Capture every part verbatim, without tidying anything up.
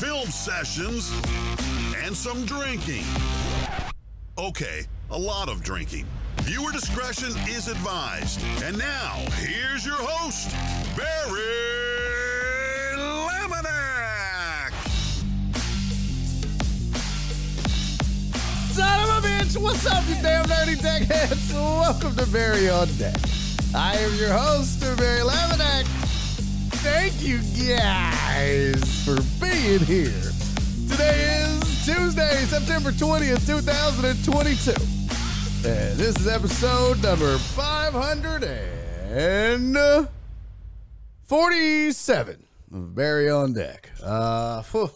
film sessions, and some drinking. Okay, a lot of drinking. Viewer discretion is advised. And now, here's your host, Barry Laminat. Son of a bitch, what's up, you damn dirty deckheads? Welcome to Barry on Deck. I am your host, Barry Laminat. Thank you guys for being here. Today is Tuesday, September twentieth, twenty twenty-two. And this is episode number five forty-seven of Barry on Deck. Uh, whew,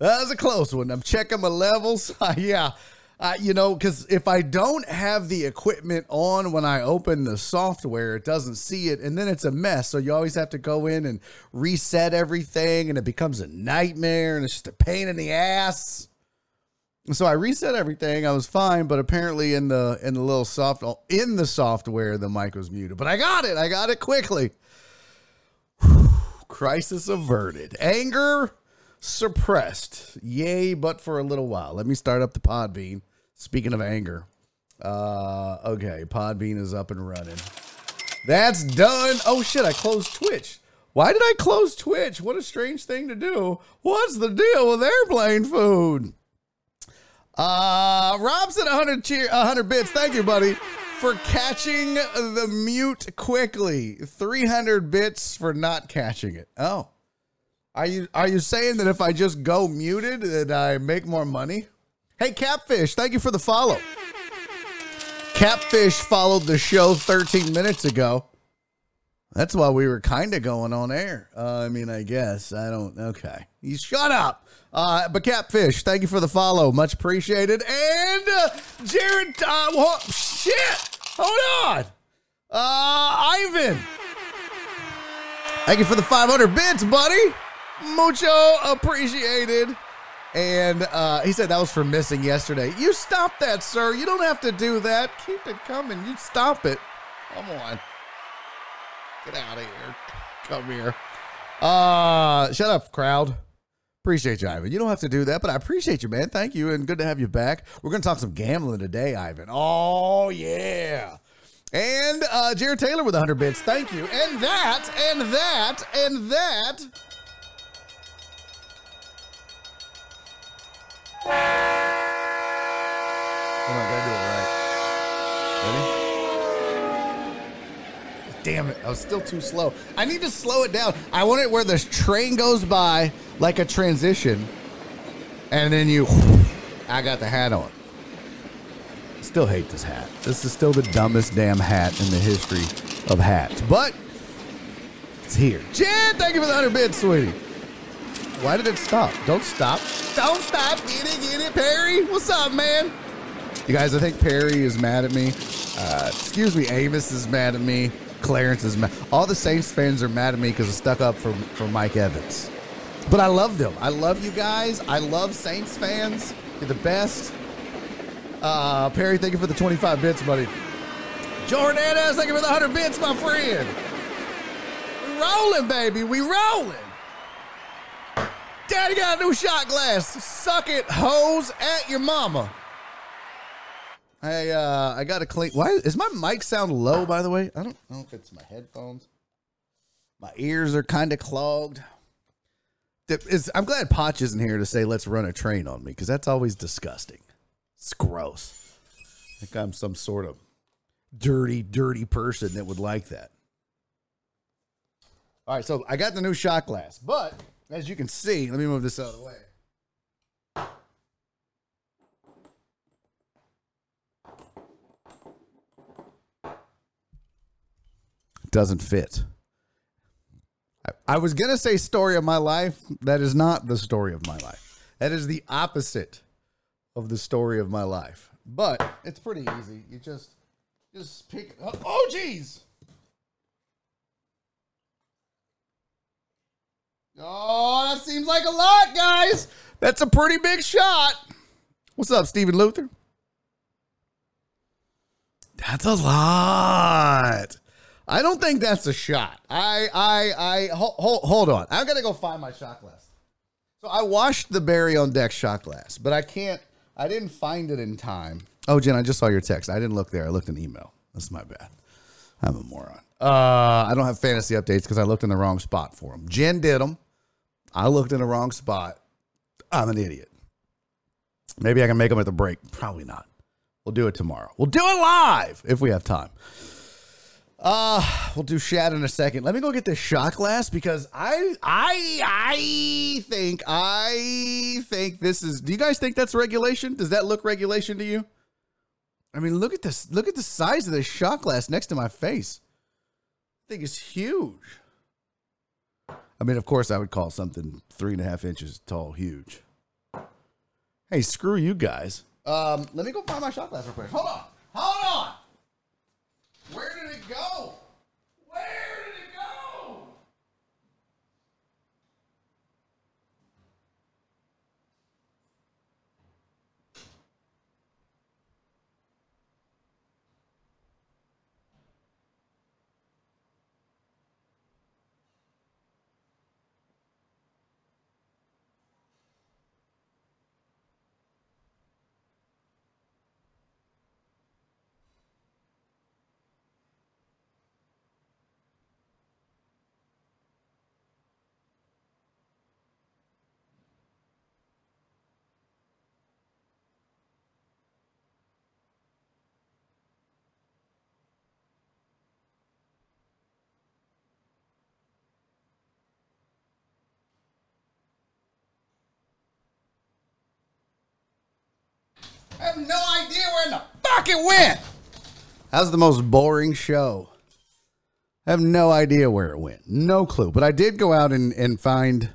that was a close one. I'm checking my levels. Uh, yeah, uh, you know, because if I don't have the equipment on when I open the software, it doesn't see it, and then it's a mess. So you always have to go in and reset everything, and it becomes a nightmare, and it's just a pain in the ass. So I reset everything. I was fine, but apparently in the in the little soft in the software the mic was muted. But I got it. I got it quickly. Whew, crisis averted. Anger suppressed. Yay, but for a little while. Let me start up the Podbean. Speaking of anger, uh, okay, Podbean is up and running. That's done. Oh shit! I closed Twitch. Why did I close Twitch? What a strange thing to do. What's the deal with airplane food? Uh, Robson, one hundred cheer, one hundred bits. Thank you, buddy, for catching the mute quickly. three hundred bits for not catching it. Oh, are you, are you saying that if I just go muted that I make more money? Hey, Catfish, thank you for the follow. Catfish followed the show thirteen minutes ago. That's why we were kind of going on air. Uh, I mean, I guess I don't. Okay. You shut up. Uh, but Catfish, thank you for the follow. Much appreciated. And uh, Jared, uh, wh- shit, hold on. Uh, Ivan, thank you for the five hundred bits, buddy. Mucho appreciated. And uh, he said that was for missing yesterday. You stop that, sir. You don't have to do that. Keep it coming. You stop it. Come on. Get out of here. Come here. Uh, shut up, crowd. Appreciate you, Ivan. You don't have to do that, but I appreciate you, man. Thank you, and good to have you back. We're going to talk some gambling today, Ivan. Oh, yeah. And uh, Jared Taylor with one hundred bits. Thank you. And that, and that, and that. Hold on, I got to do it right. Ready? Damn it. I was still too slow. I need to slow it down. I want it where the train goes by. Like a transition, and then you, I got the hat on. Still hate this hat. This is still the dumbest damn hat in the history of hats, but it's here. Jen, thank you for the one hundred bits, sweetie. Why did it stop? Don't stop. Don't stop. Get it, get it, Perry. What's up, man? You guys, I think Perry is mad at me. Uh, excuse me, Amos is mad at me. Clarence is mad. All the Saints fans are mad at me because I stuck up for, for Mike Evans. But I love them. I love you guys. I love Saints fans. You're the best. Uh, Perry, thank you for the twenty-five bits, buddy. Jordanas, thank you for the one hundred bits, my friend. We rolling, baby. We rolling. Daddy got a new shot glass. Suck it, hoes, at your mama. Hey, uh, I got to clean. Why is my mic sound low, by the way? I don't know if it's my headphones. My ears are kind of clogged. Is, I'm glad Potch isn't here to say let's run a train on me, because that's always disgusting. It's gross. I think I'm some sort of dirty, dirty person that would like that. All right, so I got the new shot glass, but as you can see, let me move this out of the way. It doesn't fit. I was going to say story of my life. That is not the story of my life. That is the opposite of the story of my life. But it's pretty easy. You just just pick up. Oh, jeez. Oh, that seems like a lot, guys. That's a pretty big shot. What's up, Stephen Luther? That's a lot. I don't think that's a shot. I, I, I, hold, hold, hold on. I've got to go find my shot glass. So I washed the Barry on Deck shot glass, but I can't, I didn't find it in time. Oh, Jen, I just saw your text. I didn't look there. I looked in email. That's my bad. I'm a moron. Uh, I don't have fantasy updates because I looked in the wrong spot for them. Jen did them. I looked in the wrong spot. I'm an idiot. Maybe I can make them at the break. Probably not. We'll do it tomorrow. We'll do it live if we have time. Uh, we'll do Shad in a second. Let me go get this shot glass because I, I, I think, I think this is, do you guys think that's regulation? Does that look regulation to you? I mean, look at this. Look at the size of this shot glass next to my face. I think it's huge. I mean, of course I would call something three and a half inches tall huge. Hey, screw you guys. Um, let me go find my shot glass real quick. Hold on. Hold on. Where did it go? Where did it go? I have no idea where in the fuck it went. That was the most boring show. I have no idea where it went. No clue. But I did go out and, and find,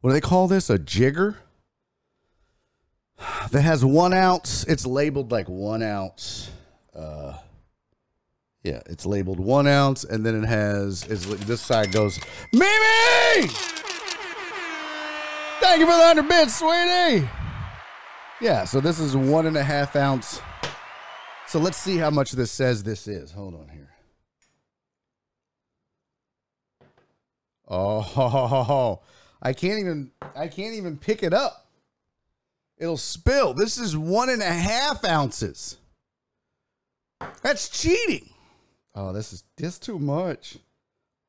what do they call this? A jigger? That has one ounce. It's labeled like one ounce. Uh, yeah, it's labeled one ounce. And then it has, it's, this side goes, Mimi! Thank you for the one hundred bits, sweetie! Yeah, so this is one and a half ounce. So let's see how much this says this is. Hold on here. Oh, ho, ho, ho, ho. I can't even I can't even pick it up. It'll spill. This is one and a half ounces. That's cheating. Oh, this is this too much.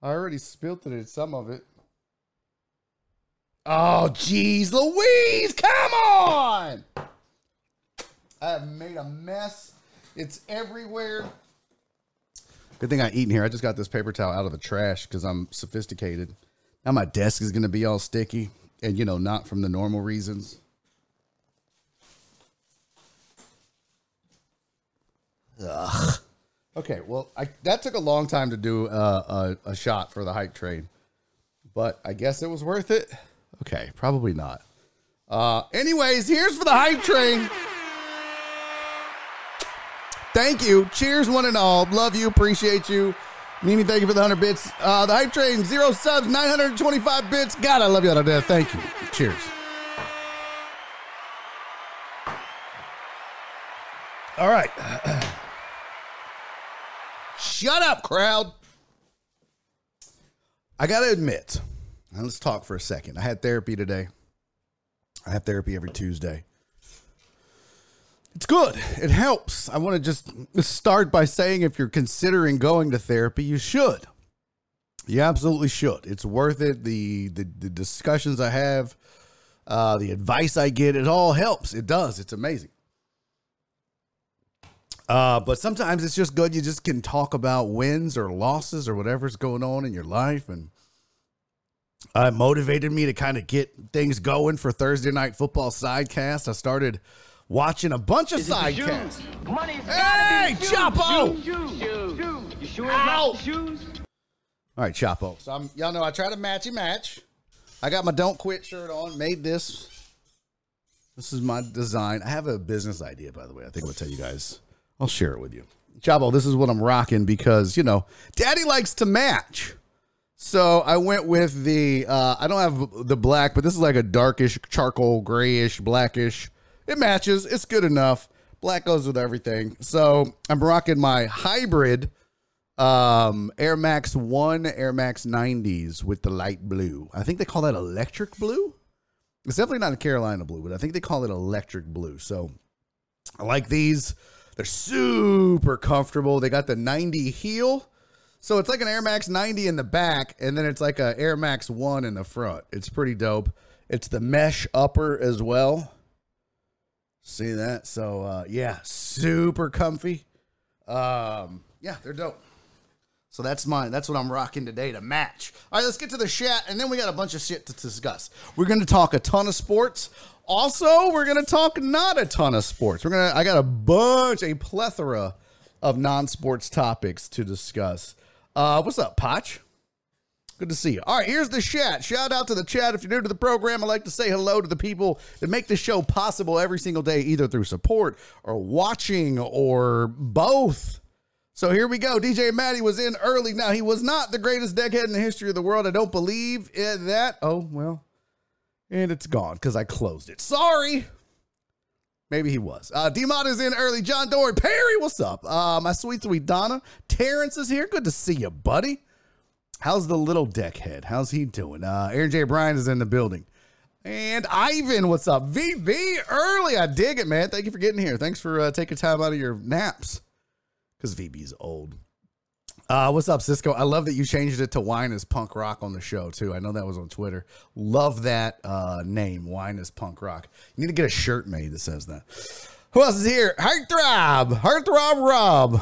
I already spilled it in some of it. Oh, geez, Louise, come on! I have made a mess. It's everywhere. Good thing I eat in here. I just got this paper towel out of the trash because I'm sophisticated. Now my desk is going to be all sticky and, you know, not from the normal reasons. Ugh. Okay, well, I, that took a long time to do uh, a, a shot for the hype train, but I guess it was worth it. Okay, probably not. Uh, anyways, here's for the hype train. Thank you. Cheers, one and all. Love you. Appreciate you. Mimi, thank you for the one hundred bits. Uh, the hype train, zero subs, nine hundred twenty-five bits. God, I love you out of death. Thank you. Cheers. All right. Shut up, crowd. I got to admit... Now let's talk for a second. I had therapy today. I have therapy every Tuesday. It's good. It helps. I want to just start by saying if you're considering going to therapy, you should. You absolutely should. It's worth it. The the, the discussions I have, uh, the advice I get, it all helps. It does. It's amazing. Uh, but sometimes it's just good. You just can talk about wins or losses or whatever's going on in your life, and Uh, it motivated me to kind of get things going for Thursday Night Football Sidecast. I started watching a bunch of sidecasts. Hey, Chapo! Sure Ow! All right, Chapo. So I'm, y'all know I try to matchy match. I got my Don't Quit shirt on. Made this. This is my design. I have a business idea, by the way. I think I'll tell you guys. I'll share it with you. Chavo, this is what I'm rocking because, you know, Daddy likes to match. So I went with the, uh, I don't have the black, but this is like a darkish, charcoal, grayish, blackish. It matches. It's good enough. Black goes with everything. So I'm rocking my hybrid um, Air Max one, Air Max nineties with the light blue. I think they call that electric blue. It's definitely not a Carolina blue, but I think they call it electric blue. So I like these. They're super comfortable. They got the ninety heel. So it's like an Air Max ninety in the back, and then it's like an Air Max one in the front. It's pretty dope. It's the mesh upper as well. See that? So, uh, yeah, super comfy. Um, yeah, they're dope. So that's mine. That's what I'm rocking today to match. All right, let's get to the chat, and then we got a bunch of shit to discuss. We're going to talk a ton of sports. Also, we're going to talk not a ton of sports. We're going to, I got a bunch, a plethora of non-sports topics to discuss. Uh, what's up, Potch? Good to see you. All right, here's the chat. Shout out to the chat. If you're new to the program, I'd like to say hello to the people that make this show possible every single day, either through support or watching or both. So here we go. D J Maddie was in early. Now, he was not the greatest deckhead in the history of the world. I don't believe in that. Oh, well. And it's gone because I closed it. Sorry. Maybe he was. Uh, D-Mod is in early. John Dory. Perry, what's up? Uh, my sweet, sweet Donna. Terrence is here. Good to see you, buddy. How's the little deckhead? How's he doing? Uh, Aaron J. Bryan is in the building. And Ivan, what's up? V V early. I dig it, man. Thank you for getting here. Thanks for uh, taking time out of your naps because V B's old. Uh, what's up, Cisco? I love that you changed it to Wine is Punk Rock on the show, too. I know that was on Twitter. Love that uh, name, Wine is Punk Rock. You need to get a shirt made that says that. Who else is here? Heartthrob. Heartthrob Rob.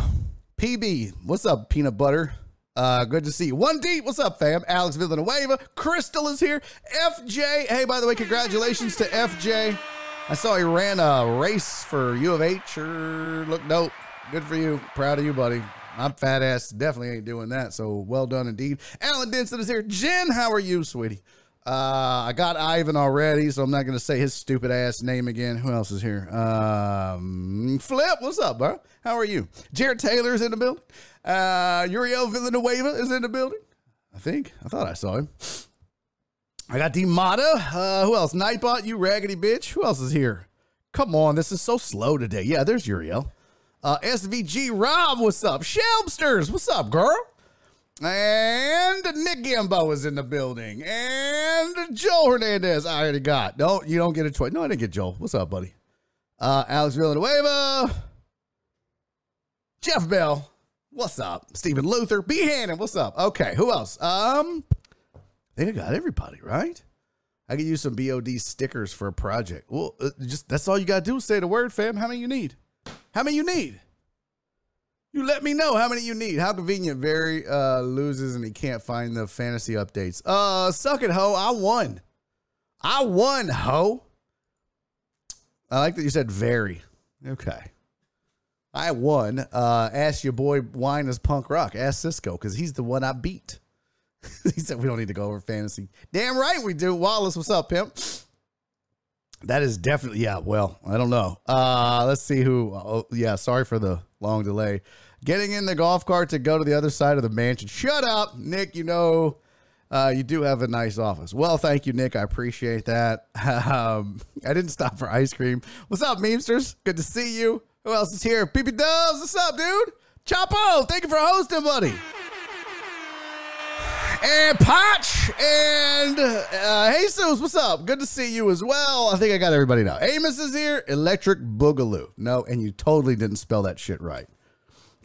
P B. What's up, Peanut Butter? Uh, good to see you. One Deep, what's up, fam? Alex Villanueva. Crystal is here. F J. Hey, by the way, congratulations to F J. I saw he ran a race for U of H. Sure looked dope. Good for you. Proud of you, buddy. My fat ass definitely ain't doing that, so well done indeed. Alan Denson is here. Jen, how are you, sweetie? Uh, I got Ivan already, so I'm not going to say his stupid ass name again. Who else is here? Um, Flip, what's up, bro? How are you? Jared Taylor is in the building. Uh, Uriel Villanueva is in the building. I think. I thought I saw him. I got D-Mata. Uh, who else? Nightbot, you raggedy bitch. Who else is here? Come on, this is so slow today. Yeah, there's Uriel. Uh, S V G Rob, what's up? Shelbsters, what's up, girl? And Nick Gambo is in the building. And Joel Hernandez. I already got. No, you don't get a choice. No, I didn't get Joel. What's up, buddy? Uh, Alex Villanueva. Jeff Bell. What's up? Stephen Luther. B. Hannon. What's up? Okay, who else? Um, I think I got everybody, right? I could use some B O D stickers for a project. Well, uh, just that's all you got to do. Say the word, fam. How many you need? How many you need? You let me know how many you need. How convenient. Barry uh, loses and he can't find the fantasy updates. Uh, suck it, ho. I won. I won, ho. I like that you said very. Okay. I won. Uh, ask your boy Wine is Punk Rock. Ask Cisco because he's the one I beat. He said we don't need to go over fantasy. Damn right we do. Wallace, what's up, pimp? That is definitely, yeah, well, I don't know. Uh, let's see who, oh, yeah, sorry for the long delay. Getting in the golf cart to go to the other side of the mansion. Shut up, Nick, you know, uh, you do have a nice office. Well, thank you, Nick, I appreciate that. Um, I didn't stop for ice cream. What's up, memesters? Good to see you. Who else is here? P P Dubs, what's up, dude? Chapo, thank you for hosting, buddy. And Potch and uh, Jesus, what's up? Good to see you as well. I think I got everybody now. Amos is here. Electric Boogaloo. No, and you totally didn't spell that shit right.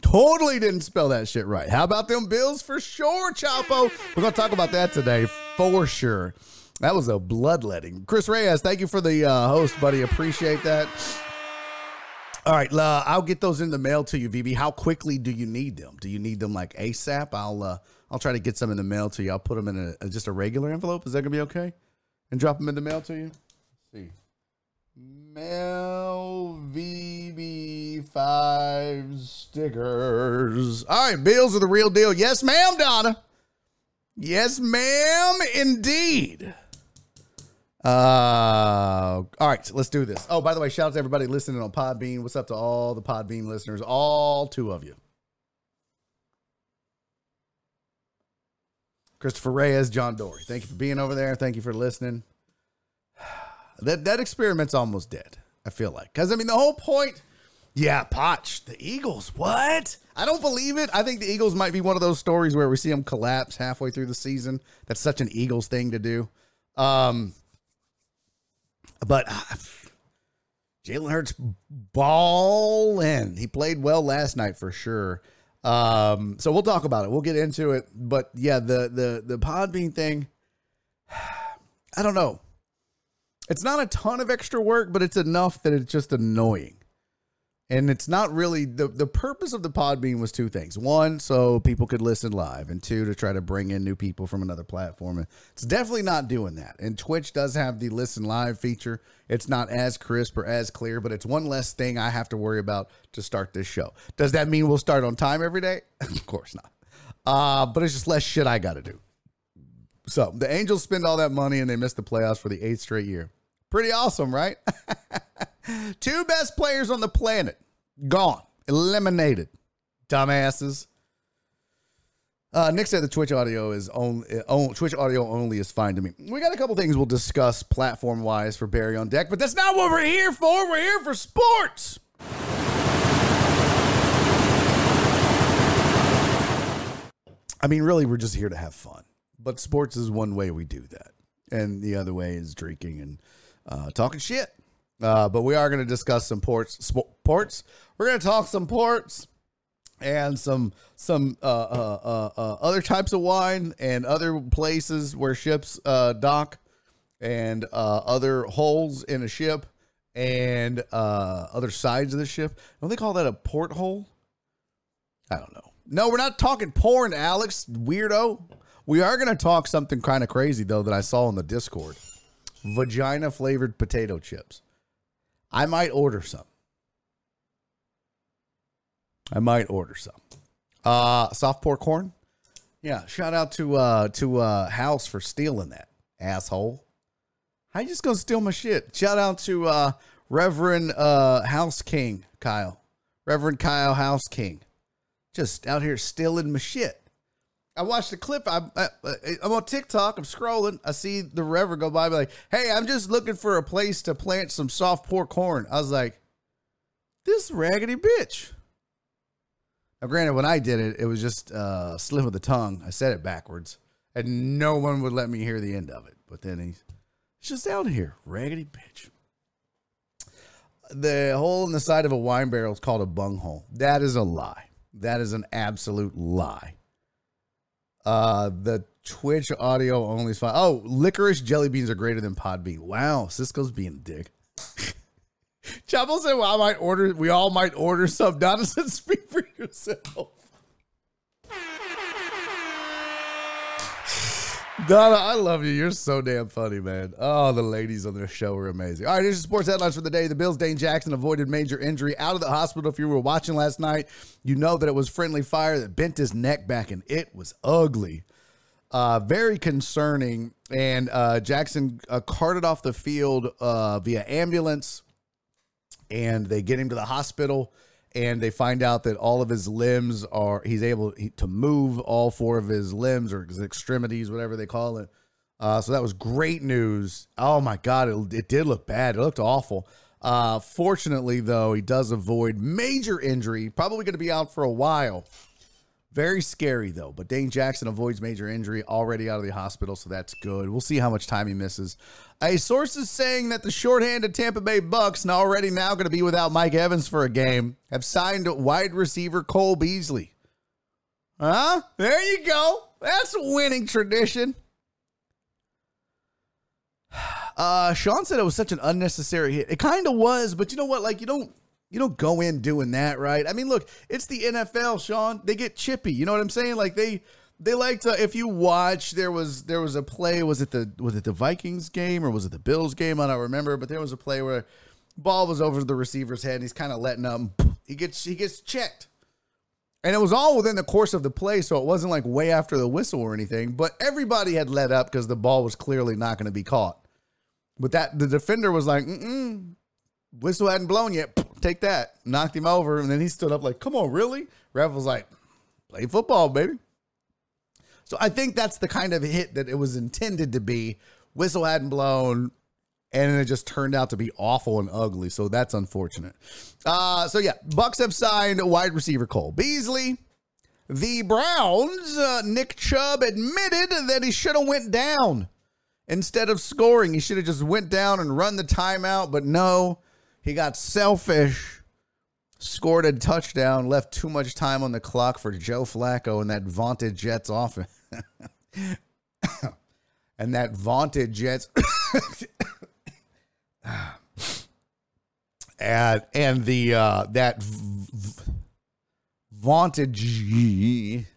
Totally didn't spell that shit right. How about them Bills for sure, Chapo? We're going to talk about that today for sure. That was a bloodletting. Chris Reyes, thank you for the uh, host, buddy. Appreciate that. All right, uh, I'll get those in the mail to you, V B. How quickly do you need them? Do you need them like ASAP? I'll... Uh, I'll try to get some in the mail to you. I'll put them in a, just a regular envelope. Is that going to be okay? And drop them in the mail to you? Let's see. Mail V B five stickers. All right. Bills are the real deal. Yes, ma'am, Donna. Yes, ma'am, indeed. Uh, all right, so let's do this. Oh, by the way, shout out to everybody listening on Podbean. What's up to all the Podbean listeners, all two of you. Christopher Reyes, John Dory. Thank you for being over there. Thank you for listening. That that experiment's almost dead, I feel like. Because, I mean, the whole point, yeah, Potch, the Eagles, what? I don't believe it. I think the Eagles might be one of those stories where we see them collapse halfway through the season. That's such an Eagles thing to do. Um, but uh, Jalen Hurts balling. He played well last night for sure. Um, so we'll talk about it. We'll get into it. But yeah, the the the Podbean thing, I don't know. It's not a ton of extra work, but it's enough that it's just annoying. And it's not really, the, the purpose of the Podbean was two things. One, so people could listen live. And two, to try to bring in new people from another platform. And it's definitely not doing that. And Twitch does have the listen live feature. It's not as crisp or as clear, but it's one less thing I have to worry about to start this show. Does that mean we'll start on time every day? Of course not. Uh, but it's just less shit I got to do. So the Angels spend all that money and they miss the playoffs for the eighth straight year. Pretty awesome, right? Two best players on the planet. Gone. Eliminated. Dumbasses. Uh, Nick said the Twitch audio is only, on, Twitch audio only is fine to me. We got a couple things we'll discuss platform-wise for Barry on Deck, but that's not what we're here for. We're here for sports. I mean, really, we're just here to have fun. But sports is one way we do that. And the other way is drinking and uh, talking shit. Uh, but we are going to discuss some ports. Ports. We're going to talk some ports and some some uh, uh, uh, uh, other types of wine and other places where ships uh, dock and uh, other holes in a ship and uh, other sides of the ship. Don't they call that a porthole? I don't know. No, we're not talking porn, Alex, weirdo. We are going to talk something kind of crazy, though, that I saw in the Discord. Vagina-flavored potato chips. I might order some. I might order some. Uh, soft pork corn? Yeah, shout out to uh, to uh, House for stealing that, asshole. How you just going to steal my shit? Shout out to uh, Reverend uh, House King, Kyle. Reverend Kyle House King. Just out here stealing my shit. I watched the clip. I, I, I'm on TikTok. I'm scrolling. I see the Reverend go by and be like, hey, I'm just looking for a place to plant some soft pork corn. I was like, this raggedy bitch. Now, granted, when I did it, it was just uh, slip of the tongue. I said it backwards, and no one would let me hear the end of it. But then he's just out here, raggedy bitch. The hole in the side of a wine barrel is called a bunghole. That is a lie. That is an absolute lie. Uh, the Twitch audio only is fine. Oh, licorice jelly beans are greater than Podbean. Wow, Cisco's being a dick. Chapel said, well, I might order, we all might order some. Donna said, speak for yourself. Donna, I love you. You're so damn funny, man. Oh, the ladies on this show are amazing. All right, here's your sports headlines for the day. The Bills' Dane Jackson avoided major injury out of the hospital. If you were watching last night, you know that it was friendly fire that bent his neck back, and it was ugly. Uh, very concerning. And uh, Jackson uh, carted off the field uh, via ambulance, and they get him to the hospital, and they find out that all of his limbs are, he's able to move all four of his limbs or his extremities, whatever they call it. Uh, so that was great news. Oh my God, it, it did look bad. It looked awful. Uh, fortunately though, he does avoid major injury, probably going to be out for a while. Very scary though, but Dane Jackson avoids major injury, already out of the hospital. So that's good. We'll see how much time he misses. A source is saying that the shorthanded Tampa Bay Bucks, now already now going to be without Mike Evans for a game, have signed wide receiver Cole Beasley. Huh? There you go. That's a winning tradition. Uh, Sean said it was such an unnecessary hit. It kind of was, but you know what? Like you don't, you don't go in doing that, right? I mean, look, it's the N F L, Sean. They get chippy. You know what I'm saying? Like they. They like to, if you watch, there was there was a play, was it the was it the Vikings game or was it the Bills game? I don't remember, but there was a play where ball was over the receiver's head and he's kind of letting up. He gets he gets checked. And it was all within the course of the play, so it wasn't like way after the whistle or anything, but everybody had let up because the ball was clearly not going to be caught. But that the defender was like, mm-mm, whistle hadn't blown yet. Take that. Knocked him over. And then he stood up like, come on, really? Ref was like, play football, baby. So I think that's the kind of hit that it was intended to be. Whistle hadn't blown, and it just turned out to be awful and ugly. So that's unfortunate. Uh, so, yeah, Bucks have signed wide receiver Cole Beasley. The Browns, uh, Nick Chubb admitted that he should have went down. Instead of scoring, he should have just went down and run the timeout. But no, he got selfish, scored a touchdown, left too much time on the clock for Joe Flacco and that vaunted Jets offense. and that vaunted Jets. and and the uh, that v- v- vaunted G-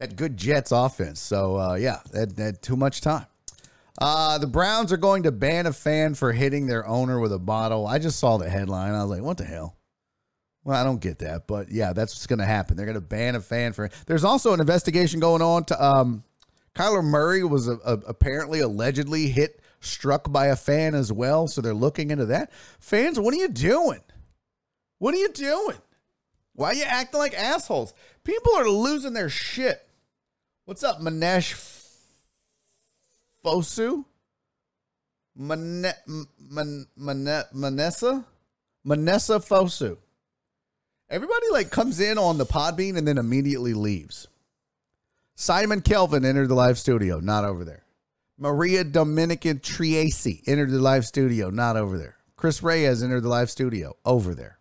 that good Jets offense. So, uh, yeah, that, that too much time. Uh, the Browns are going to ban a fan for hitting their owner with a bottle. I just saw the headline. I was like, what the hell? Well, I don't get that, but yeah, that's what's going to happen. They're going to ban a fan for it. There's also an investigation going on to, um, Kyler Murray was a, a, apparently allegedly hit, struck by a fan as well. So they're looking into that. Fans, what are you doing? What are you doing? Why are you acting like assholes? People are losing their shit. What's up, Manesh Bosu, Mane, Mane, Mane, Manessa, Manessa Fosu. Everybody like comes in on the Podbean and then immediately leaves. Simon Kelvin entered the live studio, not over there. Maria Dominican Triaci entered the live studio, not over there. Chris Reyes entered the live studio, over there.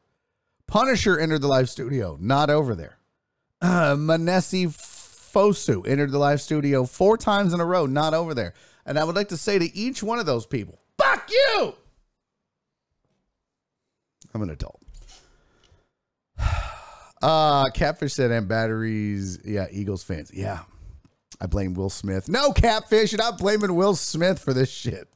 Punisher entered the live studio, not over there. Uh, Manessa Fosu entered the live studio four times in a row, not over there. And I would like to say to each one of those people, fuck you! I'm an adult. Uh, Catfish said, and batteries. Yeah, Eagles fans. Yeah. I blame Will Smith. No, Catfish, you're not blaming Will Smith for this shit.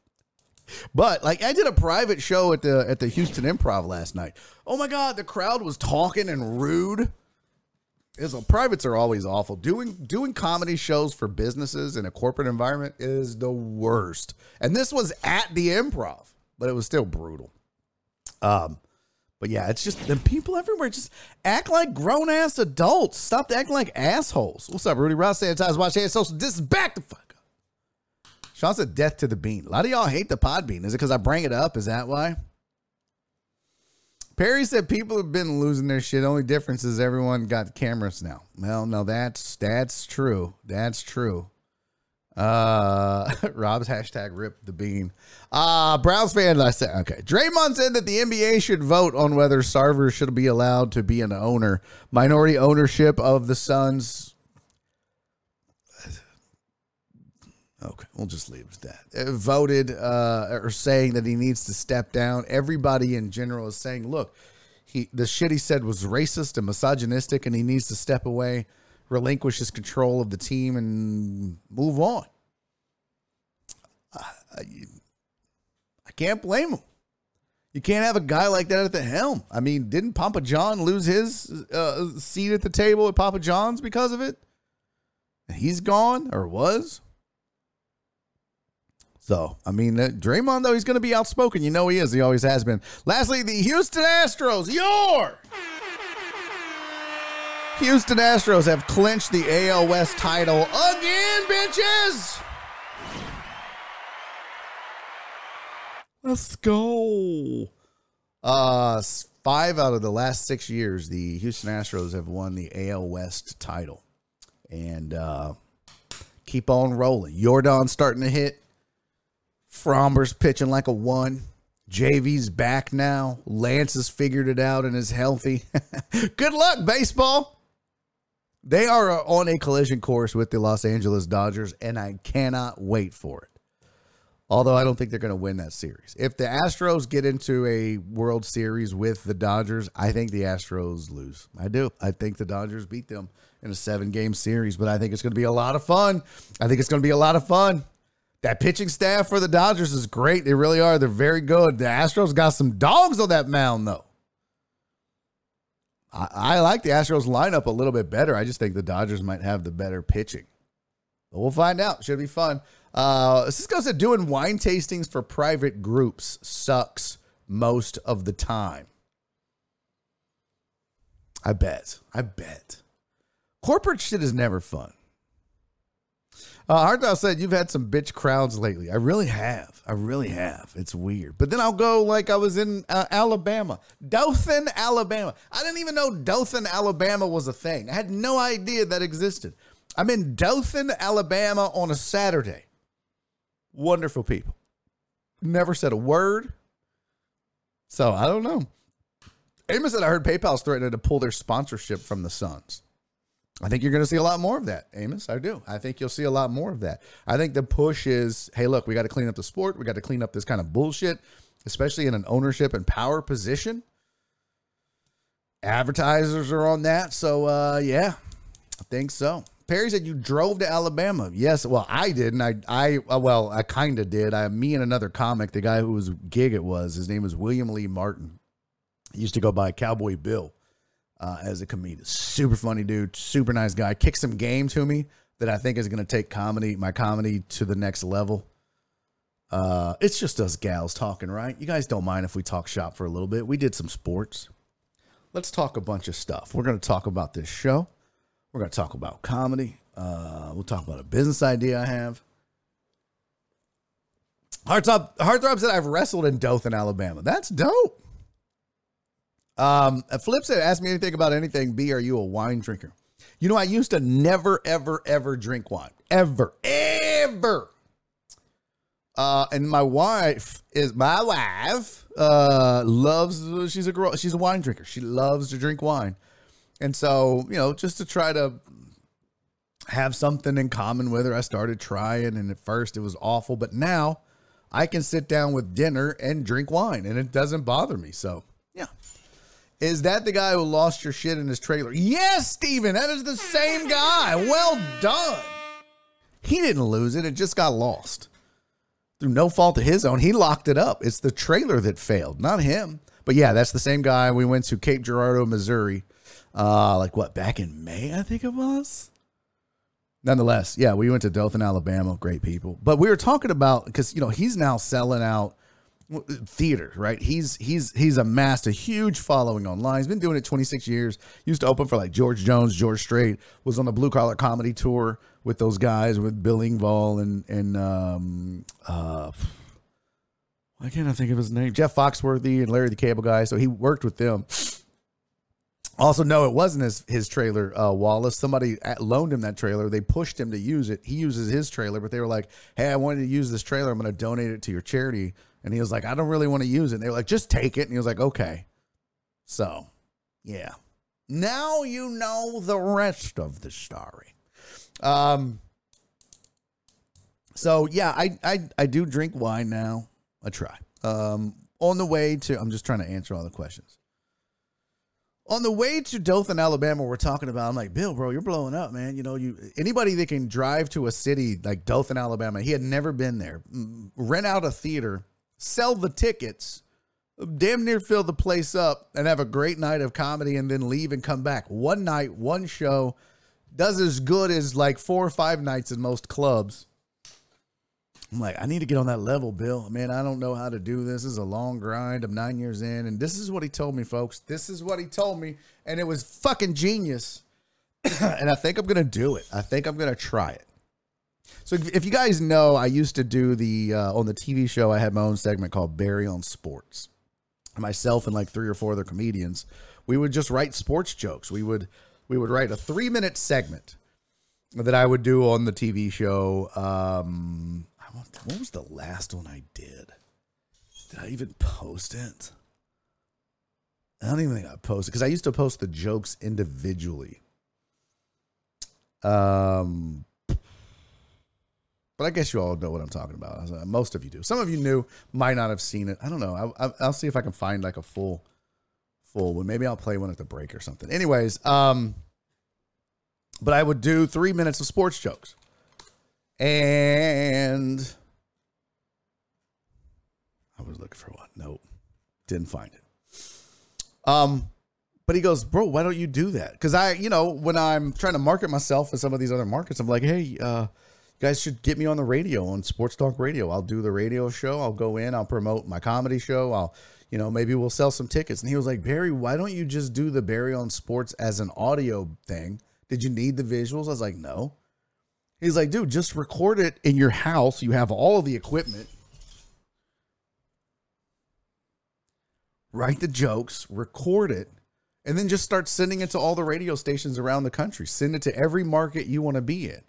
But, like, I did a private show at the at the Houston Improv last night. Oh, my God, the crowd was talking and rude. Is privates are always awful. Doing doing comedy shows for businesses in a corporate environment is the worst. And this was at the Improv, but it was still brutal. Um, but yeah, it's just the people everywhere just act like grown ass adults. Stop acting like assholes. What's up, Rudy Ross? Sanitize, wash hands, social distance. Back the fuck up. Sean said, "Death to the bean." A lot of y'all hate the pod bean. Is it because I bring it up? Is that why? Perry said people have been losing their shit. Only difference is everyone got cameras now. Well, no, that's that's true. That's true. Uh, Rob's hashtag rip the bean. Uh, Browns fan, I said, okay. Draymond said that the N B A should vote on whether Sarver should be allowed to be an owner. Minority ownership of the Suns. Okay, we'll just leave it at that. It voted uh, or saying that he needs to step down. Everybody in general is saying, look, he the shit he said was racist and misogynistic, and he needs to step away, relinquish his control of the team, and move on. I, I, I can't blame him. You can't have a guy like that at the helm. I mean, didn't Papa John lose his uh, seat at the table at Papa John's because of it? He's gone or was. So, I mean, Draymond, though, he's going to be outspoken. You know he is. He always has been. Lastly, the Houston Astros, your Houston Astros have clinched the A L West title again, bitches. Let's go. Uh, five out of the last six years, the Houston Astros have won the A L West title. And uh, keep on rolling. Yordan's starting to hit. Fromber's pitching like a one. J V's back now. Lance has figured it out and is healthy. Good luck, baseball. They are on a collision course with the Los Angeles Dodgers, and I cannot wait for it. Although I don't think they're going to win that series. If the Astros get into a World Series with the Dodgers, I think the Astros lose. I do. I think the Dodgers beat them in a seven-game series, but I think it's going to be a lot of fun. I think it's going to be a lot of fun. That pitching staff for the Dodgers is great. They really are. They're very good. The Astros got some dogs on that mound, though. I, I like the Astros lineup a little bit better. I just think the Dodgers might have the better pitching. But we'll find out. Should be fun. Uh, Cisco said doing wine tastings for private groups sucks most of the time. I bet. I bet. Corporate shit is never fun. Uh, Hardball said, you've had some bitch crowds lately. I really have. I really have. It's weird. But then I'll go like I was in uh, Alabama. Dothan, Alabama. I didn't even know Dothan, Alabama was a thing. I had no idea that existed. I'm in Dothan, Alabama on a Saturday. Wonderful people. Never said a word. So I don't know. Amos said, I heard PayPal's threatening to pull their sponsorship from the Suns. I think you're going to see a lot more of that, Amos. I do. I think you'll see a lot more of that. I think the push is, hey, look, we got to clean up the sport. We got to clean up this kind of bullshit, especially in an ownership and power position. Advertisers are on that. So, uh, yeah, I think so. Perry said you drove to Alabama. Yes. Well, I didn't. I, I, well, I kind of did. I, me and another comic, the guy whose gig it was, his name was William Lee Martin. He used to go by Cowboy Bill. Uh, as a comedian, super funny dude, super nice guy, kicked some game to me that I think is going to take comedy, my comedy to the next level. Uh, it's just us gals talking, right? You guys don't mind if we talk shop for a little bit. We did some sports. Let's talk a bunch of stuff. We're going to talk about this show. We're going to talk about comedy. Uh, we'll talk about a business idea I have. Heartthrob, Heartthrob said I've wrestled in Dothan, Alabama. That's dope. Um, Flip said, ask me anything about anything. B, are you a wine drinker? You know, I used to never, ever, ever drink wine. Ever, ever. Uh, and my wife is my wife, uh, loves, she's a girl. She's a wine drinker. She loves to drink wine. And so, you know, just to try to have something in common with her, I started trying. And at first it was awful, but now I can sit down with dinner and drink wine and it doesn't bother me. So yeah. Is that the guy who lost your shit in his trailer? Yes, Steven, that is the same guy. Well done. He didn't lose it. It just got lost. Through no fault of his own, he locked it up. It's the trailer that failed, not him. But yeah, that's the same guy. We went to Cape Girardeau, Missouri, uh, like what, back in May, I think it was? Nonetheless, yeah, we went to Dothan, Alabama. Great people. But we were talking about, because, you know, he's now selling out theater, right? He's, he's, he's amassed a huge following online. He's been doing it twenty-six years. Used to open for like George Jones, George Strait, was on the Blue Collar Comedy Tour with those guys, with Bill Engvall and, and, um, uh, why can't I think of his name? Jeff Foxworthy and Larry the Cable Guy. So he worked with them. Also, no, it wasn't his, his trailer, uh, Wallace. Somebody loaned him that trailer. They pushed him to use it. He uses his trailer, but they were like, hey, I wanted to use this trailer. I'm going to donate it to your charity. And he was like, I don't really want to use it. And they were like, just take it. And he was like, okay. So, yeah. Now you know the rest of the story. Um. So, yeah, I, I, I do drink wine now. I try. Um. On the way to, I'm just trying to answer all the questions. On the way to Dothan, Alabama, we're talking about, I'm like, Bill, bro, you're blowing up, man. You know, you anybody that can drive to a city like Dothan, Alabama, he had never been there, rent out a theater, sell the tickets, damn near fill the place up, and have a great night of comedy and then leave and come back. One night, one show, does as good as like four or five nights in most clubs. I'm like, I need to get on that level, Bill. Man, I don't know how to do this. This is a long grind. I'm nine years in. And this is what he told me, folks. This is what he told me. And it was fucking genius. And I think I'm going to do it. I think I'm going to try it. So if you guys know, I used to do the, uh, on the T V show, I had my own segment called Barry on Sports. Myself and like three or four other comedians, we would just write sports jokes. We would, we would write a three minute segment that I would do on the T V show. Um, I want, what was the last one I did? Did I even post it? I don't even think I posted because I used to post the jokes individually. Um, But I guess you all know what I'm talking about. Most of you do. Some of you knew, might not have seen it. I don't know. I, I, I'll see if I can find like a full, full one. Maybe I'll play one at the break or something. Anyways, um, but I would do three minutes of sports jokes. And I was looking for one. Nope. Didn't find it. Um, But he goes, bro, why don't you do that? Because I, you know, when I'm trying to market myself in some of these other markets, I'm like, hey, uh, You guys should get me on the radio, on Sports Talk Radio. I'll do the radio show. I'll go in. I'll promote my comedy show. I'll, you know, maybe we'll sell some tickets. And he was like, Barry, why don't you just do the Barry on Sports as an audio thing? Did you need the visuals? I was like, no. He's like, dude, just record it in your house. You have all of the equipment. Write the jokes, record it, and then just start sending it to all the radio stations around the country. Send it to every market you want to be in.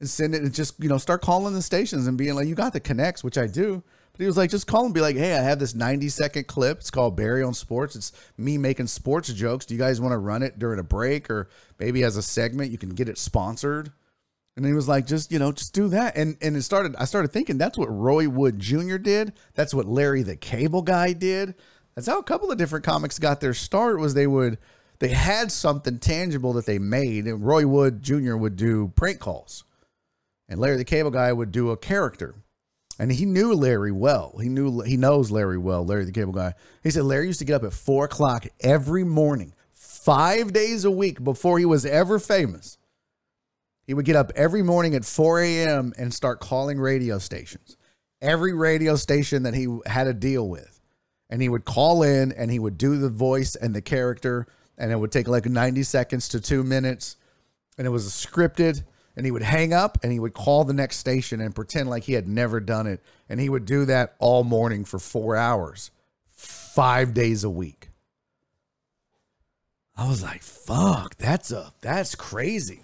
And send it and just, you know, start calling the stations and being like, you got the connects, which I do. But he was like, just call and be like, hey, I have this ninety second clip. It's called Barry on Sports. It's me making sports jokes. Do you guys want to run it during a break or maybe as a segment? You can get it sponsored. And he was like, just, you know, just do that. And and it started, I started thinking that's what Roy Wood Junior did. That's what Larry the Cable Guy did. That's how a couple of different comics got their start, was they would, they had something tangible that they made. And Roy Wood Junior would do prank calls. And Larry the Cable Guy would do a character. And he knew Larry well. He knew, he knows Larry well, Larry the Cable Guy. He said Larry used to get up at four o'clock every morning, five days a week before he was ever famous. He would get up every morning at four a.m. and start calling radio stations. Every radio station that he had a deal with. And he would call in and he would do the voice and the character. And it would take like ninety seconds to two minutes. And it was scripted. And he would hang up and he would call the next station and pretend like he had never done it. And he would do that all morning for four hours, five days a week. I was like, fuck, that's a, that's crazy.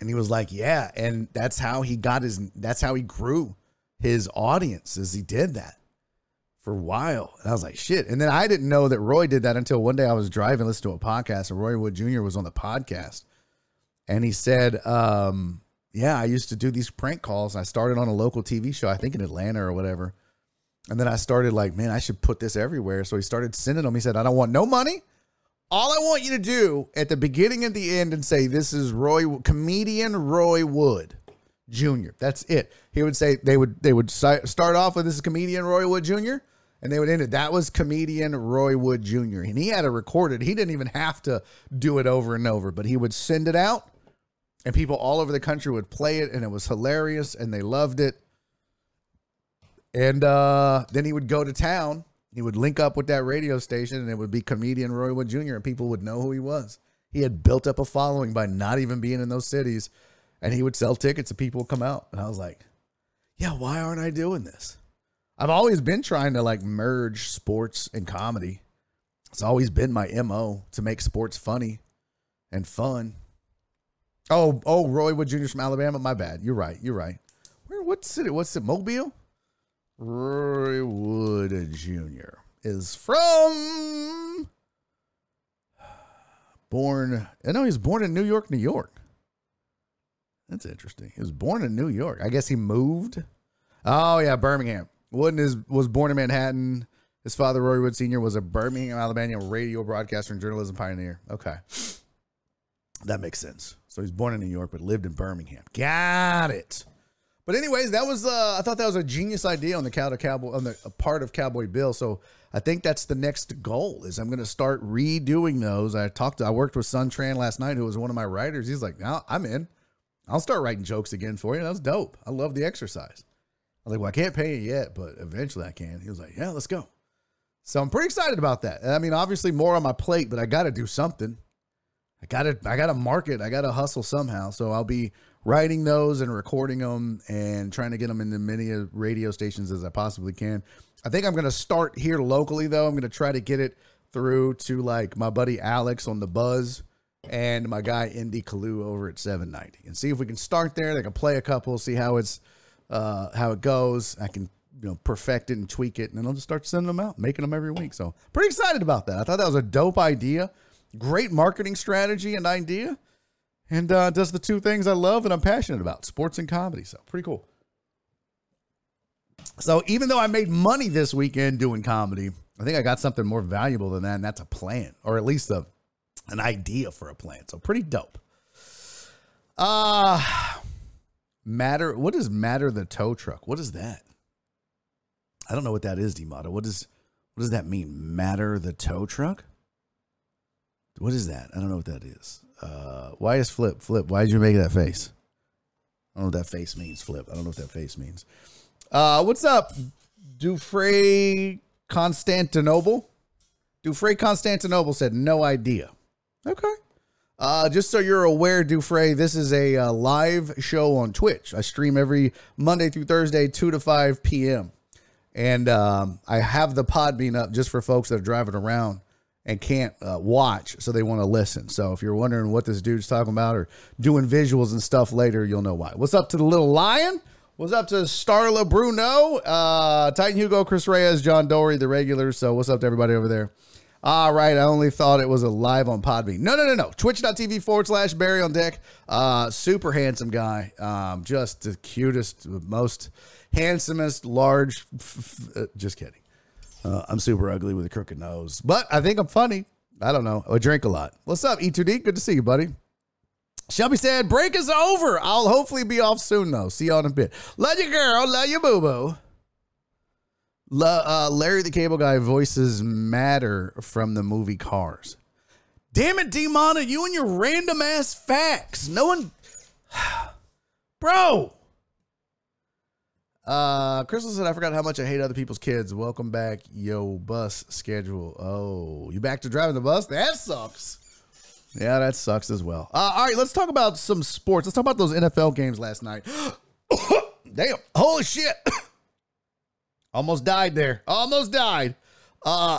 And he was like, yeah. And that's how he got his, that's how he grew his audience, as he did that for a while. And I was like, shit. And then I didn't know that Roy did that until one day I was driving, listening to a podcast, and Roy Wood Junior was on the podcast. And he said, um, yeah, I used to do these prank calls. I started on a local T V show, I think in Atlanta or whatever. And then I started like, man, I should put this everywhere. So he started sending them. He said, I don't want no money. All I want you to do at the beginning and the end and say, this is Roy, comedian Roy Wood Junior That's it. He would say, they would, they would start off with, this is comedian Roy Wood Junior And they would end it. That was comedian Roy Wood Junior And he had it recorded. He didn't even have to do it over and over, but he would send it out and people all over the country would play it. And it was hilarious and they loved it. And uh, then he would go to town. He would link up with that radio station and it would be comedian Roy Wood Junior And people would know who he was. He had built up a following by not even being in those cities, and he would sell tickets and people would come out. And I was like, yeah, why aren't I doing this? I've always been trying to like merge sports and comedy. It's always been my M O to make sports funny and fun. Oh, oh, Roy Wood Junior from Alabama. My bad. You're right. You're right. Where? What city? What's it? Mobile? Roy Wood Junior is from born. I know he was born in New York, New York. That's interesting. He was born in New York. I guess he moved. Oh yeah. Birmingham. Wooden is, was born in Manhattan. His father, Roy Wood Senior, was a Birmingham, Alabama radio broadcaster and journalism pioneer. Okay. That makes sense. So he's born in New York, but lived in Birmingham. Got it. But anyways, that was uh, I thought that was a genius idea on the cow to cowboy on the part of Cowboy Bill. So I think that's the next goal, is I'm going to start redoing those. I talked to, I worked with Sun Tran last night, who was one of my writers. He's like, "Now I'm in. I'll start writing jokes again for you." That was dope. I love the exercise. I was like, "Well, I can't pay you yet, but eventually I can." He was like, "Yeah, let's go." So I'm pretty excited about that. I mean, obviously more on my plate, but I got to do something. I got to, I got to market. I got to hustle somehow. So I'll be writing those and recording them and trying to get them into as many radio stations as I possibly can. I think I'm going to start here locally, though. I'm going to try to get it through to like my buddy Alex on the Buzz and my guy Indy Kalu over at seven ninety, and see if we can start there. They can play a couple, see how it's uh, how it goes. I can, you know, perfect it and tweak it, and then I'll just start sending them out, making them every week. So pretty excited about that. I thought that was a dope idea. Great marketing strategy and idea. And uh, does the two things I love and I'm passionate about, sports and comedy. So pretty cool. So even though I made money this weekend doing comedy, I think I got something more valuable than that. And that's a plan, or at least a, an idea for a plan. So pretty dope. Uh, matter. What is Matter the tow truck? What is that? I don't know what that is, D-Model. What is, what does that mean? Matter the tow truck? What is that? I don't know what that is. Uh, why is Flip Flip? Why did you make that face? I don't know what that face means, Flip. I don't know what that face means. Uh, what's up, Dufray Constantinople? Dufray Constantinople said, no idea. Okay. Uh, just so you're aware, Dufray, this is a uh, live show on Twitch. I stream every Monday through Thursday, two to five p.m. And um, I have the Podbean up just for folks that are driving around and can't uh, watch, so they want to listen. So if you're wondering what this dude's talking about or doing visuals and stuff later, you'll know why. What's up to the little lion? What's up to Starla Bruno? Uh, Titan Hugo, Chris Reyes, John Dory, the regulars. So what's up to everybody over there? All right, I only thought it was a live on Podbean. No, no, no, no. Twitch.tv forward slash Barry on deck. Uh, super handsome guy. Um, just the cutest, most handsomest, large. F- f- just kidding. Uh, I'm super ugly with a crooked nose, but I think I'm funny. I don't know. I drink a lot. What's up, E two D? Good to see you, buddy. Shelby said, break is over. I'll hopefully be off soon, though. See y'all in a bit. Love you, girl. Love you, boo-boo. Lo- uh, Larry the Cable Guy voices Matter from the movie Cars. Damn it, D-Mana, you and your random-ass facts. No one... Bro... Uh, Crystal said, I forgot how much I hate other people's kids. Welcome back, yo, bus schedule. Oh, you back to driving the bus? That sucks. Yeah, that sucks as well. Uh, all right, let's talk about some sports. Let's talk about those N F L games last night. Damn, holy shit. Almost died there. Almost died. Uh,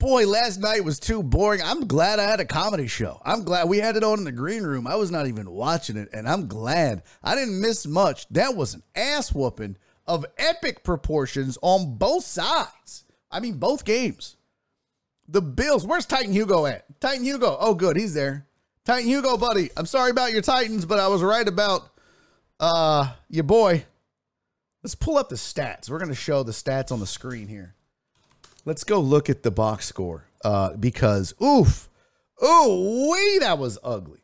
boy, last night was too boring. I'm glad I had a comedy show. I'm glad we had it on in the green room. I was not even watching it, and I'm glad. I didn't miss much. That was an ass whooping of epic proportions on both sides. I mean, both games. The Bills, where's Titan Hugo at? Titan Hugo, oh good, he's there. Titan Hugo, buddy, I'm sorry about your Titans, but I was right about uh, your boy. Let's pull up the stats. We're going to show the stats on the screen here. Let's go look at the box score uh, because, oof, ooh, wee, that was ugly.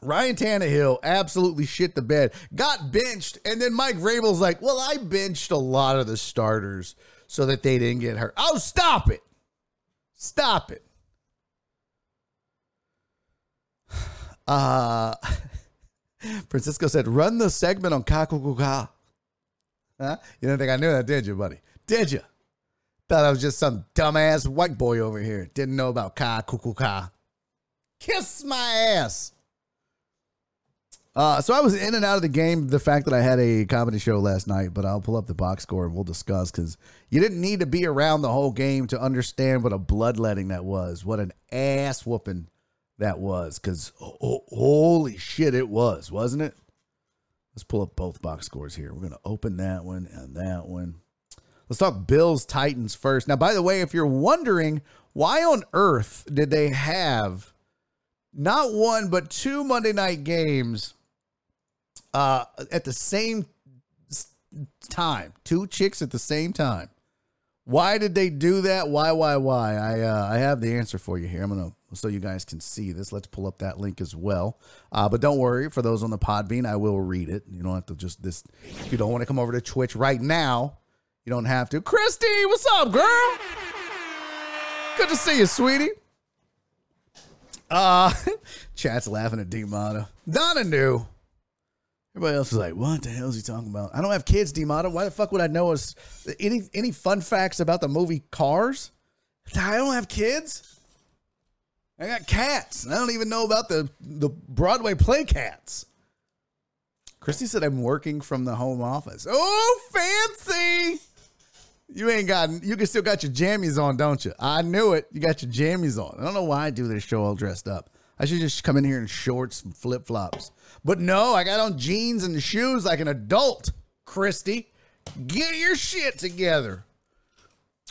Ryan Tannehill absolutely shit the bed, got benched, and then Mike Vrabel's like, well, I benched a lot of the starters so that they didn't get hurt. Oh, stop it. Stop it. Uh, Francisco said, run the segment on Kakukuka. Huh? You didn't think I knew that, did you, buddy? Did you? Thought I was just some dumbass white boy over here. Didn't know about ka kuku ka. Kiss my ass. Uh, so I was in and out of the game. The fact that I had a comedy show last night, but I'll pull up the box score and we'll discuss because you didn't need to be around the whole game to understand what a bloodletting that was. What an ass whooping that was. Because oh, oh, holy shit, it was, wasn't it? Let's pull up both box scores here. We're going to open that one and that one. Let's talk Bills Titans first. Now, by the way, if you're wondering why on earth did they have not one, but two Monday night games uh, at the same time, two chicks at the same time. Why did they do that? Why, why, why? I, uh, I have the answer for you here. I'm going to, so you guys can see this. Let's pull up that link as well. Uh, but don't worry, for those on the Podbean, I will read it. You don't have to just this. If you don't want to come over to Twitch right now, you don't have to. Christy, what's up, girl? Good to see you, sweetie. Uh, chat's laughing at D-Mata. Donna knew. Everybody else is like, what the hell is he talking about? I don't have kids, D-Mata. Why the fuck would I know us? Any, any fun facts about the movie Cars? I don't have kids. I got cats. I don't even know about the, the Broadway play Cats. Christy said, I'm working from the home office. Oh, fancy. You ain't got, you can still got your jammies on, don't you? I knew it. You got your jammies on. I don't know why I do this show all dressed up. I should just come in here in shorts and flip flops. But no, I got on jeans and shoes like an adult, Christy. Get your shit together.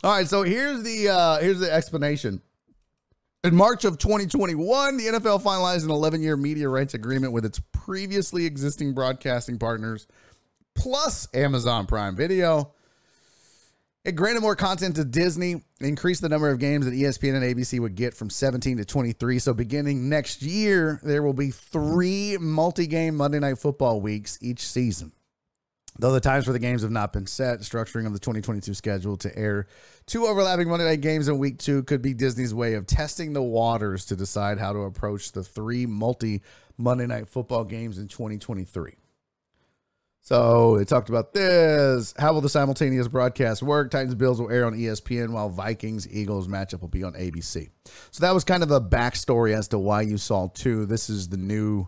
All right, so here's the uh, here's the explanation. In March of twenty twenty-one, the N F L finalized an eleven-year media rights agreement with its previously existing broadcasting partners, plus Amazon Prime Video. It granted more content to Disney, increased the number of games that E S P N and A B C would get from seventeen to twenty-three. So beginning next year, there will be three multi-game Monday Night Football weeks each season. Though the times for the games have not been set, structuring of the twenty twenty-two schedule to air two overlapping Monday night games in week two could be Disney's way of testing the waters to decide how to approach the three multi Monday night football games in twenty twenty-three. So it talked about this. How will the simultaneous broadcast work? Titans Bills will air on E S P N, while Vikings Eagles matchup will be on A B C. So that was kind of the backstory as to why you saw two. This is the new,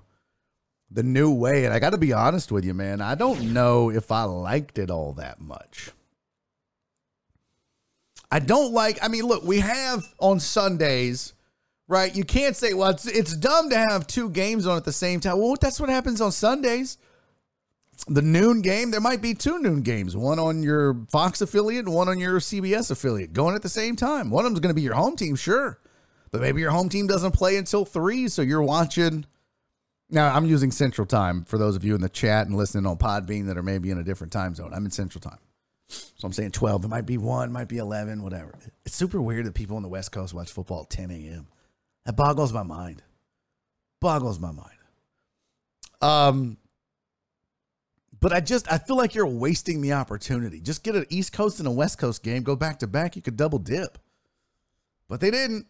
the new way. And I got to be honest with you, man. I don't know if I liked it all that much. I don't like. I mean, look, we have on Sundays, right? You can't say, well, it's, it's dumb to have two games on at the same time. Well, that's what happens on Sundays. The noon game, there might be two noon games, one on your Fox affiliate and one on your C B S affiliate going at the same time. One of them's going to be your home team, sure. But maybe your home team doesn't play until three, so you're watching. Now, I'm using Central Time for those of you in the chat and listening on Podbean that are maybe in a different time zone. I'm in Central Time. So I'm saying twelve. It might be one, might be eleven, whatever. It's super weird that people on the West Coast watch football at ten a.m. That boggles my mind. Boggles my mind. Um... But I just, I feel like you're wasting the opportunity. Just get an East Coast and a West Coast game, go back to back. You could double dip, but they didn't.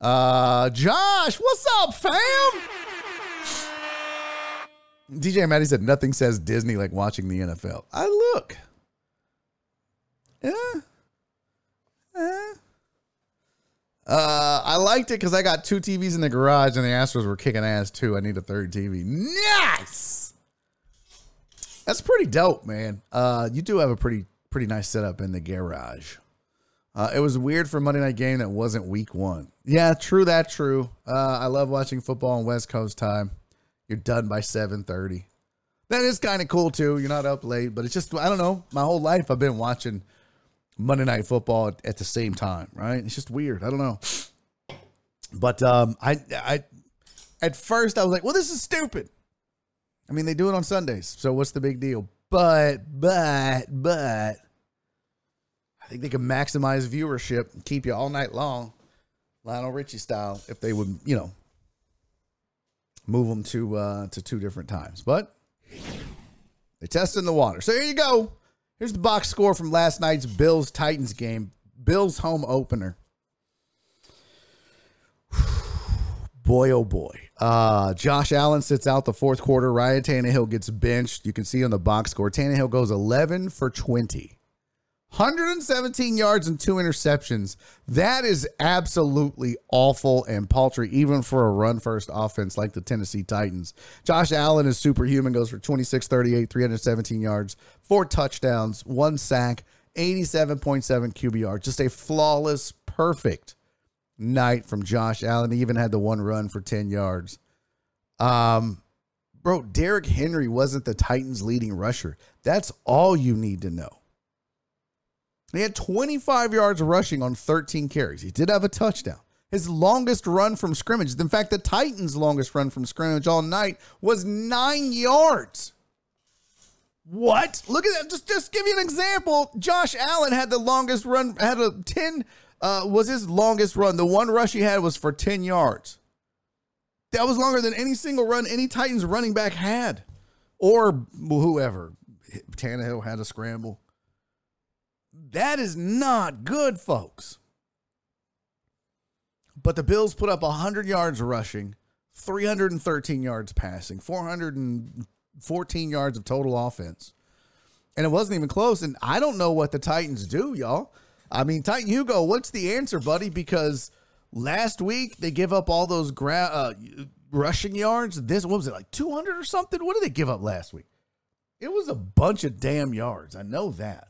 Uh, Josh, what's up, fam? D J Maddie said nothing says Disney like watching the N F L. I look. Yeah. Yeah. Uh, I liked it because I got two T Vs in the garage and the Astros were kicking ass too. I need a third T V. Nice. That's pretty dope, man. Uh, you do have a pretty pretty nice setup in the garage. Uh, it was weird for a Monday night game that wasn't week one. Yeah, true that, true. Uh, I love watching football on West Coast time. You're done by seven thirty. That is kind of cool, too. You're not up late, but it's just, I don't know. My whole life I've been watching Monday night football at, at the same time, right? It's just weird. I don't know. But um, I, I at first I was like, well, this is stupid. I mean, they do it on Sundays, so what's the big deal? But, but, but, I think they can maximize viewership and keep you all night long, Lionel Richie style, if they would, you know, move them to uh, to two different times. But they tested the water. So here you go. Here's the box score from last night's Bills-Titans game. Bills home opener. Boy, oh boy. Uh, Josh Allen sits out the fourth quarter. Ryan Tannehill gets benched. You can see on the box score, Tannehill goes eleven for twenty. one hundred seventeen yards and two interceptions. That is absolutely awful and paltry, even for a run-first offense like the Tennessee Titans. Josh Allen is superhuman, goes for twenty-six thirty-eight, three hundred seventeen yards, four touchdowns, one sack, eighty-seven point seven Q B R. Just a flawless, perfect night from Josh Allen. He even had the one run for ten yards. Um, bro, Derrick Henry wasn't the Titans' leading rusher. That's all you need to know. He had twenty-five yards rushing on thirteen carries. He did have a touchdown. His longest run from scrimmage, in fact, the Titans' longest run from scrimmage all night was nine yards. What? Look at that. Just, just give you an example. Josh Allen had the longest run, had a ten. Uh, was his longest run. The one rush he had was for ten yards. That was longer than any single run any Titans running back had. Or whoever. Tannehill had a scramble. That is not good, folks. But the Bills put up one hundred yards rushing, three hundred thirteen yards passing, four hundred fourteen yards of total offense. And it wasn't even close. And I don't know what the Titans do, y'all. I mean, Titan Hugo, what's the answer, buddy? Because last week they give up all those gra- uh, rushing yards. This, what was it, like two hundred or something? What did they give up last week? It was a bunch of damn yards. I know that.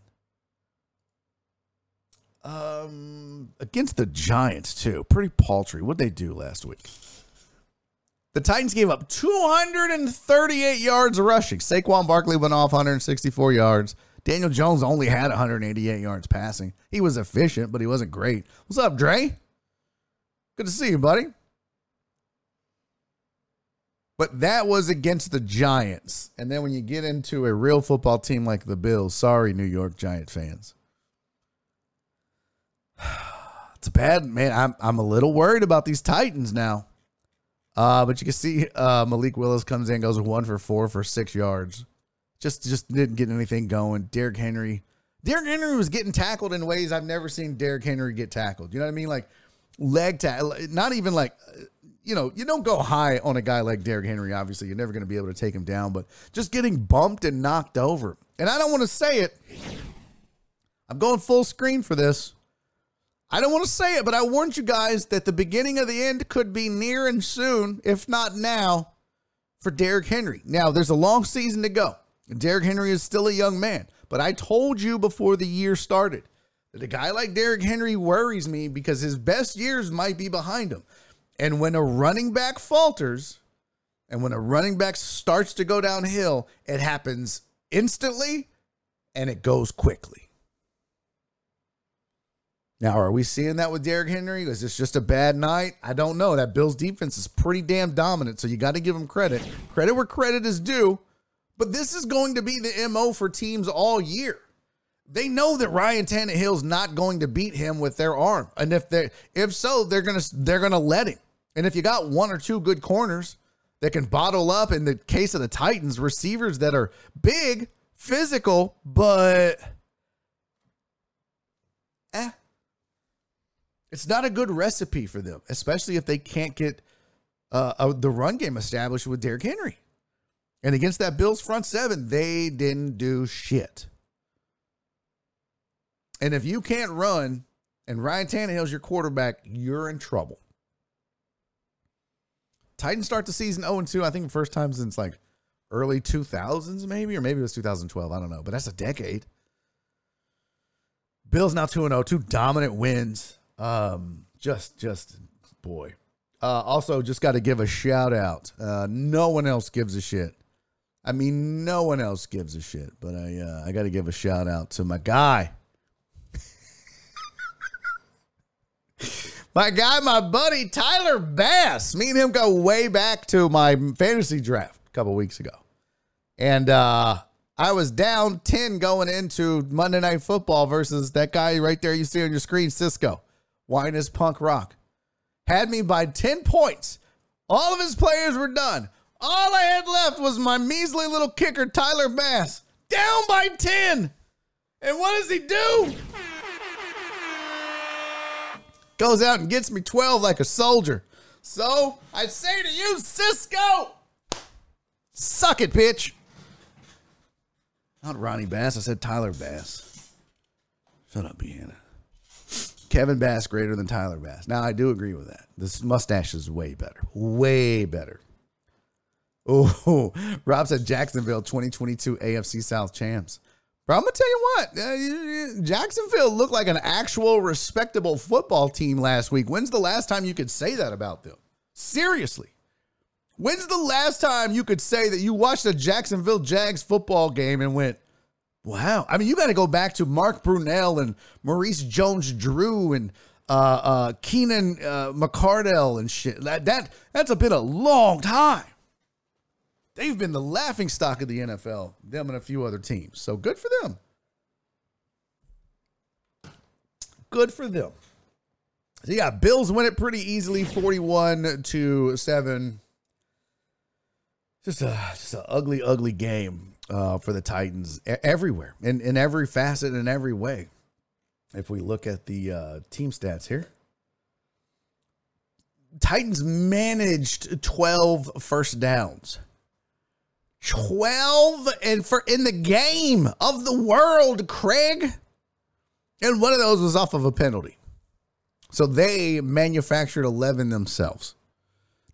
Um, against the Giants, too. Pretty paltry. What did they do last week? The Titans gave up two hundred thirty-eight yards rushing. Saquon Barkley went off one hundred sixty-four yards. Daniel Jones only had one hundred eighty-eight yards passing. He was efficient, but he wasn't great. What's up, Dre? Good to see you, buddy. But that was against the Giants. And then when you get into a real football team like the Bills, sorry, New York Giant fans. It's bad, man. I'm, I'm a little worried about these Titans now. Uh, but you can see uh, Malik Willis comes in, goes one for four for six yards. Just just didn't get anything going. Derrick Henry. Derrick Henry was getting tackled in ways I've never seen Derrick Henry get tackled. You know what I mean? Like leg tackle. Not even like, you know, you don't go high on a guy like Derrick Henry. Obviously, you're never going to be able to take him down. But just getting bumped and knocked over. And I don't want to say it. I'm going full screen for this. I don't want to say it, but I warned you guys that the beginning of the end could be near and soon, if not now, for Derrick Henry. Now, there's a long season to go. Derrick Henry is still a young man, but I told you before the year started that a guy like Derrick Henry worries me because his best years might be behind him. And when a running back falters and when a running back starts to go downhill, it happens instantly and it goes quickly. Now, are we seeing that with Derrick Henry? Is this just a bad night? I don't know. That Bills defense is pretty damn dominant, so you got to give them credit. Credit where credit is due. But this is going to be the M O for teams all year. They know that Ryan Tannehill's not going to beat him with their arm. And if they if so, they're going to they're going to let him. And if you got one or two good corners that can bottle up, in the case of the Titans, receivers that are big, physical, but eh. It's not a good recipe for them, especially if they can't get uh, a, the run game established with Derrick Henry. And against that Bills front seven, they didn't do shit. And if you can't run and Ryan Tannehill's your quarterback, you're in trouble. Titans start the season oh and two, I think the first time since like early two thousands maybe, or maybe it was two thousand twelve, I don't know, but that's a decade. Bills now two and oh, two dominant wins. Um, just, just, boy. Uh, also, just got to give a shout out. Uh, no one else gives a shit. I mean, no one else gives a shit, but I uh, I got to give a shout out to my guy. my guy, my buddy, Tyler Bass. Me and him go way back to my fantasy draft a couple weeks ago. And uh, I was down ten going into Monday Night Football versus that guy right there you see on your screen, Cisco. Wine is punk rock. Had me by ten points. All of his players were done. All I had left was my measly little kicker, Tyler Bass. Down by ten. And what does he do? Goes out and gets me twelve like a soldier. So I say to you, Cisco, suck it, bitch. Not Ronnie Bass. I said Tyler Bass. Shut up, Deanna. Kevin Bass greater than Tyler Bass. Now, I do agree with that. This mustache is way better. Way better. Oh, Rob said Jacksonville twenty twenty-two A F C South champs. Bro, I'm going to tell you what. Uh, Jacksonville looked like an actual respectable football team last week. When's the last time you could say that about them? Seriously. When's the last time you could say that you watched a Jacksonville Jags football game and went, wow. I mean, you got to go back to Mark Brunell and Maurice Jones-Drew and uh, uh, Keenan uh, McCardell and shit. That, that, that's been a long time. They've been the laughingstock of the N F L, them and a few other teams. So good for them. Good for them. So yeah, Bills win it pretty easily, forty-one to seven. Just a, just a ugly, ugly game. Uh, for the Titans everywhere, in, in every facet, in every way. If we look at the uh, team stats here, Titans managed twelve first downs. twelve and for in the game of the world, Craig. And one of those was off of a penalty. So they manufactured eleven themselves.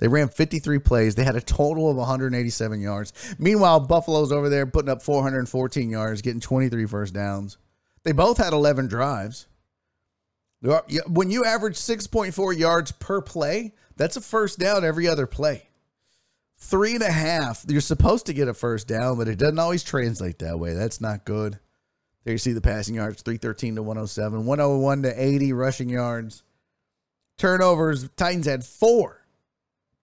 They ran fifty-three plays. They had a total of one hundred eighty-seven yards. Meanwhile, Buffalo's over there putting up four hundred fourteen yards, getting twenty-three first downs. They both had eleven drives. When you average six point four yards per play, that's a first down every other play. Three and a half, you're supposed to get a first down, but it doesn't always translate that way. That's not good. There you see the passing yards, three thirteen to one oh seven, one oh one to eighty rushing yards. Turnovers, Titans had four.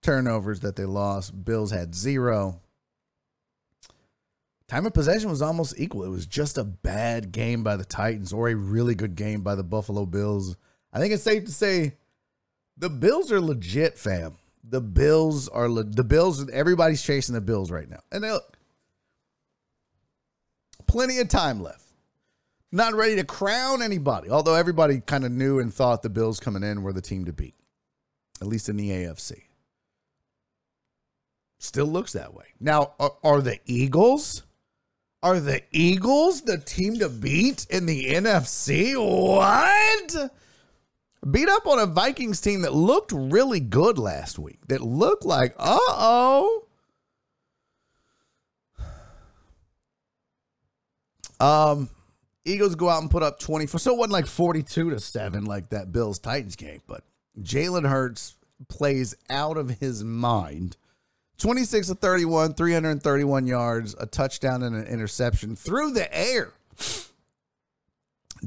Turnovers that they lost. Bills had zero. Time of possession was almost equal. It was just a bad game by the Titans or a really good game by the Buffalo Bills. I think it's safe to say the Bills are legit, fam. The Bills are le- the Bills. Everybody's chasing the Bills right now. And they look, plenty of time left. Not ready to crown anybody, although everybody kind of knew and thought the Bills coming in were the team to beat, at least in the A F C. Still looks that way. Now, are, are the Eagles? Are the Eagles the team to beat in the N F C? What? Beat up on a Vikings team that looked really good last week. That looked like, uh-oh. Um... Eagles go out and put up twenty-four. So it wasn't like forty-two to seven like that Bills-Titans game, but Jalen Hurts plays out of his mind. twenty-six to thirty-one, three hundred thirty-one yards, a touchdown and an interception through the air.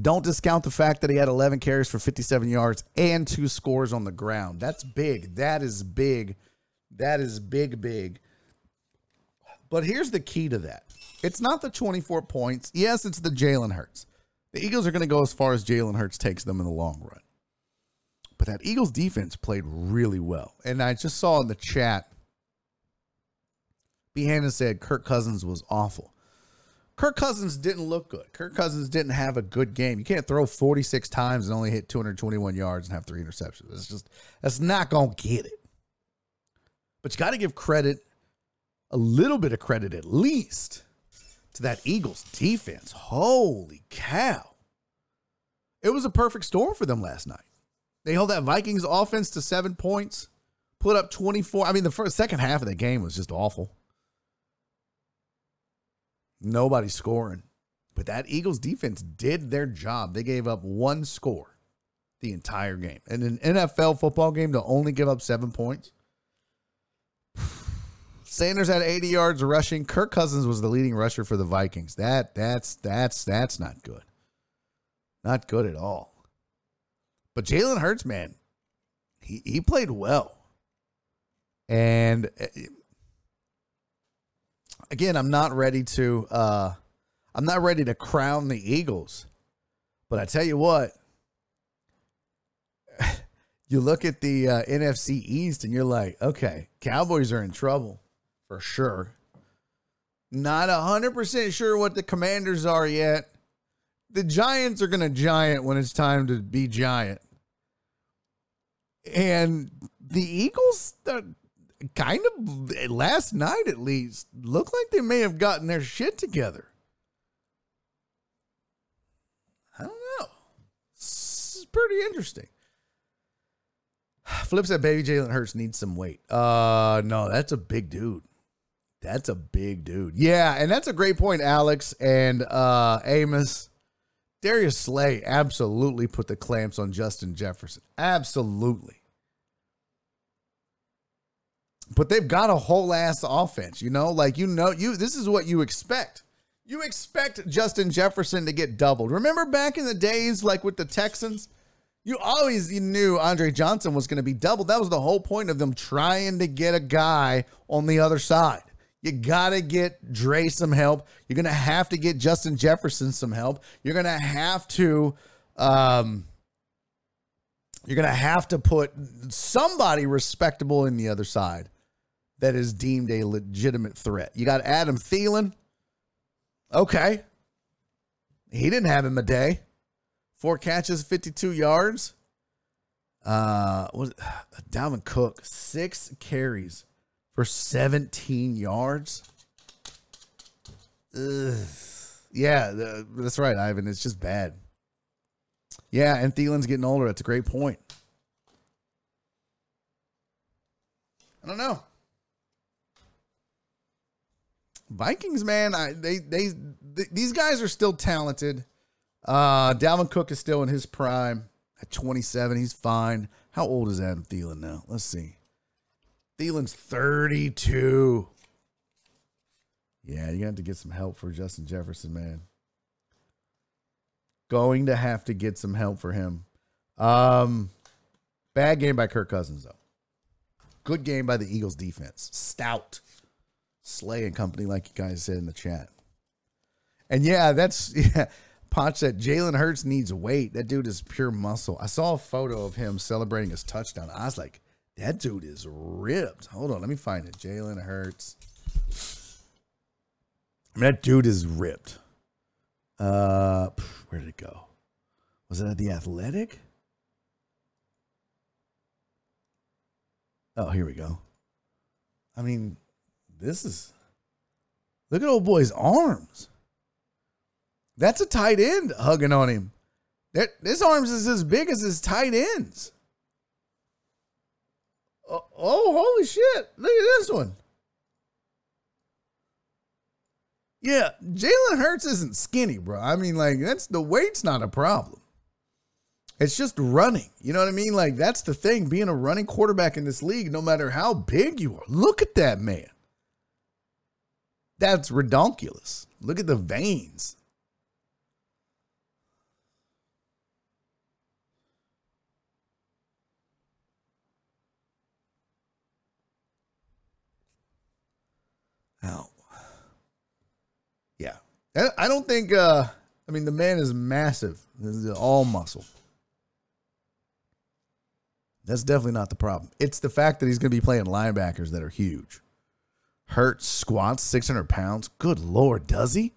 Don't discount the fact that he had eleven carries for fifty-seven yards and two scores on the ground. That's big. That is big. That is big, big. But here's the key to that. It's not the twenty-four points. Yes, it's the Jalen Hurts. The Eagles are going to go as far as Jalen Hurts takes them in the long run. But that Eagles defense played really well. And I just saw in the chat, Behanna said Kirk Cousins was awful. Kirk Cousins didn't look good. Kirk Cousins didn't have a good game. You can't throw forty-six times and only hit two hundred twenty-one yards and have three interceptions. It's just, that's not going to get it. But you got to give credit, a little bit of credit at least, to that Eagles defense. Holy cow. It was a perfect storm for them last night. They held that Vikings offense to seven points, put up twenty-four. I mean, the first, second half of the game was just awful. Nobody scoring. But that Eagles defense did their job. They gave up one score the entire game. And an N F L football game to only give up seven points. Sanders had eighty yards rushing. Kirk Cousins was the leading rusher for the Vikings. That that's that's that's not good. Not good at all. But Jalen Hurts, man, he he played well. And again, I'm not ready to uh, I'm not ready to crown the Eagles. But I tell you what, you look at the uh, N F C East and you're like, okay, Cowboys are in trouble. For sure. Not one hundred percent sure what the Commanders are yet. The Giants are going to giant when it's time to be giant. And the Eagles, kind of, last night at least, looked like they may have gotten their shit together. I don't know. It's pretty interesting. Flip said, baby Jalen Hurts needs some weight. Uh, no, that's a big dude. That's a big dude. Yeah, and that's a great point, Alex and uh, Amos. Darius Slay absolutely put the clamps on Justin Jefferson. Absolutely. But they've got a whole ass offense, you know? Like, you know, you this is what you expect. You expect Justin Jefferson to get doubled. Remember back in the days, like with the Texans? You always knew Andre Johnson was going to be doubled. That was the whole point of them trying to get a guy on the other side. You got to get Dre some help. You're going to have to get Justin Jefferson some help. You're going to have to, um, you're going to have to put somebody respectable in the other side that is deemed a legitimate threat. You got Adam Thielen. Okay. He didn't have him a day. Four catches, fifty-two yards. Uh, was Dalvin Cook, six carries for seventeen yards. Ugh. Yeah, the, that's right, Ivan. It's just bad. Yeah, and Thielen's getting older. That's a great point. I don't know. Vikings, man, I, they, they they these guys are still talented. Uh, Dalvin Cook is still in his prime at twenty-seven. He's fine. How old is Adam Thielen now? Let's see. Thielen's thirty-two. Yeah, you have to get some help for Justin Jefferson, man. Going to have to get some help for him. Um, bad game by Kirk Cousins, though. Good game by the Eagles defense. Stout. Slay and company, like you guys said in the chat. And yeah, that's... yeah. Potch said, Jalen Hurts needs weight. That dude is pure muscle. I saw a photo of him celebrating his touchdown. I was like, that dude is ripped. Hold on. Let me find it. Jalen Hurts. I mean, that dude is ripped. Uh, where did it go? Was it at The Athletic? Oh, here we go. I mean, this is... Look at old boy's arms. That's a tight end hugging on him. That his arms is as big as his tight ends. Oh, oh, holy shit. Look at this one. Yeah, Jalen Hurts isn't skinny, bro. I mean, like, that's the weight's not a problem. It's just running. You know what I mean? Like, that's the thing. Being a running quarterback in this league, no matter how big you are, look at that man. That's redonkulous. Look at the veins. Ow. Yeah. I don't think, uh, I mean, the man is massive. This is all muscle. That's definitely not the problem. It's the fact that he's going to be playing linebackers that are huge. Hurts squats six hundred pounds. Good Lord, does he?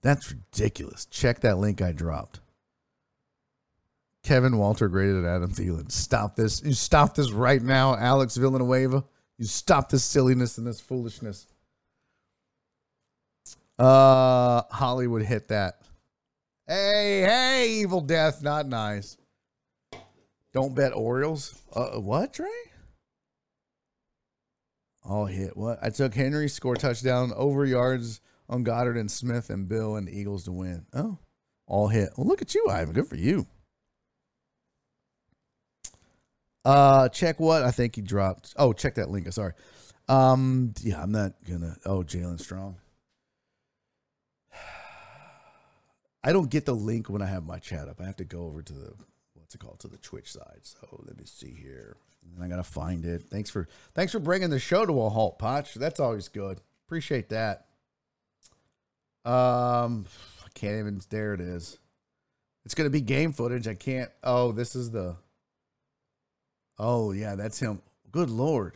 That's ridiculous. Check that link I dropped. Kevin Walter graded at Adam Thielen. Stop this. You stop this right now, Alex Villanueva. You stop this silliness and this foolishness. Uh, Hollywood hit that. Hey, hey, Evil Death. Not nice. Don't bet Orioles. Uh, what, Trey? All hit. What? I took Henry, score touchdown, over yards on Goddard and Smith and Bill and the Eagles to win. Oh, all hit. Well, look at you, Ivan. Good for you. Uh, check what? I think he dropped. Oh, check that link. Sorry. Um, yeah, I'm not gonna. Oh, Jalen Strong. I don't get the link when I have my chat up. I have to go over to the what's it called to the Twitch side. So let me see here. And I gotta find it. Thanks for thanks for bringing the show to a halt, Potch. That's always good. Appreciate that. Um, I can't even. There it is. It's gonna be game footage. I can't. Oh, this is the. Oh yeah, that's him. Good Lord.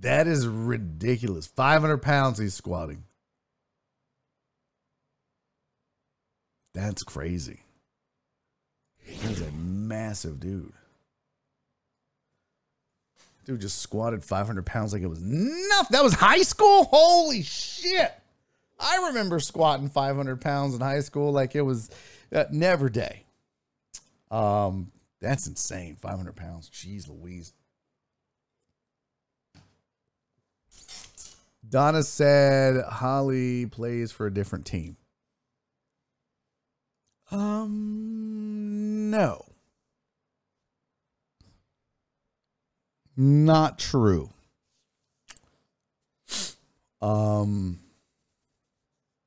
That is ridiculous. five hundred pounds he's squatting. That's crazy. He's a massive dude. Dude just squatted five hundred pounds like it was nothing. That was high school? Holy shit. I remember squatting five hundred pounds in high school like it was uh, never day. Um, that's insane. five hundred pounds. Jeez Louise. Donna said Holly plays for a different team. Um, no. Not true. Um,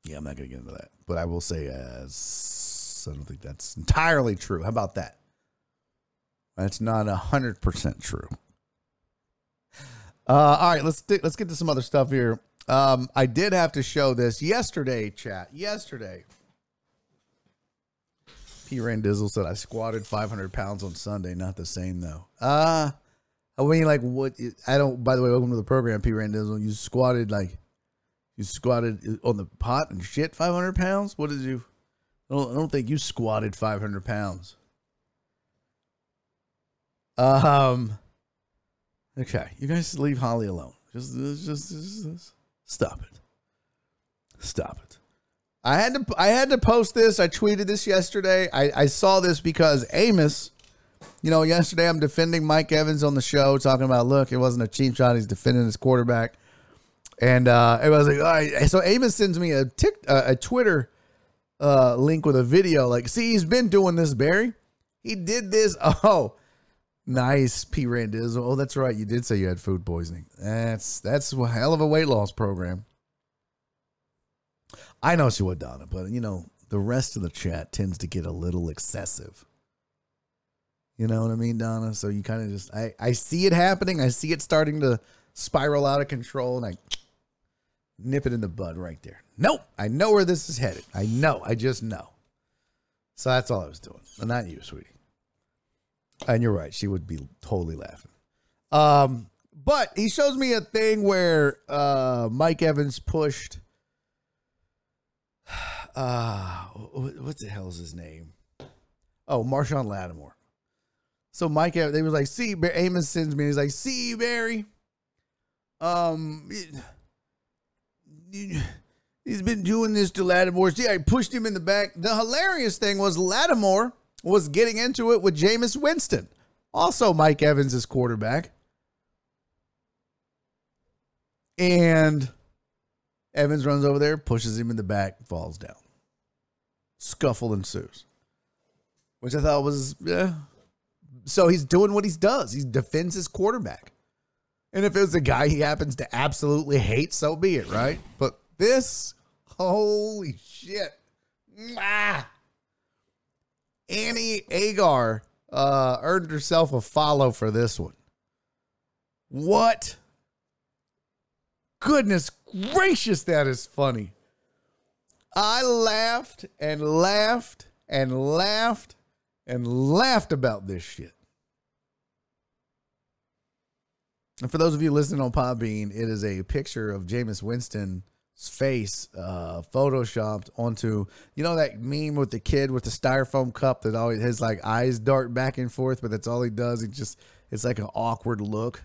yeah, I'm not going to get into that, but I will say, as I don't think that's entirely true. How about that? That's not a hundred percent true. Uh, all right, let's, th- let's get to some other stuff here. Um, I did have to show this yesterday, chat yesterday. P. Randizzle said, I squatted five hundred pounds on Sunday. Not the same, though. Uh, I mean, like, what? I don't, by the way, welcome to the program, P. Randizzle. You squatted, like, you squatted on the pot and shit, five hundred pounds? What did you? I don't, I don't think you squatted five hundred pounds. Um, okay. You guys leave Holly alone. Just, just, just, just stop it. Stop it. I had to I had to post this. I tweeted this yesterday. I, I saw this because Amos, you know, yesterday I'm defending Mike Evans on the show, talking about, look, it wasn't a cheap shot. He's defending his quarterback. And uh, it was like, all right. So Amos sends me a tick, uh, a Twitter uh, link with a video. Like, see, he's been doing this, Barry. He did this. Oh, nice, P. Randizzle. Oh, that's right. You did say you had food poisoning. That's, that's a hell of a weight loss program. I know she would, Donna, but, you know, the rest of the chat tends to get a little excessive. You know what I mean, Donna? So you kind of just, I, I see it happening. I see it starting to spiral out of control, and I nip it in the bud right there. Nope. I know where this is headed. I know. I just know. So that's all I was doing. Well, not you, sweetie. And you're right. She would be totally laughing. Um, but he shows me a thing where uh, Mike Evans pushed uh, what the hell is his name? Oh, Marshawn Lattimore. So Mike, they was like, see, Amos sends me. He's like, see, Barry. Um, he's been doing this to Lattimore. See, I pushed him in the back. The hilarious thing was Lattimore was getting into it with Jameis Winston. Also, Mike Evans is quarterback. And Evans runs over there, pushes him in the back, falls down. Scuffle ensues. Which I thought was, yeah. So he's doing what he does. He defends his quarterback. And if it was a guy he happens to absolutely hate, so be it, right? But this, holy shit. Mwah. Annie Agar uh, earned herself a follow for this one. What? Goodness gracious, that is funny. I laughed and laughed and laughed and laughed about this shit. And for those of you listening on Podbean, it is a picture of Jameis Winston's face uh, photoshopped onto, you know, that meme with the kid with the styrofoam cup that always has like eyes dart back and forth, but that's all he does. It just, it's like an awkward look.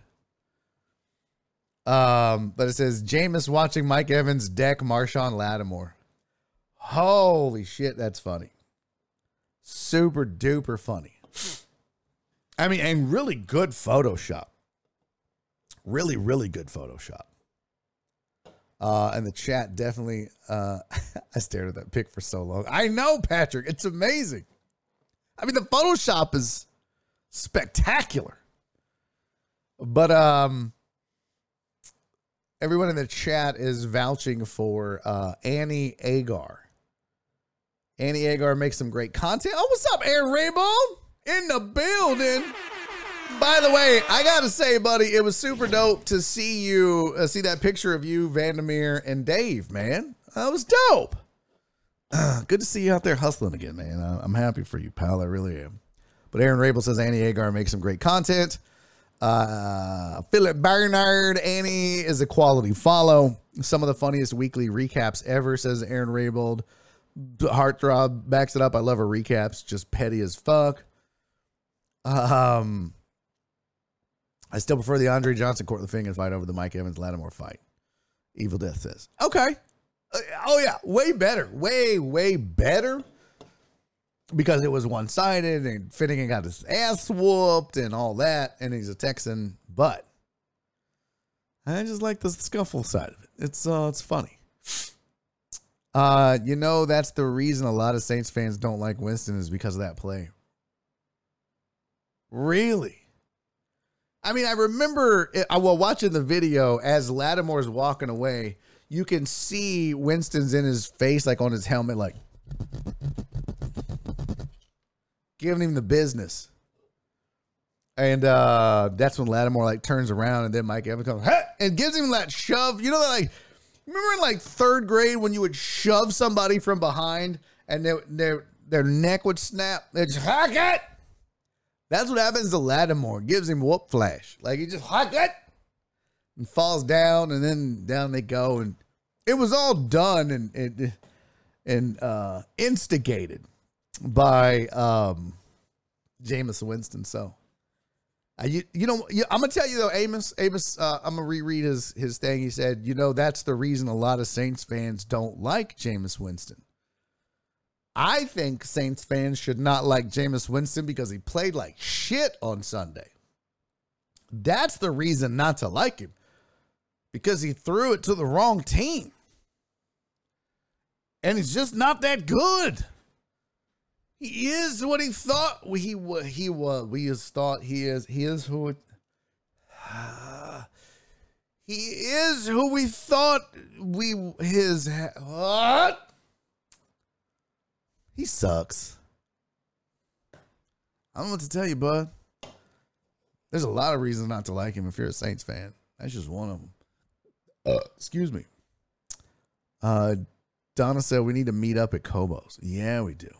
Um, but it says Jameis watching Mike Evans deck Marshawn Lattimore. Holy shit, that's funny. Super duper funny. I mean, and really good Photoshop. Really, really good Photoshop. Uh, and the chat definitely, uh, I stared at that pic for so long. I know, Patrick, it's amazing. I mean, the Photoshop is spectacular. But, um... everyone in the chat is vouching for uh, Annie Agar. Annie Agar makes some great content. Oh, what's up, Aaron Raybone? In the building. By the way, I got to say, buddy, it was super dope to see you, uh, see that picture of you, Vandermeer, and Dave, man. That was dope. Uh, good to see you out there hustling again, man. Uh, I'm happy for you, pal. I really am. But Aaron Raybone says Annie Agar makes some great content. Uh, Philip Bernard, Annie is a quality follow. Some of the funniest weekly recaps ever, says Aaron Raybould. Heartthrob backs it up. I love her recaps. Just petty as fuck. Um, I still prefer the Andre Johnson Courtland Fingon fight over the Mike Evans Lattimore fight. Evil Death says, okay. Uh, oh yeah. Way better. Way, way better. Because it was one-sided and Finnegan got his ass whooped and all that. And he's a Texan, but I just like the scuffle side of it. It's, uh, it's funny. Uh, you know, that's the reason a lot of Saints fans don't like Winston is because of that play. Really? I mean, I remember it, I was watching the video as Lattimore's walking away. You can see Winston's in his face, like on his helmet, like, giving him the business. And uh, that's when Lattimore like turns around and then Mike Evans comes hey! and gives him that shove. You know, like, remember in like third grade when you would shove somebody from behind and their their, their neck would snap? They'd just hack it. That's what happens to Lattimore. Gives him whoop flash. Like he just hack it and falls down and then down they go. And it was all done and, and, and uh, instigated by um, Jameis Winston. So uh, you you know you, I'm gonna tell you though, Amos Amos uh, I'm gonna reread his his thing. He said, you know, that's the reason a lot of Saints fans don't like Jameis Winston. I think Saints fans should not like Jameis Winston because he played like shit on Sunday. That's the reason not to like him, because he threw it to the wrong team, and he's just not that good. He is what he thought he was. He was. We just thought he is. He is who. It, uh, he is who we thought we his. What? He sucks. I don't know what to tell you, bud. There's a lot of reasons not to like him if you're a Saints fan. That's just one of them. Uh, excuse me. Uh, Donna said we need to meet up at Kobo's. Yeah, we do.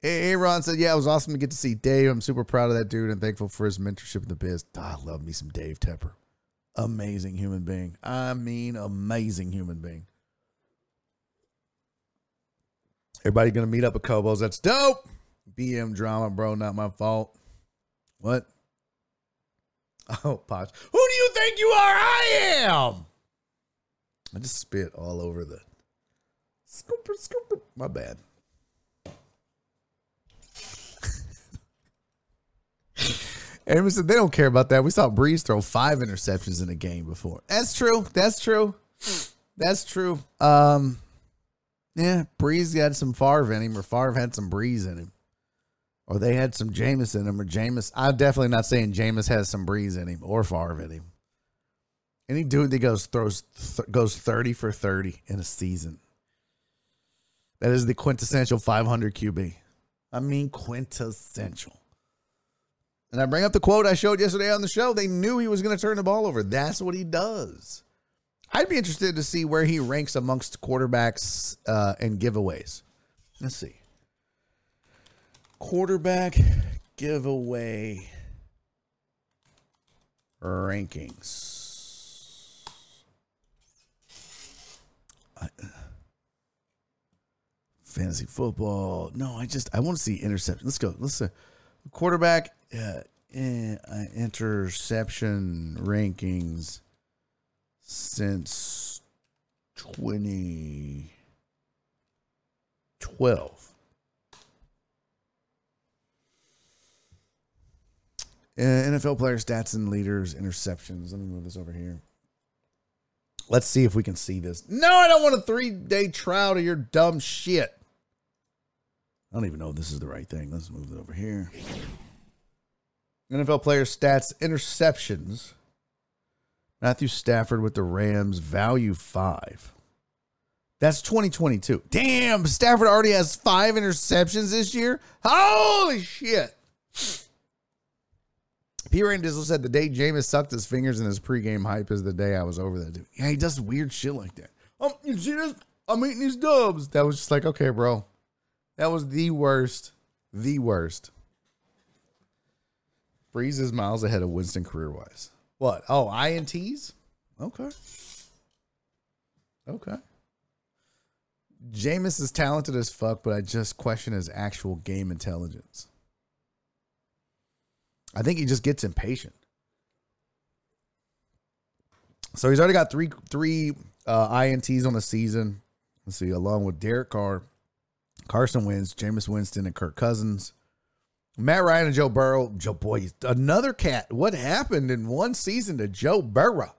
Hey, Aaron said, yeah, it was awesome to get to see Dave. I'm super proud of that dude and thankful for his mentorship in the biz. I oh, love me some Dave Tepper. Amazing human being. I mean, amazing human being. Everybody going to meet up at Kobo's. That's dope. B M drama, bro. Not my fault. What? Oh, Posh. Who do you think you are? I am. I just spit all over the... Scoop it, scoop it. My bad. Aaron said they don't care about that. We saw Breeze throw five interceptions in a game before. That's true. That's true. That's true. Um, yeah, Breeze got some Favre in him, or Favre had some Breeze in him. Or they had some Jameis in him, or Jameis. I'm definitely not saying Jameis has some Breeze in him or Favre in him. Any dude that goes throws th- goes thirty for thirty in a season. That is the quintessential five hundred Q B. I mean, quintessential. And I bring up the quote I showed yesterday on the show. They knew he was going to turn the ball over. That's what he does. I'd be interested to see where he ranks amongst quarterbacks uh, and giveaways. Let's see. Quarterback giveaway rankings. I, uh, fantasy football. No, I just, I want to see interception. Let's go. Let's see. Quarterback uh, in, uh, interception rankings since twenty twelve. Uh, N F L player stats and leaders, interceptions. Let me move this over here. Let's see if we can see this. No, I don't want a three-day trial to your dumb shit. I don't even know if this is the right thing. Let's move it over here. N F L player stats, interceptions. Matthew Stafford with the Rams, value five. That's twenty twenty-two. Damn, Stafford already has five interceptions this year? Holy shit. P. Randizzle said the day Jameis sucked his fingers in his pregame hype is the day I was over that dude. Yeah, he does weird shit like that. Um, you see this? I'm eating these dubs. That was just like, okay, bro. That was the worst, the worst. Breeze is miles ahead of Winston career-wise. What? Oh, I N Ts? Okay. Okay. Jameis is talented as fuck, but I just question his actual game intelligence. I think he just gets impatient. So he's already got three three uh, I N Ts on the season. Let's see, along with Derek Carr. Carson Wentz, Jameis Winston, and Kirk Cousins. Matt Ryan and Joe Burrow. Joe Boy, another cat. What happened in one season to Joe Burrow?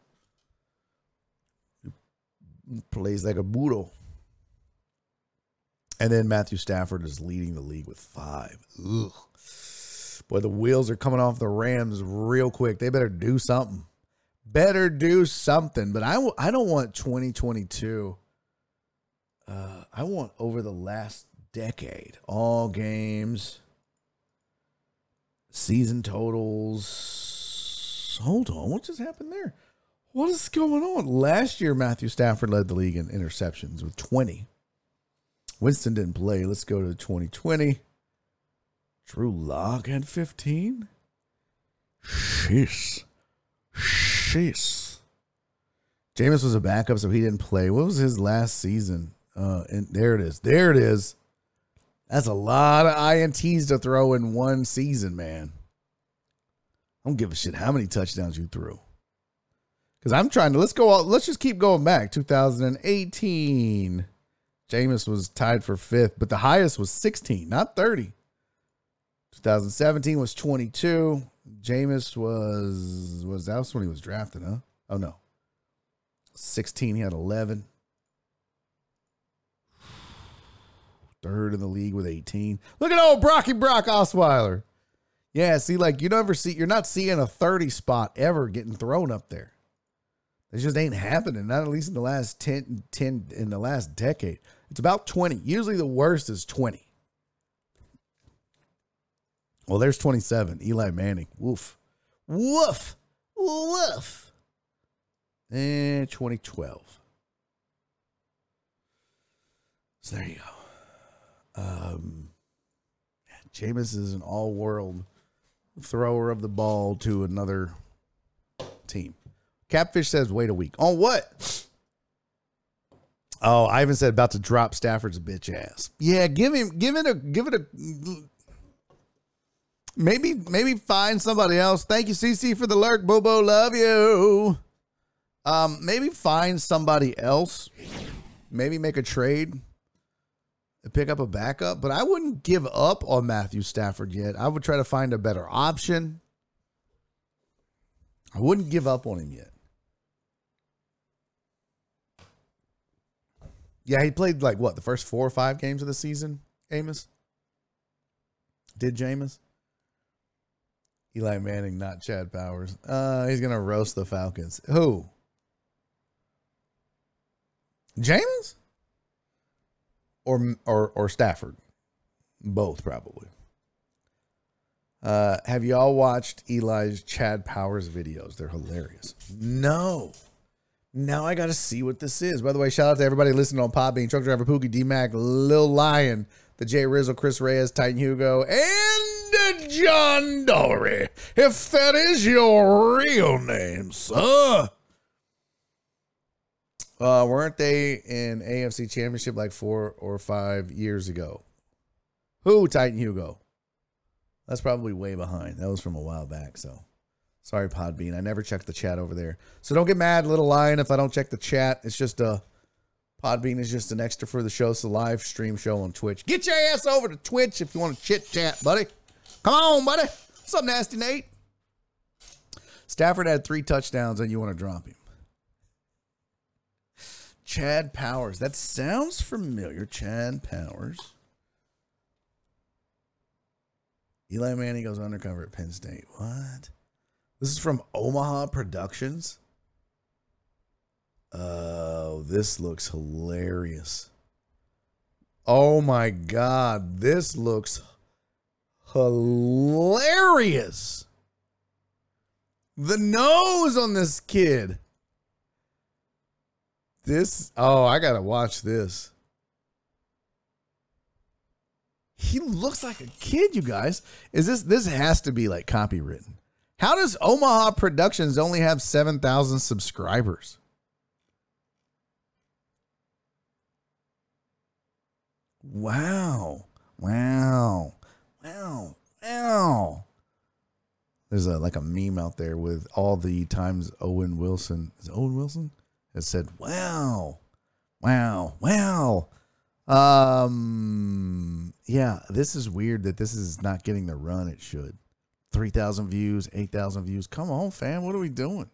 He plays like a burro. And then Matthew Stafford is leading the league with five. Ugh. Boy, the wheels are coming off the Rams real quick. They better do something. Better do something. But I, w- I don't want twenty twenty-two. Uh, I want over the last decade, all games, season totals. Hold on. What just happened there? What is going on? Last year, Matthew Stafford led the league in interceptions with twenty. Winston didn't play. Let's go to twenty twenty. Drew Lock had fifteen. Sheesh. Sheesh. Jameis was a backup, so he didn't play. What was his last season? Uh, and there it is. There it is. That's a lot of I N Ts to throw in one season, man. I don't give a shit how many touchdowns you threw. Because I'm trying to, let's go all, let's just keep going back. twenty eighteen. Jameis was tied for fifth, but the highest was sixteen, not thirty. twenty seventeen was twenty-two. Jameis was, was that was when he was drafted, huh? Oh, no. sixteen, he had eleven. Third in the league with eighteen. Look at old Brocky Brock Osweiler. Yeah, see, like, you never see, you're not seeing a thirty spot ever getting thrown up there. It just ain't happening, not at least in the last ten, ten, in the last decade. It's about twenty. Usually the worst is twenty. Well, there's twenty-seven. Eli Manning. Woof. Woof. Woof. And twenty twelve. So there you go. Um, Jameis is an all-world thrower of the ball to another team. Catfish says, wait a week. On what? Oh, Ivan said about to drop Stafford's bitch ass. Yeah, give him, give it a, give it a. Maybe, maybe find somebody else. Thank you, C C, for the lurk. Bobo, love you. Um, maybe find somebody else. Maybe make a trade. Pick up a backup, but I wouldn't give up on Matthew Stafford yet. I would try to find a better option. I wouldn't give up on him yet. Yeah, he played like what, the first four or five games of the season, Amos? Did Jameis? Eli Manning, not Chad Powers. Uh, he's going to roast the Falcons. Who? Jameis? Or, or or Stafford. Both, probably. Uh, have y'all watched Eli's Chad Powers videos? They're hilarious. No. Now I got to see what this is. By the way, shout out to everybody listening on Podbean. Truck Driver Pookie, D-Mac, Lil Lion, the J Rizzle, Chris Reyes, Titan Hugo, and John Dory. If that is your real name, sir. Uh, weren't they in A F C Championship like four or five years ago? Who, Titan Hugo? That's probably way behind. That was from a while back, so. Sorry, Podbean. I never checked the chat over there. So don't get mad, Little Lion, if I don't check the chat. It's just a... Podbean is just an extra for the show. It's a live stream show on Twitch. Get your ass over to Twitch if you want to chit-chat, buddy. Come on, buddy. What's up, Nasty Nate? Stafford had three touchdowns and you want to drop him. Chad Powers. That sounds familiar. Chad Powers. Eli Manning goes undercover at Penn State. What? This is from Omaha Productions. Oh, this looks hilarious. Oh my God. This looks hilarious. The nose on this kid. This, oh, I gotta watch this. He looks like a kid, you guys. Is this, this has to be like copywritten. How does Omaha Productions only have seven thousand subscribers? Wow. Wow. Wow. Wow. There's a, like a meme out there with all the times Owen Wilson, is it Owen Wilson? It said, wow, wow, wow. Um, yeah, this is weird that this is not getting the run it should. three thousand views, eight thousand views. Come on, fam. What are we doing?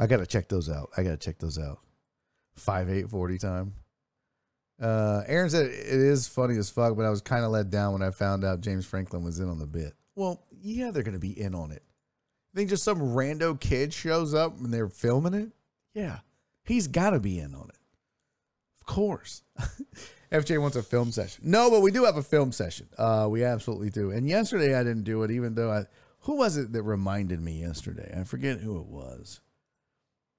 I got to check those out. I got to check those out. five eight forty time. Uh, Aaron said, it is funny as fuck, but I was kind of let down when I found out James Franklin was in on the bit. Well, yeah, they're going to be in on it. Think just some rando kid shows up and they're filming it? Yeah. He's got to be in on it. Of course. F J wants a film session. No, but we do have a film session. Uh, we absolutely do. And yesterday I didn't do it, even though I... Who was it that reminded me yesterday? I forget who it was.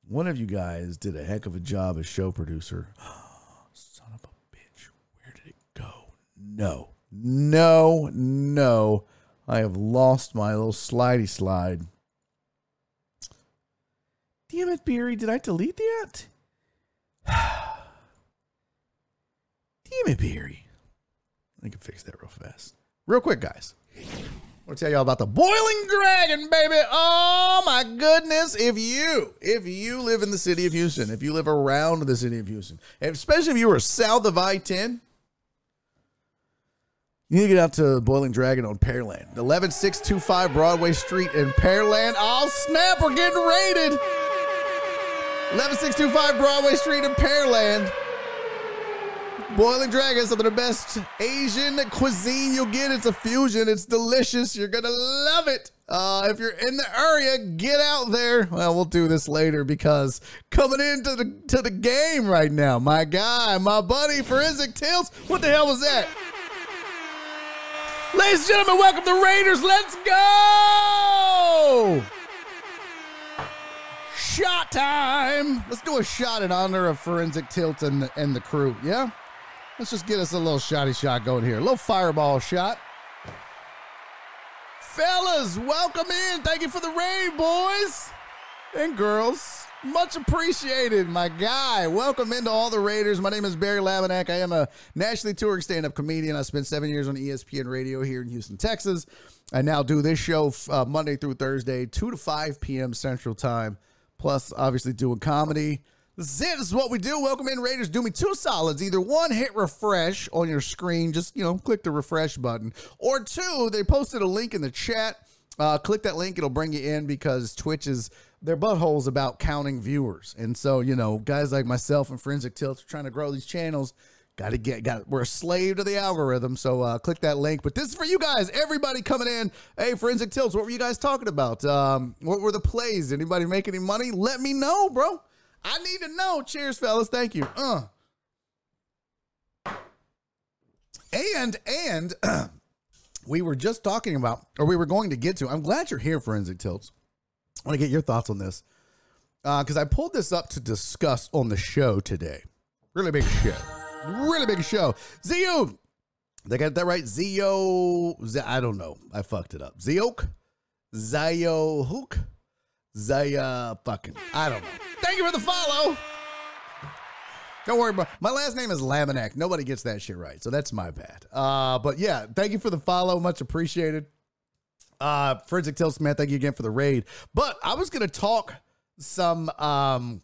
One of you guys did a heck of a job as show producer. Oh, son of a bitch. Where did it go? No. No. No. I have lost my little slidey slide. Damn it, Barry. Did I delete that? Damn it, Barry. I can fix that real fast. Real quick, guys. I want to tell y'all about the Boiling Dragon, baby. Oh, my goodness. If you, if you live in the city of Houston, if you live around the city of Houston, especially if you were south of I ten, you need to get out to Boiling Dragon on Pearland. eleven six twenty-five Broadway Street in Pearland. Oh, snap. We're getting raided. eleven six twenty-five Broadway Street in Pearland. Boiling Dragon, some of the best Asian cuisine you'll get. It's a fusion. It's delicious. You're going to love it. Uh, if you're in the area, get out there. Well, we'll do this later because coming into the to the game right now, my guy, my buddy, Forensic Tales. What the hell was that? Ladies and gentlemen, welcome to Raiders. Let's go! Shot time! Let's do a shot in honor of Forensic Tilt and the, and the crew, yeah? Let's just get us a little shotty shot going here. A little fireball shot. Fellas, welcome in. Thank you for the raid, boys and girls. Much appreciated, my guy. Welcome into All the Raiders. My name is Barry Laminat. I am a nationally touring stand-up comedian. I spent seven years on E S P N radio here in Houston, Texas. I now do this show uh, Monday through Thursday, two to five p.m. Central Time, plus obviously doing comedy. This is it. This is what we do. Welcome in, Raiders. Do me two solids. Either one, hit refresh on your screen. Just, you know, click the refresh button. Or two, they posted a link in the chat. Uh, click that link. It'll bring you in because Twitch is their buttholes about counting viewers. And so, you know, guys like myself and Forensic Tilts are trying to grow these channels. Got to get, got, we're a slave to the algorithm. So uh, click that link. But this is for you guys. Everybody coming in. Hey, Forensic Tilts, what were you guys talking about? Um, what were the plays? Did anybody make any money? Let me know, bro. I need to know. Cheers, fellas. Thank you. Uh. And, and, uh, we were just talking about, or we were going to get to, I'm glad you're here, Forensic Tilts. I want to get your thoughts on this. Because uh, I pulled this up to discuss on the show today. Really big show. Really big show. Zio. They got that right? Zio. Z- I don't know. I fucked it up. Ziok. Zio Hook. Zaya fucking. I don't know. Thank you for the follow. Don't worry about my last name is Laminac. Nobody gets that shit right, so that's my bad. Uh, but yeah, thank you for the follow, much appreciated. Uh, Forensic Tilts, man, thank you again for the raid. But I was gonna talk some um,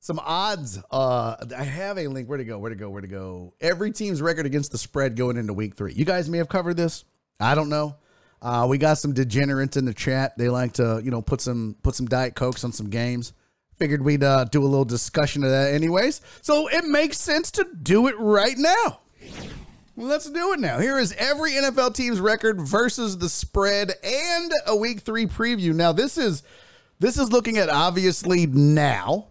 some odds. Uh, I have a link. Where to go? Where to go? Where to go? Every team's record against the spread going into week three. You guys may have covered this. I don't know. Uh, we got some degenerates in the chat. They like to, you know, put some put some Diet Cokes on some games. Figured we'd uh, do a little discussion of that anyways. So it makes sense to do it right now. Let's do it now. Here is every N F L team's record versus the spread and a week three preview. Now, this is this is looking at obviously now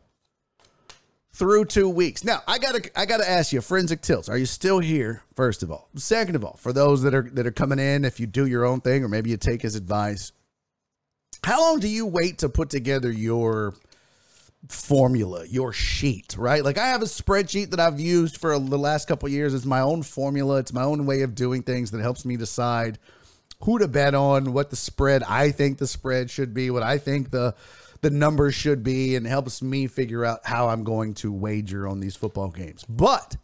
through two weeks. Now, I gotta I gotta ask you, Forensic Tilts, are you still here? First of all. Second of all, for those that are that are coming in, if you do your own thing or maybe you take his advice, how long do you wait to put together your formula, your sheet, right? Like I have a spreadsheet that I've used for the last couple of years. It's my own formula. It's my own way of doing things that helps me decide who to bet on, what the spread, I think the spread should be, what I think the, the numbers should be, and helps me figure out how I'm going to wager on these football games. But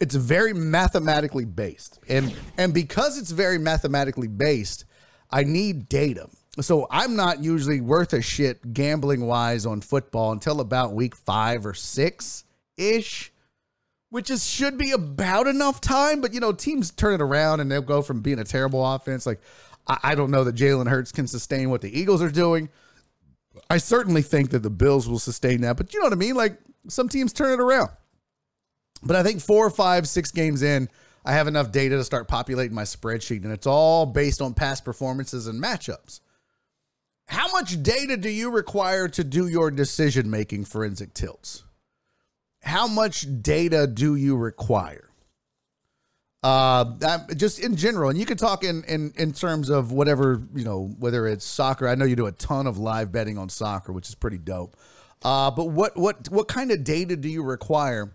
it's very mathematically based. And, and because it's very mathematically based, I need data. So I'm not usually worth a shit gambling-wise on football until about week five or six-ish, which is should be about enough time. But, you know, teams turn it around and they'll go from being a terrible offense. Like, I, I don't know that Jalen Hurts can sustain what the Eagles are doing. I certainly think that the Bills will sustain that. But you know what I mean? Like, some teams turn it around. But I think four or five, six games in, I have enough data to start populating my spreadsheet. And it's all based on past performances and matchups. How much data do you require to do your decision-making, Forensic Tilts? How much data do you require? Uh, I'm, just in general, and you can talk in, in, in terms of whatever, you know, whether it's soccer. I know you do a ton of live betting on soccer, which is pretty dope. Uh, but what, what, what kind of data do you require?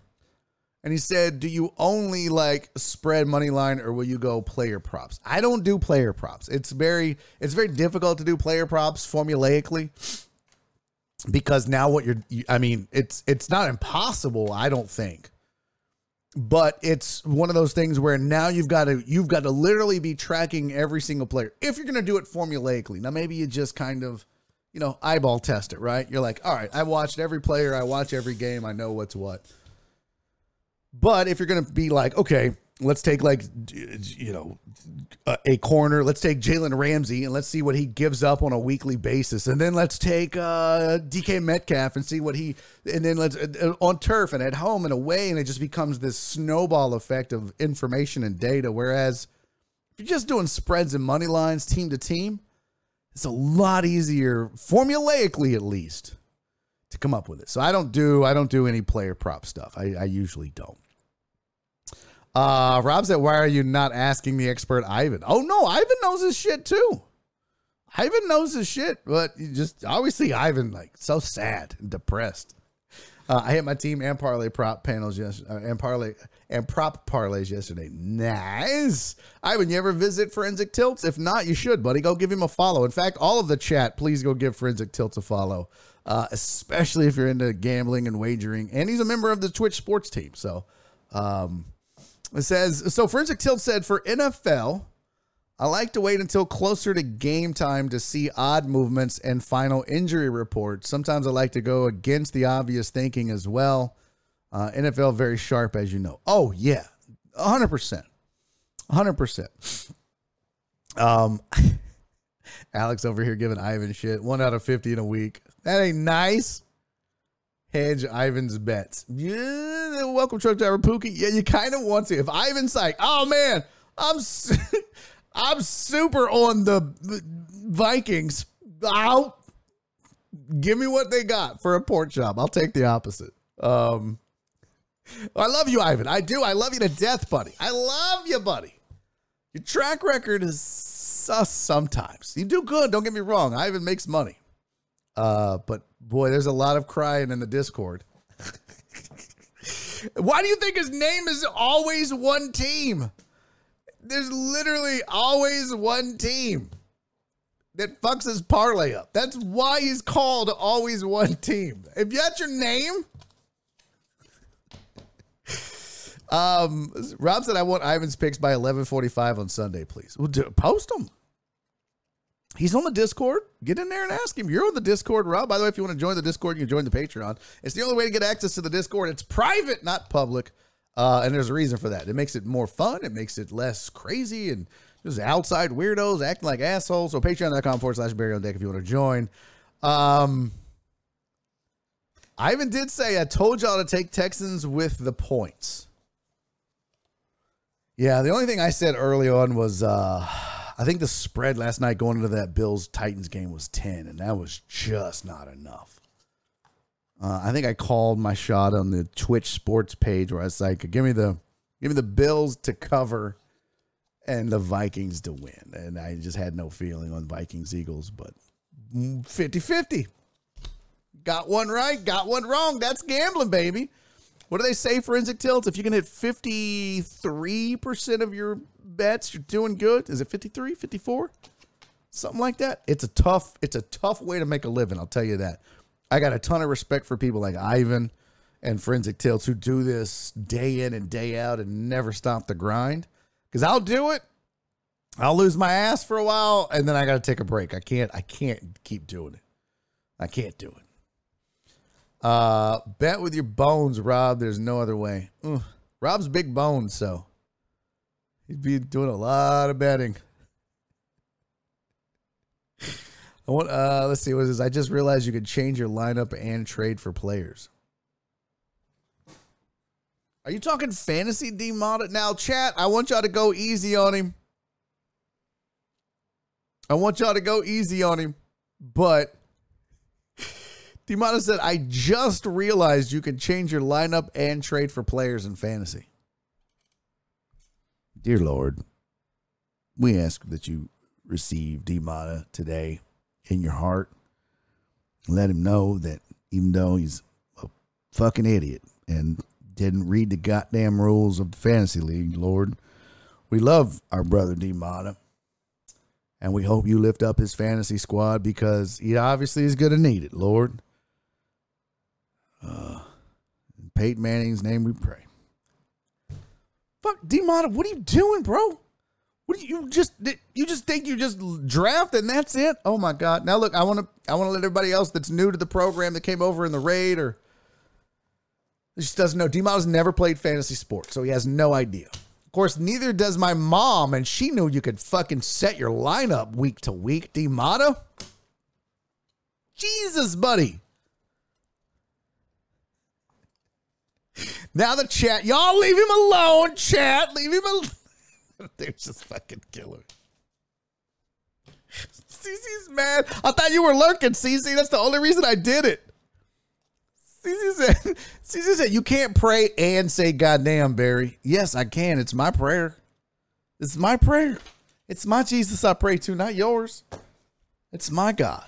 And he said, do you only like spread money line or will you go player props? I don't do player props. It's very, it's very difficult to do player props formulaically because now what you're, you, I mean, it's, it's not impossible. I don't think, but it's one of those things where now you've got to, you've got to literally be tracking every single player. If you're going to do it formulaically, now maybe you just kind of, you know, eyeball test it, right? You're like, all right, I watched every player. I watch every game. I know what's what. But if you're going to be like, okay, let's take like, you know, a, a corner. Let's take Jalen Ramsey and let's see what he gives up on a weekly basis. And then let's take uh, D K Metcalf and see what he, and then let's uh, on turf and at home and away. And it just becomes this snowball effect of information and data. Whereas if you're just doing spreads and money lines, team to team, it's a lot easier formulaically, at least, to come up with it. So I don't do, I don't do any player prop stuff. I, I usually don't. Uh, Rob said, why are you not asking the expert Ivan? Oh no, Ivan knows his shit too. Ivan knows his shit, but you just always see Ivan like so sad and depressed. Uh, I hit my team and parlay prop panels yes, uh, and parlay and prop parlays yesterday. Nice. Ivan, you ever visit Forensic Tilts? If not, you should, buddy. Go give him a follow. In fact, all of the chat, please go give Forensic Tilts a follow, uh, especially if you're into gambling and wagering. And he's a member of the Twitch sports team. So um, it says, so Forensic Tilt said for N F L, I like to wait until closer to game time to see odd movements and final injury reports. Sometimes I like to go against the obvious thinking as well. Uh, N F L very sharp, as you know. Oh, yeah. one hundred percent. one hundred percent. Um, Alex over here giving Ivan shit. One out of fifty in a week. That ain't nice. Hedge Ivan's bets. Yeah, welcome, truck driver Pookie. Yeah, you kind of want to. If Ivan's like, oh, man, I'm... So- I'm super on the Vikings. I'll give me what they got for a pork chop. I'll take the opposite. Um, I love you, Ivan. I do. I love you to death, buddy. I love you, buddy. Your track record is sus sometimes. You do good. Don't get me wrong. Ivan makes money. Uh, but boy, there's a lot of crying in the Discord. Why do you think his name is always one team? There's literally always one team that fucks his parlay up. That's why he's called always one team. If that's your name. um, Rob said, I want Ivan's picks by eleven forty-five on Sunday, please. Well, do, post them. He's on the Discord. Get in there and ask him. You're on the Discord, Rob. By the way, if you want to join the Discord, you can join the Patreon. It's the only way to get access to the Discord. It's private, not public. Uh, and there's a reason for that. It makes it more fun. It makes it less crazy and just outside weirdos acting like assholes. So patreon.com forward slash Barry on deck if you want to join. Um, Ivan did say, I told y'all to take Texans with the points. Yeah, the only thing I said early on was uh, I think the spread last night going into that Bills-Titans game was ten, and that was just not enough. Uh, I think I called my shot on the Twitch sports page where I was like, give me the, give me the Bills to cover and the Vikings to win. And I just had no feeling on Vikings Eagles, but fifty fifty. Got one right, got one wrong. That's gambling, baby. What do they say, Forensic Tilts? If you can hit fifty-three percent of your bets, you're doing good. Is it fifty-three, fifty-four? Something like that. It's a tough, it's a tough way to make a living. I'll tell you that. I got a ton of respect for people like Ivan and Forensic Tilts who do this day in and day out and never stop the grind. Because I'll do it. I'll lose my ass for a while, and then I got to take a break. I can't I can't keep doing it. I can't do it. Uh, bet with your bones, Rob. There's no other way. Ugh. Rob's big bones, so he'd be doing a lot of betting. I want, uh, let's see what it is. I just realized you could change your lineup and trade for players. Are you talking fantasy demod? Now, chat, I want y'all to go easy on him. I want y'all to go easy on him. But Demata said, I just realized you could change your lineup and trade for players in fantasy. Dear Lord, we ask that you receive Demata today in your heart. Let him know that even though he's a fucking idiot and didn't read the goddamn rules of the fantasy league, Lord, we love our brother D-Mata, and we hope you lift up his fantasy squad because he obviously is going to need it, Lord. Uh, in Peyton Manning's name we pray. Fuck, D-Mata, what are you doing, bro? What do you just you just think you just draft and that's it? Oh my God! Now look, I want to I want to let everybody else that's new to the program that came over in the raid or just doesn't know. D-Mod's never played fantasy sports, so he has no idea. Of course, neither does my mom, and she knew you could fucking set your lineup week to week. D-Mod, Jesus, buddy. Now the chat, y'all leave him alone. Chat, leave him alone. They're just fucking killer. Cece's mad. I thought you were lurking, Cece. That's the only reason I did it. Cece said, Cece said, you can't pray and say, goddamn, Barry. Yes, I can. It's my prayer. It's my prayer. It's my Jesus I pray to, not yours. It's my God.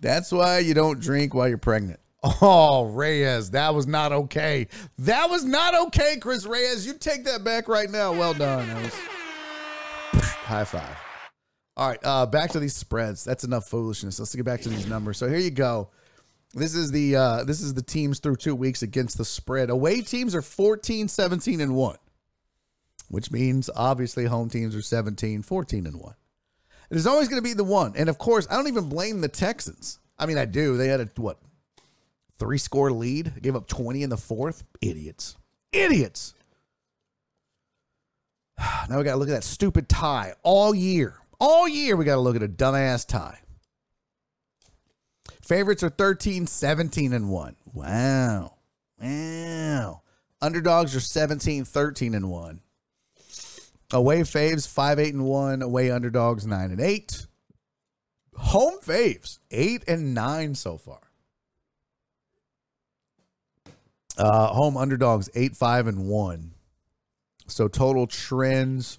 That's why you don't drink while you're pregnant. Oh, Reyes, that was not okay. That was not okay, Chris Reyes. You take that back right now. Well done. That was... High five. All right, uh, back to these spreads. That's enough foolishness. Let's get back to these numbers. So here you go. This is the uh, this is the teams through two weeks against the spread. Away teams are fourteen, seventeen, and one, which means obviously home teams are seventeen, fourteen, and one. There's always going to be the one. And, of course, I don't even blame the Texans. I mean, I do. They had a, what, three-score lead? They gave up twenty in the fourth? Idiots. Idiots. Now we got to look at that stupid tie all year. All year we got to look at a dumbass tie. Favorites are thirteen, seventeen, and one. Wow. Wow. Underdogs are seventeen, thirteen, and one. Away faves, five, eight, and one. Away underdogs, nine, and eight. Home faves, eight, and nine so far. Uh, home underdogs, eight, five, and one. So total trends,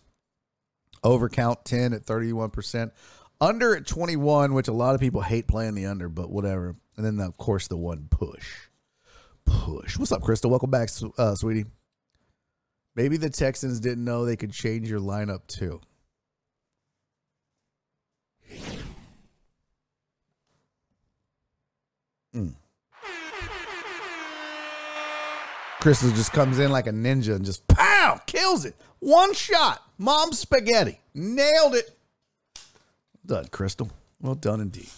overcount ten at thirty-one percent. Under at twenty-one, which a lot of people hate playing the under, but whatever. And then, of course, the one push. Push. What's up, Crystal? Welcome back, uh, sweetie. Maybe the Texans didn't know they could change your lineup, too. Mm. Crystal just comes in like a ninja and just, pow, kills it. One shot. Mom spaghetti. Nailed it. Done, Crystal. Well done indeed.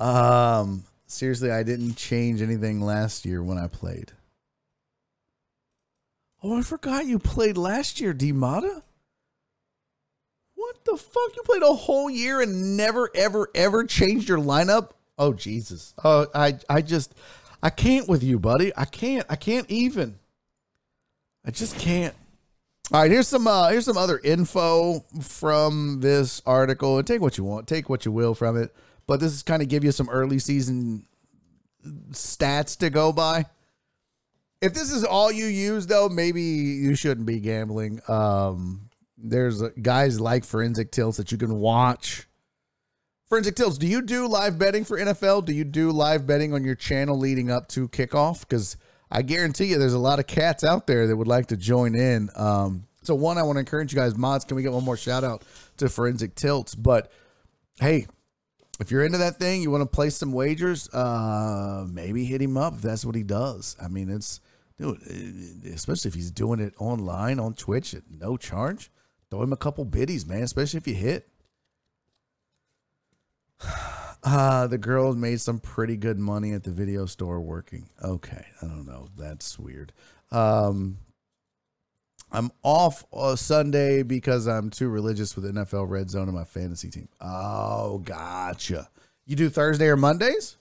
Um, seriously, I didn't change anything last year when I played. Oh, I forgot you played last year, D-Mata. What the fuck? You played a whole year and never, ever, ever changed your lineup? Oh, Jesus. Oh, I, I just, I can't with you, buddy. I can't. I can't even. I just can't. All right, here's some uh, here's some other info from this article. And take what you want. Take what you will from it. But this is kind of give you some early season stats to go by. If this is all you use, though, maybe you shouldn't be gambling. Um, there's guys like Forensic Tilts that you can watch. Forensic Tilts, do you do live betting for N F L? Do you do live betting on your channel leading up to kickoff? Because I guarantee you there's a lot of cats out there that would like to join in. Um, so, one, I want to encourage you guys, mods, can we get one more shout-out to Forensic Tilts? But, hey, if you're into that thing, you want to place some wagers, uh, maybe hit him up if that's what he does. I mean, it's... Dude, especially if he's doing it online on Twitch at no charge, throw him a couple biddies, man, especially if you hit. Uh, the girl made some pretty good money at the video store working. Okay, I don't know. That's weird. Um, I'm off uh, Sunday because I'm too religious with N F L Red Zone and my fantasy team. Oh, gotcha. You do Thursday or Mondays?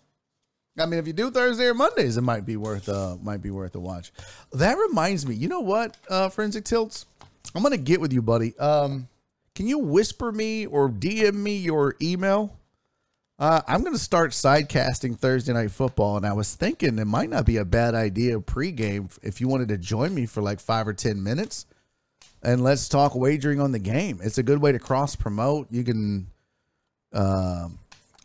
I mean, if you do Thursday or Mondays, it might be worth uh might be worth a watch. That reminds me, you know what, uh, Forensic Tilts? I'm gonna get with you, buddy. Um, can you whisper me or D M me your email? Uh, I'm gonna start sidecasting Thursday Night Football, and I was thinking it might not be a bad idea pregame if you wanted to join me for like five or ten minutes, and let's talk wagering on the game. It's a good way to cross promote. You can, um. Uh,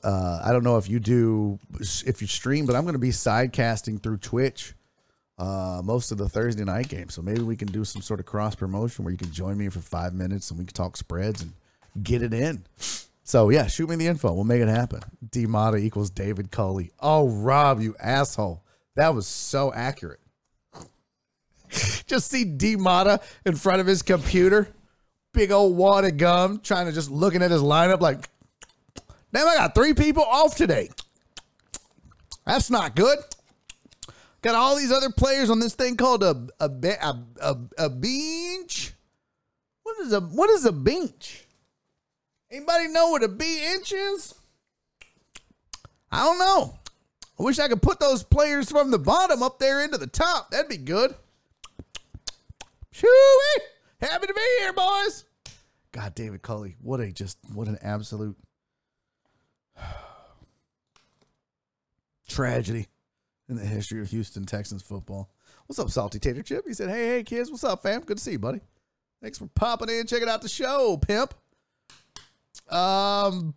Uh, I don't know if you do, if you stream, but I'm going to be sidecasting through Twitch uh, most of the Thursday night game. So maybe we can do some sort of cross promotion where you can join me for five minutes and we can talk spreads and get it in. So yeah, shoot me the info. We'll make it happen. D-Mata equals David Culley. Oh, Rob, you asshole. That was so accurate. Just see D-Mata in front of his computer, big old wad of gum, trying to just looking at his lineup like, damn, I got three people off today. That's not good. Got all these other players on this thing called a a a a, a bench. What is a what is a bench? Anybody know what a bench is? I don't know. I wish I could put those players from the bottom up there into the top. That'd be good. Shoo-wee. Happy to be here, boys. God, David Culley, what a just what an absolute. Tragedy in the history of Houston Texans football. What's up, Salty Tater Chip? He said, hey, hey, kids. What's up, fam? Good to see you, buddy. Thanks for popping in. Checking out the show, pimp. Um,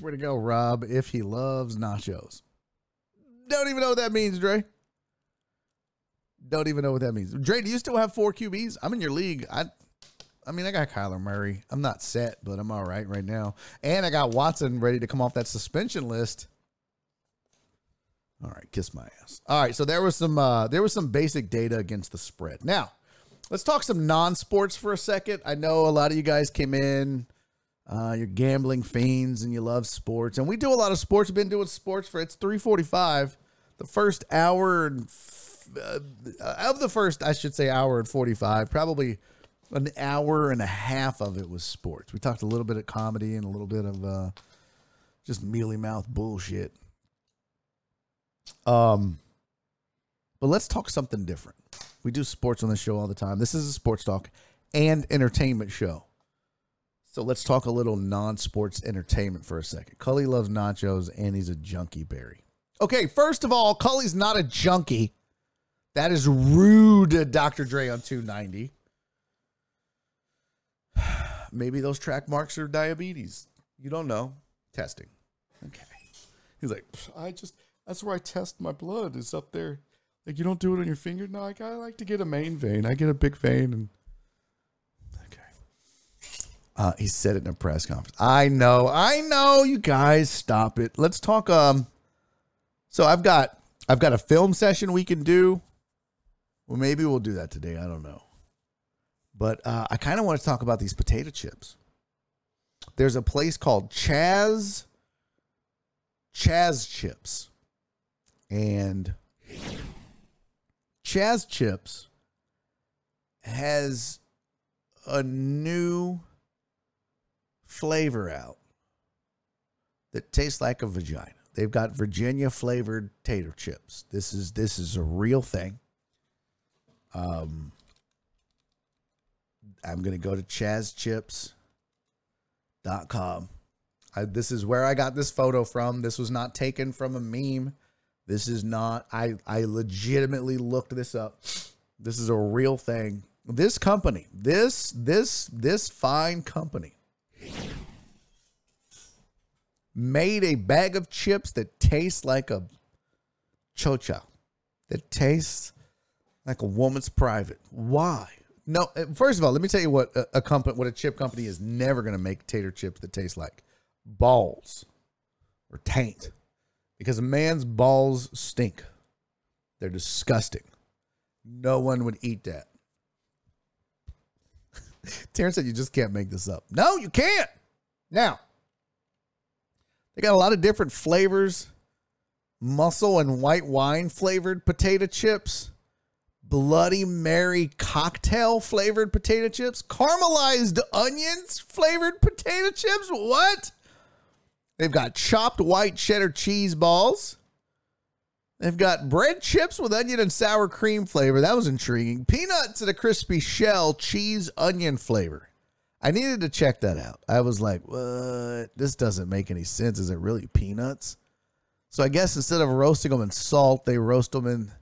Way to go, Rob. If he loves nachos. Don't even know what that means, Dre. Don't even know what that means. Dre, do you still have four Q Bs? I'm in your league. I I mean, I got Kyler Murray. I'm not set, but I'm all right right now. And I got Watson ready to come off that suspension list. All right, kiss my ass. All right, so there was some uh, there was some basic data against the spread. Now, let's talk some non-sports for a second. I know a lot of you guys came in. Uh, you're gambling fiends and you love sports. And we do a lot of sports. We've been doing sports for, it's three forty-five. The first hour and f- uh, of the first, I should say, hour and forty-five, probably an hour and a half of it was sports. We talked a little bit of comedy and a little bit of uh, just mealy mouth bullshit. Um, but let's talk something different. We do sports on the show all the time. This is a sports talk and entertainment show. So let's talk a little non-sports entertainment for a second. Cully loves nachos and he's a junkie, Barry. Okay, first of all, Cully's not a junkie. That is rude, Doctor Dre on two ninety. Maybe those track marks are diabetes. You don't know. Testing. Okay. He's like, I just, that's where I test my blood. It's up there. Like, you don't do it on your finger? No, like, I like to get a main vein. I get a big vein. And okay. Uh, he said it in a press conference. I know. I know. You guys, stop it. Let's talk. Um. So I've got I've got a film session we can do. Well, maybe we'll do that today. I don't know. But uh, I kind of want to talk about these potato chips. There's a place called Chaz. Chaz Chips. And Chaz Chips has a new flavor out that tastes like a vagina. They've got Virginia flavored tater chips. This is this is a real thing. Um, I'm gonna go to chaz chips dot com. I, this is where I got this photo from. This was not taken from a meme. This is not, I, I legitimately looked this up. This is a real thing. This company, this, this, this fine company made a bag of chips that tastes like a chocha, that tastes like a woman's private. Why? No, first of all, let me tell you what a, a company, what a chip company is never going to make tater chips that taste like balls or taint. Because a man's balls stink. They're disgusting. No one would eat that. Terrence said you just can't make this up. No, you can't. Now, they got a lot of different flavors. Mussel and white wine flavored potato chips. Bloody Mary cocktail flavored potato chips. Caramelized onions flavored potato chips. What? They've got chopped white cheddar cheese balls. They've got bread chips with onion and sour cream flavor. That was intriguing. Peanuts and a crispy shell, cheese, onion flavor. I needed to check that out. I was like, what? This doesn't make any sense. Is it really peanuts? So I guess instead of roasting them in salt, they roast them in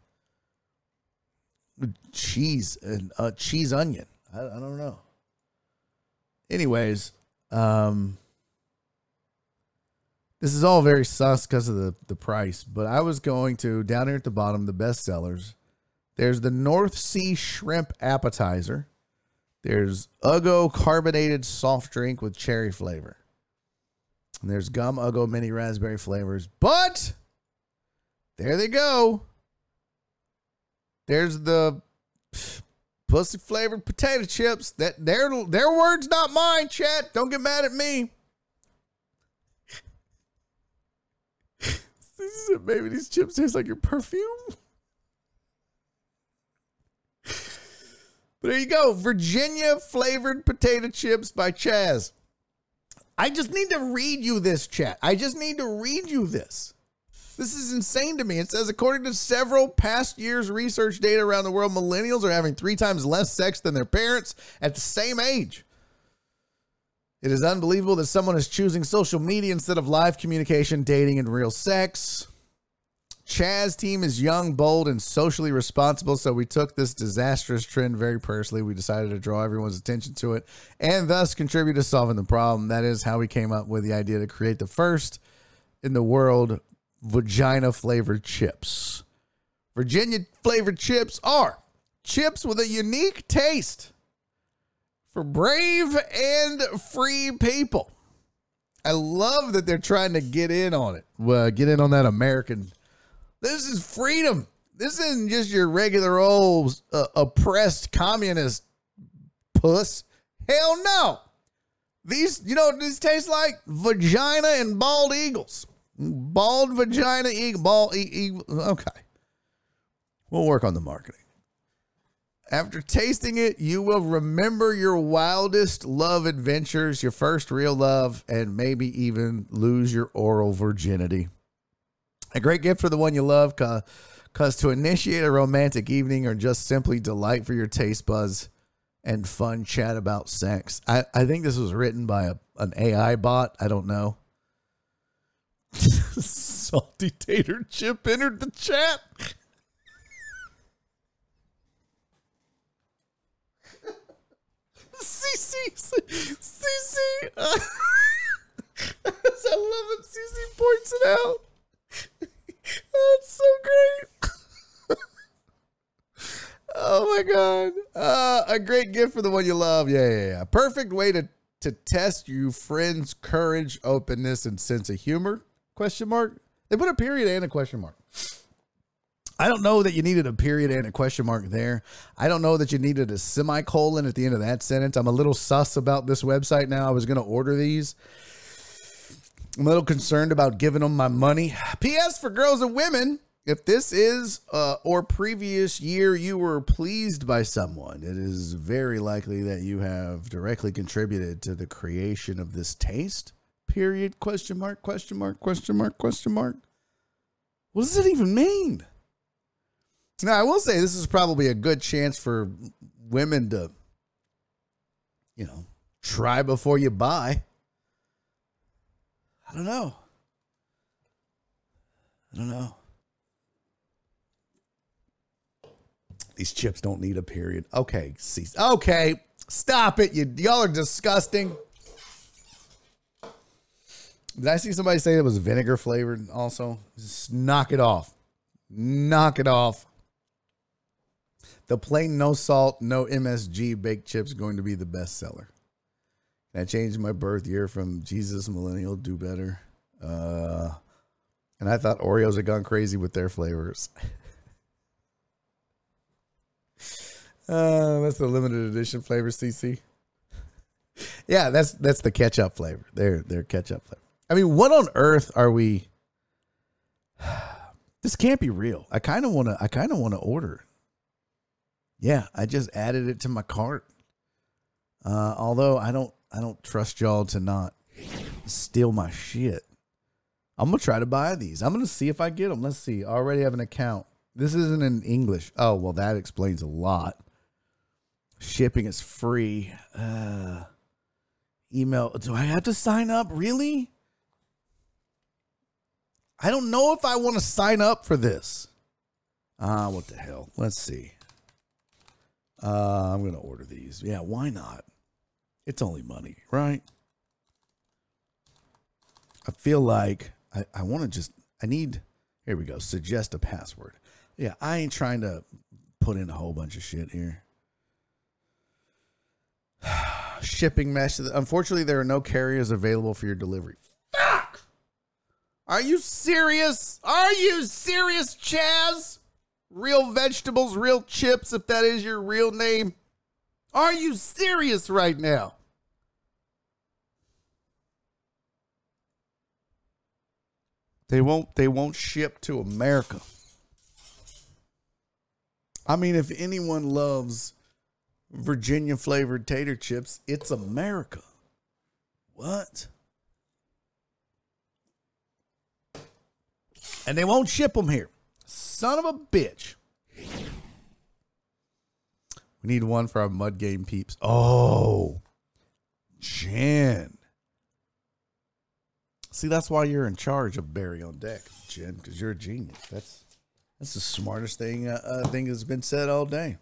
cheese and uh, cheese onion. I, I don't know. Anyways, um... this is all very sus because of the, the price, but I was going to, down here at the bottom, the best sellers. There's the North Sea Shrimp Appetizer. There's Uggo Carbonated Soft Drink with Cherry Flavor. And there's Gum Uggo Mini Raspberry Flavors. But, there they go. There's the pussy flavored potato chips. That their, their words, not mine, chat. Don't get mad at me. Maybe these chips taste like your perfume. But there you go. Virginia flavored potato chips by Chaz. I just need to read you this, chat. I just need to read you this. This is insane to me. It says, according to several past years' research data around the world, millennials are having three times less sex than their parents at the same age. It is unbelievable that someone is choosing social media instead of live communication, dating, and real sex. Chaz team is young, bold, and socially responsible, so we took this disastrous trend very personally. We decided to draw everyone's attention to it and thus contribute to solving the problem. That is how we came up with the idea to create the first in the world vagina-flavored chips. Virginia-flavored chips are chips with a unique taste for brave and free people. I love that they're trying to get in on it. Well, get in on that American. This is freedom. This isn't just your regular old uh, oppressed communist puss. Hell no. These, you know what these taste like? Vagina and bald eagles. Bald vagina eagle. Bald eagle. Okay. We'll work on the marketing. After tasting it, you will remember your wildest love adventures, your first real love, and maybe even lose your oral virginity. A great gift for the one you love, because to initiate a romantic evening or just simply delight for your taste buds and fun chat about sex. I, I think this was written by a, an A I bot. I don't know. Salty Tater Chip entered the chat. C C, C C, uh, I love it. C C points it out. Oh, it's so great. Oh my God. Uh, a great gift for the one you love. Yeah, yeah, yeah. Perfect way to, to test your friend's courage, openness, and sense of humor. Question mark. They put a period and a question mark. I don't know that you needed a period and a question mark there. I don't know that you needed a semicolon at the end of that sentence. I'm a little sus about this website now. I was going to order these. I'm a little concerned about giving them my money. P S for girls and women, if this is uh, or previous year you were pleased by someone, it is very likely that you have directly contributed to the creation of this taste. Period, question mark, question mark, question mark, question mark. What does it even mean? Now, I will say this is probably a good chance for women to, you know, try before you buy. I don't know. I don't know. These chips don't need a period. Okay. See, okay. Stop it. You, y'all are disgusting. Did I see somebody say it was vinegar flavored also? Just knock it off. Knock it off. The plain, no salt, no M S G baked chips going to be the best seller. I changed my birth year from Jesus Millennial, do better. Uh, and I thought Oreos had gone crazy with their flavors. uh, that's the limited edition flavor, C C. Yeah, that's that's the ketchup flavor. Their, their ketchup flavor. I mean, what on earth are we? This can't be real. I kind of want to I kind of want to order it. Yeah, I just added it to my cart. Uh, although I don't I don't trust y'all to not steal my shit. I'm going to try to buy these. I'm going to see if I get them. Let's see. I already have an account. This isn't in English. Oh, well, that explains a lot. Shipping is free. Uh, email. Do I have to sign up? Really? I don't know if I want to sign up for this. Ah, uh, what the hell? Let's see. Uh, I'm going to order these. Yeah, why not? It's only money, right? I feel like I, I want to just, I need, here we go. Suggest a password. Yeah, I ain't trying to put in a whole bunch of shit here. Shipping mesh. Unfortunately, there are no carriers available for your delivery. Fuck! Are you serious? Are you serious, Chaz? Real vegetables, real chips, if that is your real name. Are you serious right now? They won't, they won't ship to America. I mean, if anyone loves Virginia flavored tater chips, it's America. What? And they won't ship them here. Son of a bitch. We need one for our mud game peeps. Oh, Jen. See, that's why you're in charge of Barry on Deck, Jim, because you're a genius. That's that's the smartest thing uh, uh, thing that's been said all day.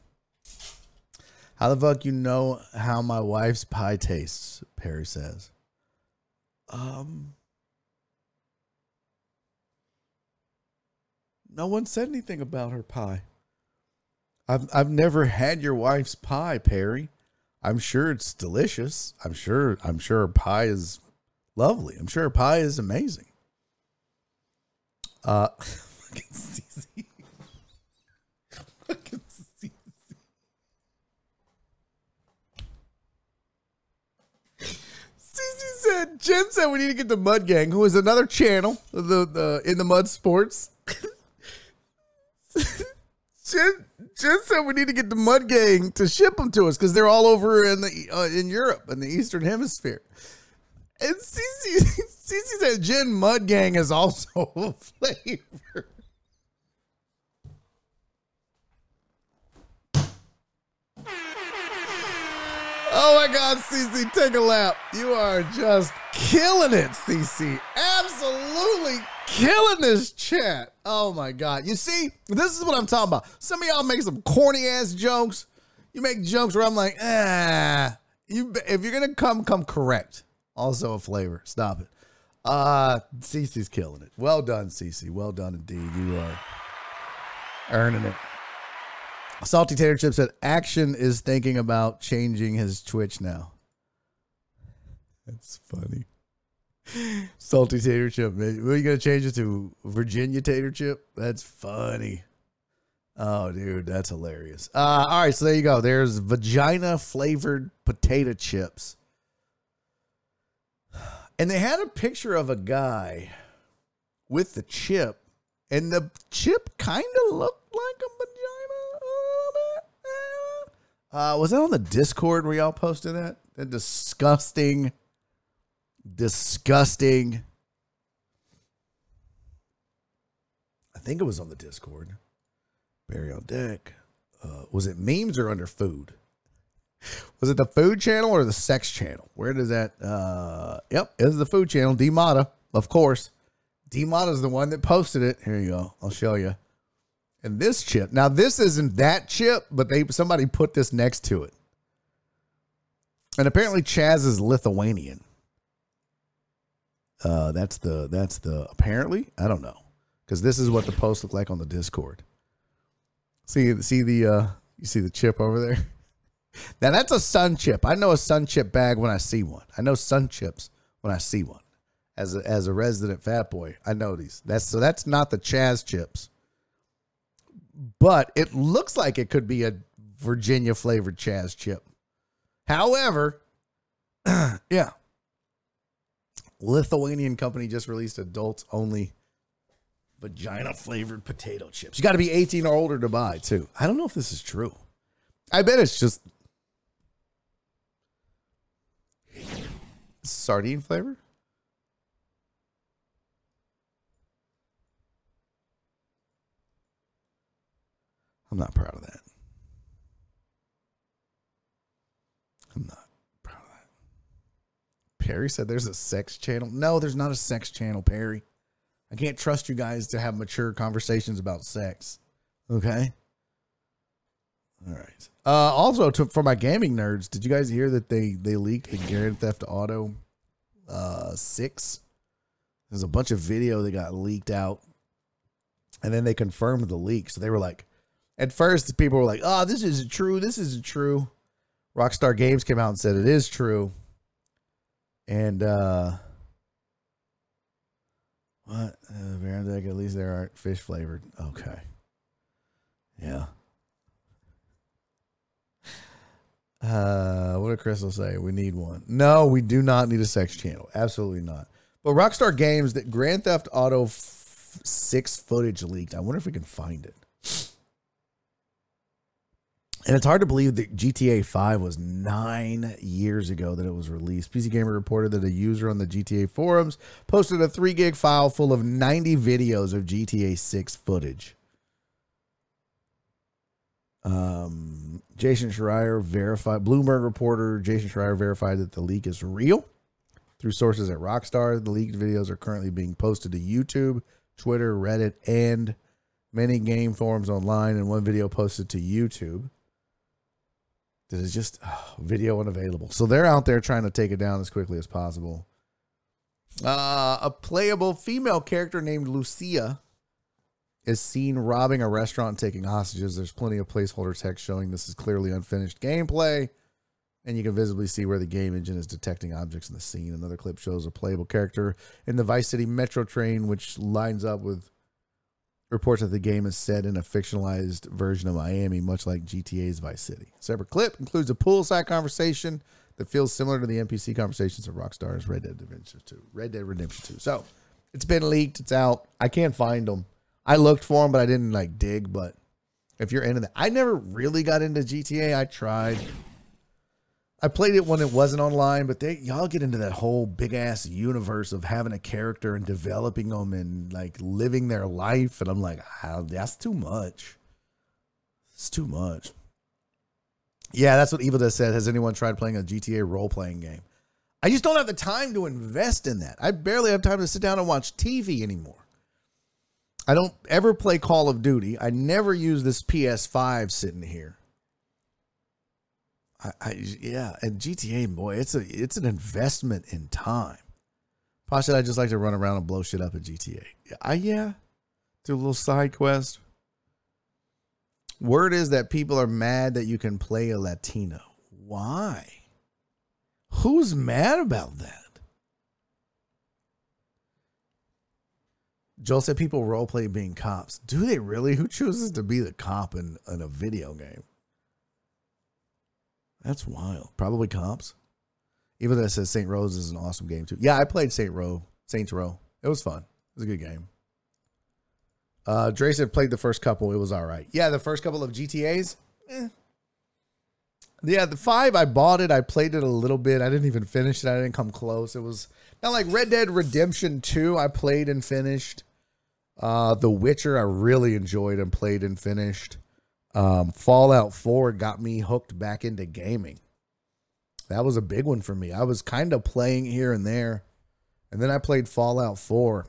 How the fuck you know how my wife's pie tastes? Perry says. Um. No one said anything about her pie. I've I've never had your wife's pie, Perry. I'm sure it's delicious. I'm sure I'm sure her pie is lovely. I'm sure her pie is amazing. Uh fucking C Z. Fucking C Z. C Z said, Jim said we need to get the Mud Gang, who is another channel, the the in the Mud Sports. Jen, Jen said we need to get the Mud Gang to ship them to us because they're all over in the uh, in Europe and the Eastern Hemisphere. And Cece, Cece said Jen Mud Gang is also a flavor. Oh my God, Cece, take a lap. You are just killing it, Cece. Absolutely killing this chat. Oh my God. You see, this is what I'm talking about. Some of y'all make some corny ass jokes. You make jokes where I'm like, ah, you, if you're going to come, come correct. Also a flavor. Stop it. Uh, Cece's killing it. Well done, Cece. Well done indeed. You are earning it. Salty Tater Chip said, Action is thinking about changing his Twitch now. That's funny. Salty Tater Chip, man. What are you going to change it to? Virginia Tater Chip? That's funny. Oh, dude, that's hilarious. Uh, all right, so there you go. There's vagina-flavored potato chips. And they had a picture of a guy with the chip, and the chip kind of looked like a vagina. Uh, was that on the Discord where y'all posted that? That disgusting... Disgusting. I think it was on the Discord. Barry on Deck. Uh, was it memes or under food? Was it the food channel or the sex channel? Where does that? Uh, yep, it's the food channel. D-Mata, of course. D-Mata's the one that posted it. Here you go. I'll show you. And this chip. Now, this isn't that chip, but they somebody put this next to it. And apparently, Chaz is Lithuanian. Uh, that's the, that's the, apparently, I don't know. Cause this is what the post looked like on the Discord. See, see the, uh, you see the chip over there. Now that's a sun chip. I know a sun chip bag when I see one. I know sun chips when I see one as a, as a resident fat boy. I know these. That's so that's not the Chaz chips, but it looks like it could be a Virginia flavored Chaz chip. However, yeah. Lithuanian company just released adults only vagina flavored potato chips. You got to be eighteen or older to buy too. I don't know if this is true. I bet it's just sardine flavor. I'm not proud of that. I'm not. Perry said there's a sex channel. No, there's not a sex channel, Perry. I can't trust you guys to have mature conversations about sex. Okay. All right. Uh, also, to, for my gaming nerds, did you guys hear that they, they leaked the Grand Theft Auto uh, six? There's a bunch of video that got leaked out. And then they confirmed the leak. So they were like, at first, people were like, oh, this isn't true. This isn't true. Rockstar Games came out and said it is true. And, uh, what? Uh, Verandek, at least there aren't fish flavored. Okay. Yeah. Uh, what did Crystal say? We need one. No, we do not need a sex channel. Absolutely not. But Rockstar Games, that Grand Theft Auto f- six footage leaked. I wonder if we can find it. And it's hard to believe that G T A five was nine years ago that it was released. P C Gamer reported that a user on the G T A forums posted a three gig file full of ninety videos of G T A six footage. Um, Jason Schreier verified, Bloomberg reporter Jason Schreier verified that the leak is real. Through sources at Rockstar, the leaked videos are currently being posted to YouTube, Twitter, Reddit, and many game forums online, and one video posted to YouTube. That is just oh, video unavailable. So they're out there trying to take it down as quickly as possible. Uh, a playable female character named Lucia is seen robbing a restaurant and taking hostages. There's plenty of placeholder text showing this is clearly unfinished gameplay. And you can visibly see where the game engine is detecting objects in the scene. Another clip shows a playable character in the Vice City Metro train, which lines up with reports that the game is set in a fictionalized version of Miami, much like G T A's Vice City. A separate clip includes a poolside conversation that feels similar to the N P C conversations of Rockstar's Red Dead Redemption two. Red Dead Redemption two. So it's been leaked. It's out. I can't find them. I looked for them, but I didn't like dig. But if you're into that, I never really got into G T A. I tried. I played it when it wasn't online, but they y'all get into that whole big ass universe of having a character and developing them and like living their life. And I'm like, ah, that's too much. It's too much. Yeah, that's what Evil Dead said. Has anyone tried playing a G T A role playing game? I just don't have the time to invest in that. I barely have time to sit down and watch T V anymore. I don't ever play Call of Duty. I never use this P S five sitting here. I, I, yeah, and G T A, boy, it's a it's an investment in time. Posh said, I just like to run around and blow shit up at G T A. I, yeah, do a little side quest. Word is that people are mad that you can play a Latino. Why? Who's mad about that? Joel said people roleplay being cops. Do they really? Who chooses to be the cop in, in a video game? That's wild. Probably comps. Even though it says Saint Rose is an awesome game too. Yeah, I played Saint Row. Saints Row. It was fun. It was a good game. Uh, Dre said played the first couple. It was all right. Yeah, the first couple of G T As. Eh. Yeah, the five, I bought it. I played it a little bit. I didn't even finish it. I didn't come close. It was not like Red Dead Redemption two. I played and finished. Uh, The Witcher, I really enjoyed and played and finished. Um, Fallout four got me hooked back into gaming. That was a big one for me. I was kind of playing here and there. And then I played Fallout four.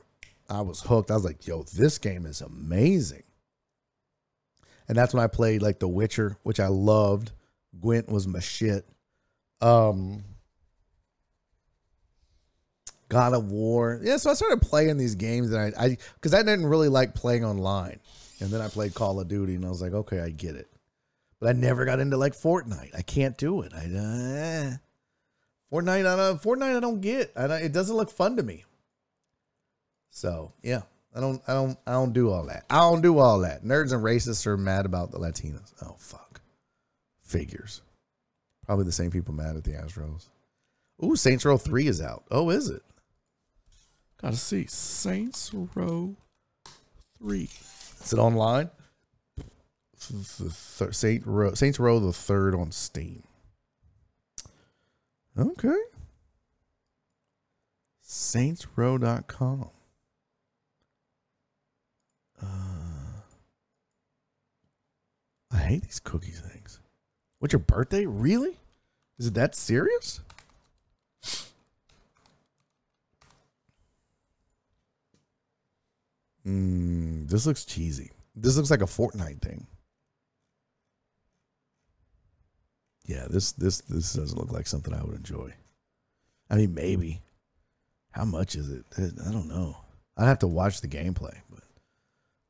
I was hooked. I was like, yo, this game is amazing. And that's when I played like The Witcher, which I loved. Gwent was my shit. Um, God of War. Yeah, so I started playing these games that I, I, because I didn't really like playing online. And then I played Call of Duty, and I was like, okay, I get it. But I never got into, like, Fortnite. I can't do it. I, uh, Fortnite, I don't, Fortnite, I don't get. I don't, it doesn't look fun to me. So, yeah. I don't, I don't, I don't do all that. I don't do all that. Nerds and racists are mad about the Latinos. Oh, fuck. Figures. Probably the same people mad at the Astros. Ooh, Saints Row three is out. Oh, is it? Gotta see. Saints Row three. Is it online? Saint Row, Saints Row the Third on Steam. Okay. Saints Row dot com. Uh, I hate these cookie things. What's your birthday? Really? Is it that serious? Mm, this looks cheesy. This looks like a Fortnite thing. Yeah, this this this doesn't look like something I would enjoy. I mean, maybe. How much is it? I don't know. I'd have to watch the gameplay. But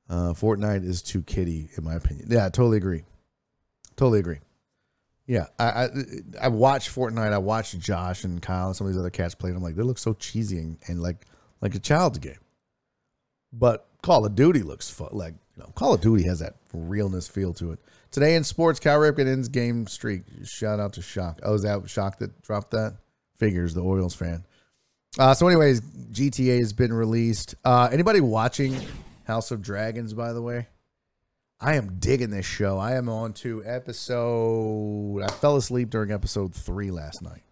uh, Fortnite is too kiddie, in my opinion. Yeah, I totally agree. Totally agree. Yeah, I I, I watched Fortnite. I watched Josh and Kyle and some of these other cats play. And I'm like, they look so cheesy and, and like like a child's game. But Call of Duty looks fun. Like, you know, Call of Duty has that realness feel to it. Today in sports, Cal Ripken ends game streak. Shout out to Shock. Oh, is that Shock that dropped that? Figures, the Orioles fan. Uh, so anyways, G T A has been released. Uh, anybody watching House of Dragons, by the way? I am digging this show. I am on to episode... I fell asleep during episode three last night.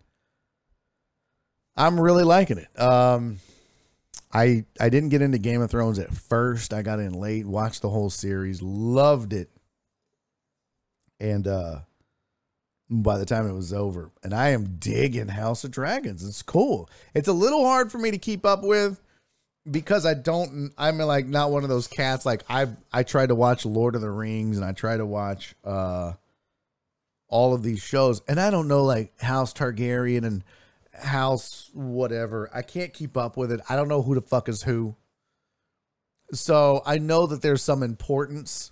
I'm really liking it. Um... I, I didn't get into Game of Thrones at first. I got in late, watched the whole series, loved it. And uh, by the time it was over. And I am digging House of Dragons. It's cool. It's a little hard for me to keep up with because I don't, I'm like not one of those cats. Like I, I tried to watch Lord of the Rings and I tried to watch, uh, all of these shows, and I don't know, like House Targaryen and House whatever. I can't keep up with it. I don't know who the fuck is who. So I know that there's some importance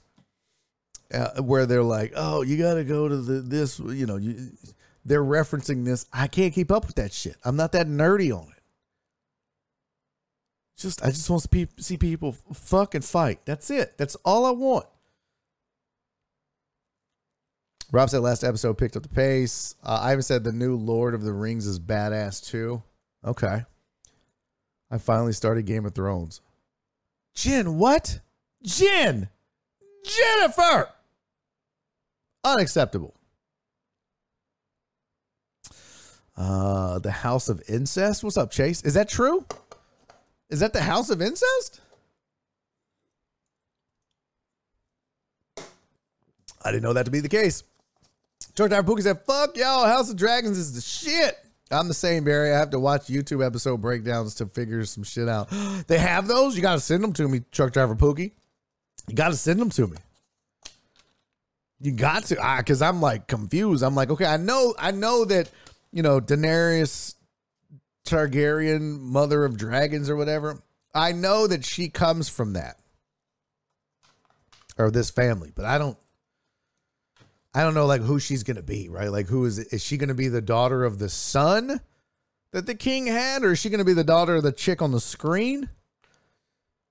uh, where they're like, oh, you got to go to the, this, you know, you, they're referencing this. I can't keep up with that shit. I'm not that nerdy on it. Just, I just want to pe- see people fucking fight. That's it. That's all I want. Rob said last episode picked up the pace. Uh, Ivan said the new Lord of the Rings is badass too. Okay. I finally started Game of Thrones. Jen, what? Jen! Jennifer! Unacceptable. Uh, the House of Incest? What's up, Chase? Is that true? Is that the House of Incest? I didn't know that to be the case. George Ivapuka said, fuck y'all, House of Dragons is the shit. I'm the same, Barry. I have to watch YouTube episode breakdowns to figure some shit out. They have those? You got to send them to me, Truck Driver Pookie. You got to send them to me. You got to, I, cause I'm like confused. I'm like, okay, I know, I know that, you know, Daenerys Targaryen, mother of dragons or whatever. I know that she comes from that or this family, but I don't, I don't know, like, who she's going to be, right? Like, who is, is she going to be the daughter of the son that the king had? Or is she going to be the daughter of the chick on the screen?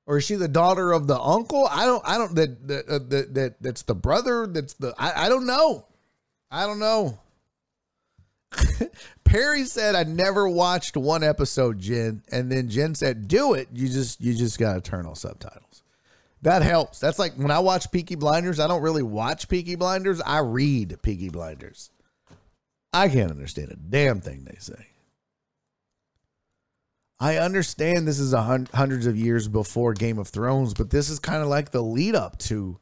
Or is she the daughter of the uncle? I don't, I don't, that, that, uh, that, that that's the brother. That's the, I, I don't know. I don't know. Perry said, I never watched one episode, Jen. And then Jen said, do it. You just, you just got to turn on subtitles. That helps. That's like when I watch Peaky Blinders, I don't really watch Peaky Blinders. I read Peaky Blinders. I can't understand a damn thing they say. I understand this is a hun- hundreds of years before Game of Thrones, but this is kind of like the lead up to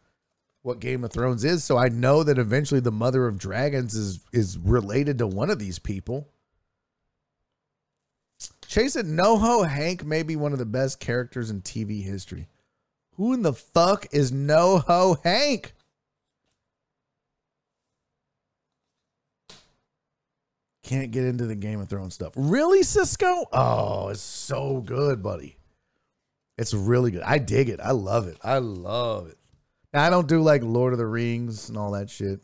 what Game of Thrones is. So I know that eventually the Mother of Dragons is, is related to one of these people. Chase said, NoHo Hank may be one of the best characters in T V history. Who in the fuck is NoHo Hank? Can't get into the Game of Thrones stuff. Really, Cisco? Oh, it's so good, buddy. It's really good. I dig it. I love it. I love it. Now, I don't do like Lord of the Rings and all that shit.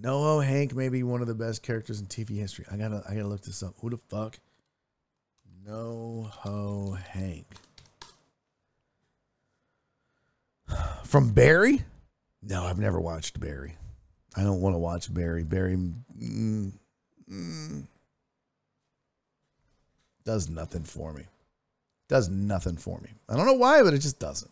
NoHo Hank may be one of the best characters in T V history. I gotta, I gotta look this up. Who the fuck? NoHo Hank. From Barry? No, I've never watched Barry. I don't want to watch Barry. Barry mm, mm, does nothing for me. Does nothing for me. I don't know why, but it just doesn't.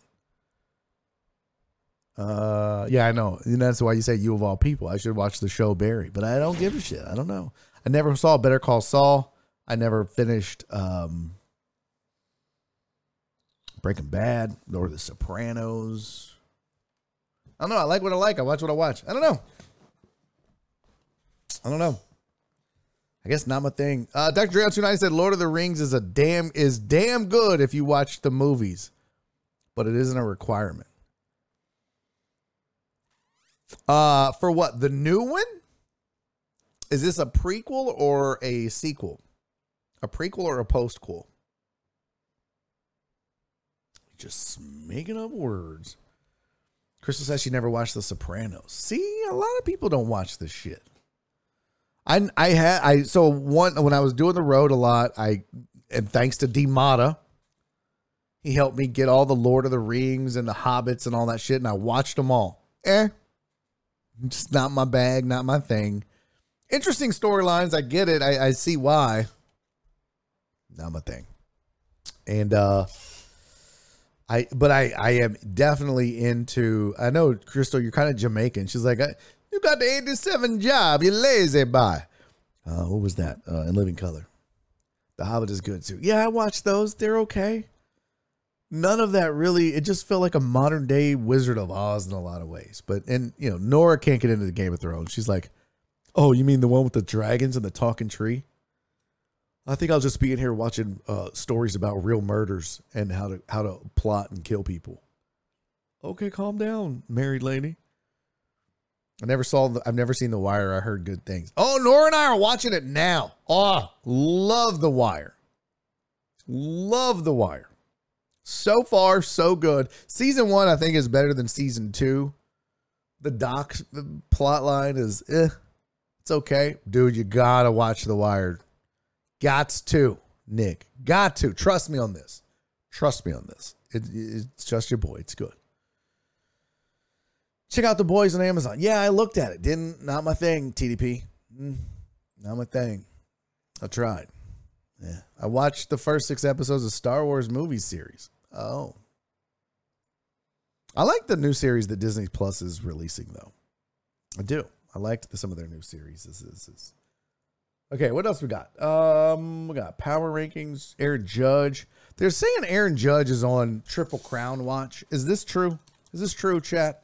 Uh, yeah, I know. And that's why you say you of all people. I should watch the show Barry, but I don't give a shit. I don't know. I never saw Better Call Saul. I never finished um, Breaking Bad or The Sopranos. I don't know. I like what I like. I watch what I watch. I don't know. I don't know. I guess not my thing. Uh, Doctor Dre tonight said Lord of the Rings is a damn is damn good if you watch the movies, but it isn't a requirement. Uh, for what? The new one? Is this a prequel or a sequel? A prequel or a postquel? Just making up words. Crystal says she never watched The Sopranos. See, a lot of people don't watch this shit. I I had I so one when I was doing the road a lot. I and thanks to D Mata, he helped me get all the Lord of the Rings and the Hobbits and all that shit, and I watched them all. Eh, just not my bag, not my thing. Interesting storylines, I get it. I, I see why. Not my thing. And uh I but I I am definitely into, I know Crystal, you're kind of Jamaican. She's like, I, you got the eighty-seven job, you lazy boy. Uh what was that? Uh In Living Color. The Hobbit is good too. Yeah, I watched those. They're okay. none of that really, it just felt like a modern day Wizard of Oz in a lot of ways. But, and you know, Nora can't get into the Game of Thrones. She's like, oh, you mean the one with the dragons and the talking tree? I think I'll just be in here watching uh, stories about real murders and how to, how to plot and kill people. Okay, calm down, married lady. I never saw the, I've never seen The Wire. I heard good things. Oh, Nora and I are watching it now. Oh, love The Wire. Love The Wire. So far, so good. Season one, I think, is better than season two. The doc the plot line is, eh, it's okay. Dude, you gotta watch The Wire. Gots to, Nick. Got to. Trust me on this. Trust me on this. It, it's just your boy. It's good. Check out The Boys on Amazon. Yeah, I looked at it. Didn't, not my thing, T D P. Mm, not my thing. I tried. Yeah. I watched the first six episodes of Star Wars movie series. Oh. I like the new series that Disney Plus is releasing, though. I do. I liked the, some of their new series. This is. Okay, what else we got? Um, we got power rankings, Aaron Judge. They're saying Aaron Judge is on Triple Crown watch. Is this true? Is this true, chat?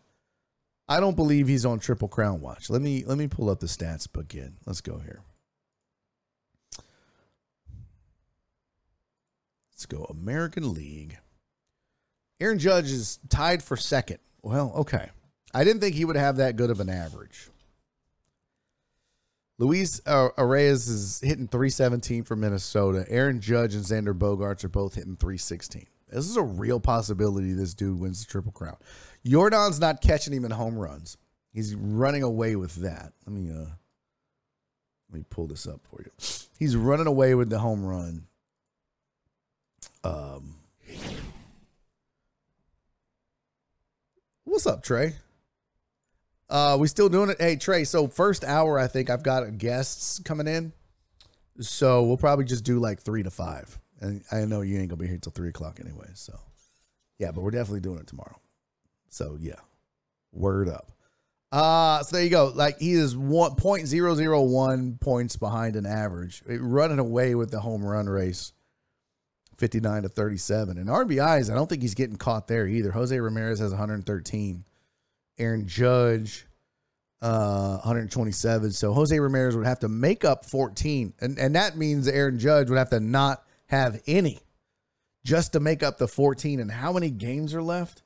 I don't believe he's on Triple Crown watch. Let me let me pull up the stats again. Let's go here. Let's go American League. Aaron Judge is tied for second. Well, okay. I didn't think he would have that good of an average. Luis Arias is hitting three seventeen for Minnesota. Aaron Judge and Xander Bogaerts are both hitting three sixteen. This is a real possibility this dude wins the Triple Crown. Yordan's not catching him in home runs. He's running away with that. Let me uh, let me pull this up for you. He's running away with the home run. Um, what's up, Trey? Uh, we still doing it? Hey, Trey, so first hour, I think I've got guests coming in. So we'll probably just do like three to five. And I know you ain't going to be here until three o'clock anyway. So, yeah, but we're definitely doing it tomorrow. So, yeah, word up. Uh, so there you go. Like, he is one point oh oh one points behind an average, running away with the home run race, fifty-nine to thirty-seven. And R B Is, I don't think he's getting caught there either. Jose Ramirez has one hundred thirteen. Aaron Judge, uh, one hundred twenty-seven. So Jose Ramirez would have to make up fourteen. And, and that means Aaron Judge would have to not have any just to make up the fourteen. And how many games are left?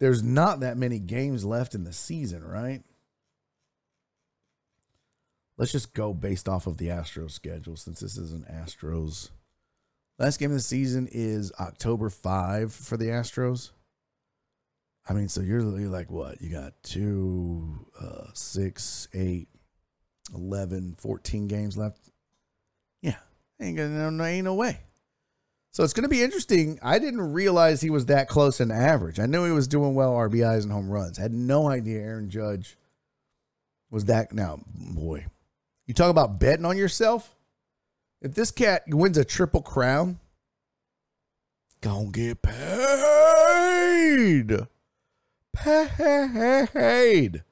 There's not that many games left in the season, right? Let's just go based off of the Astros schedule since this is an Astros. Last game of the season is October fifth for the Astros. I mean, so you're, you're like, what? You got two, uh, six, eight, eleven, fourteen games left. Yeah. Ain't gonna, no, ain't no way. So it's going to be interesting. I didn't realize he was that close in average. I knew he was doing well, R B Is and home runs. I had no idea Aaron Judge was that. Now, boy, you talk about betting on yourself. If this cat wins a Triple Crown, gonna get paid. Paid.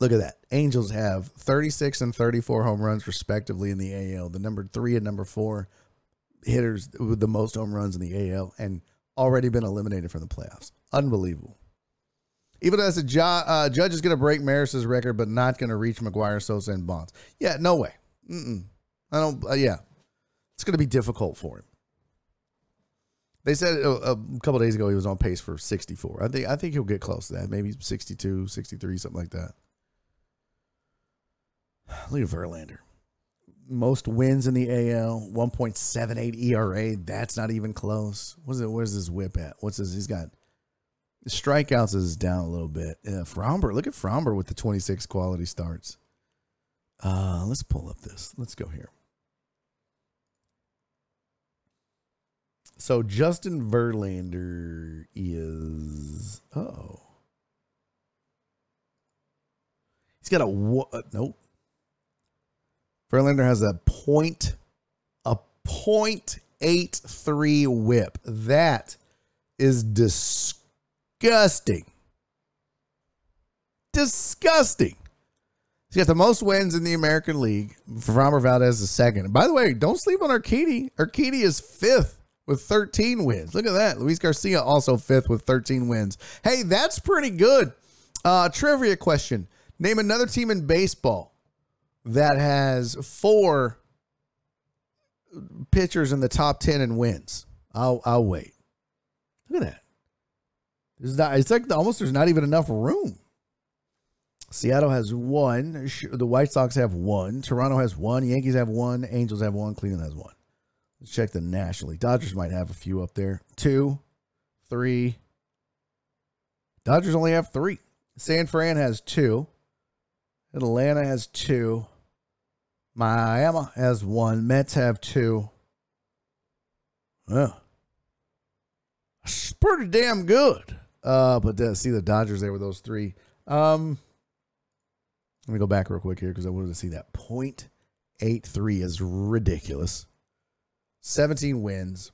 Look at that. Angels have thirty-six and thirty-four home runs respectively in the A L. The number three and number four hitters with the most home runs in the A L and already been eliminated from the playoffs. Unbelievable. Even as a ju- uh, Judge is going to break Maris's record, but not going to reach McGuire, Sosa, and Bonds. Yeah, no way. Mm-mm. I don't. Uh, yeah, it's going to be difficult for him. They said a couple days ago he was on pace for sixty-four. I think I think he'll get close to that. Maybe sixty-two, sixty-three, something like that. Look at Verlander. Most wins in the A L, one point seven eight E R A. That's not even close. What's it? Where's his whip at? What's his? He's got strikeouts is down a little bit. Yeah, Fromber. Look at Fromber with the twenty-six quality starts. Uh, let's pull up this. Let's go here. So Justin Verlander is, oh, he's got a what? Nope. Verlander has a point, a point eight three whip. That is disgusting. Disgusting. He's got the most wins in the American League. Framber Valdez is second. And by the way, don't sleep on Urquidy. Urquidy is fifth. with thirteen wins. Look at that. Luis Garcia also fifth with thirteen wins. Hey, that's pretty good. Uh, trivia question. Name another team in baseball that has four pitchers in the top ten and wins. I'll, I'll wait. Look at that. There's not, it's like the, almost there's not even enough room. Seattle has one. The White Sox have one. Toronto has one. Yankees have one. Angels have one. Cleveland has one. Let's check the National League. Dodgers might have a few up there. Two, three. Dodgers only have three. San Fran has two. Atlanta has two. Miami has one. Mets have two. Oh. It's pretty damn good. Uh, but uh, see the Dodgers there with those three. Um, let me go back real quick here because I wanted to see that. point eight three is ridiculous. seventeen wins.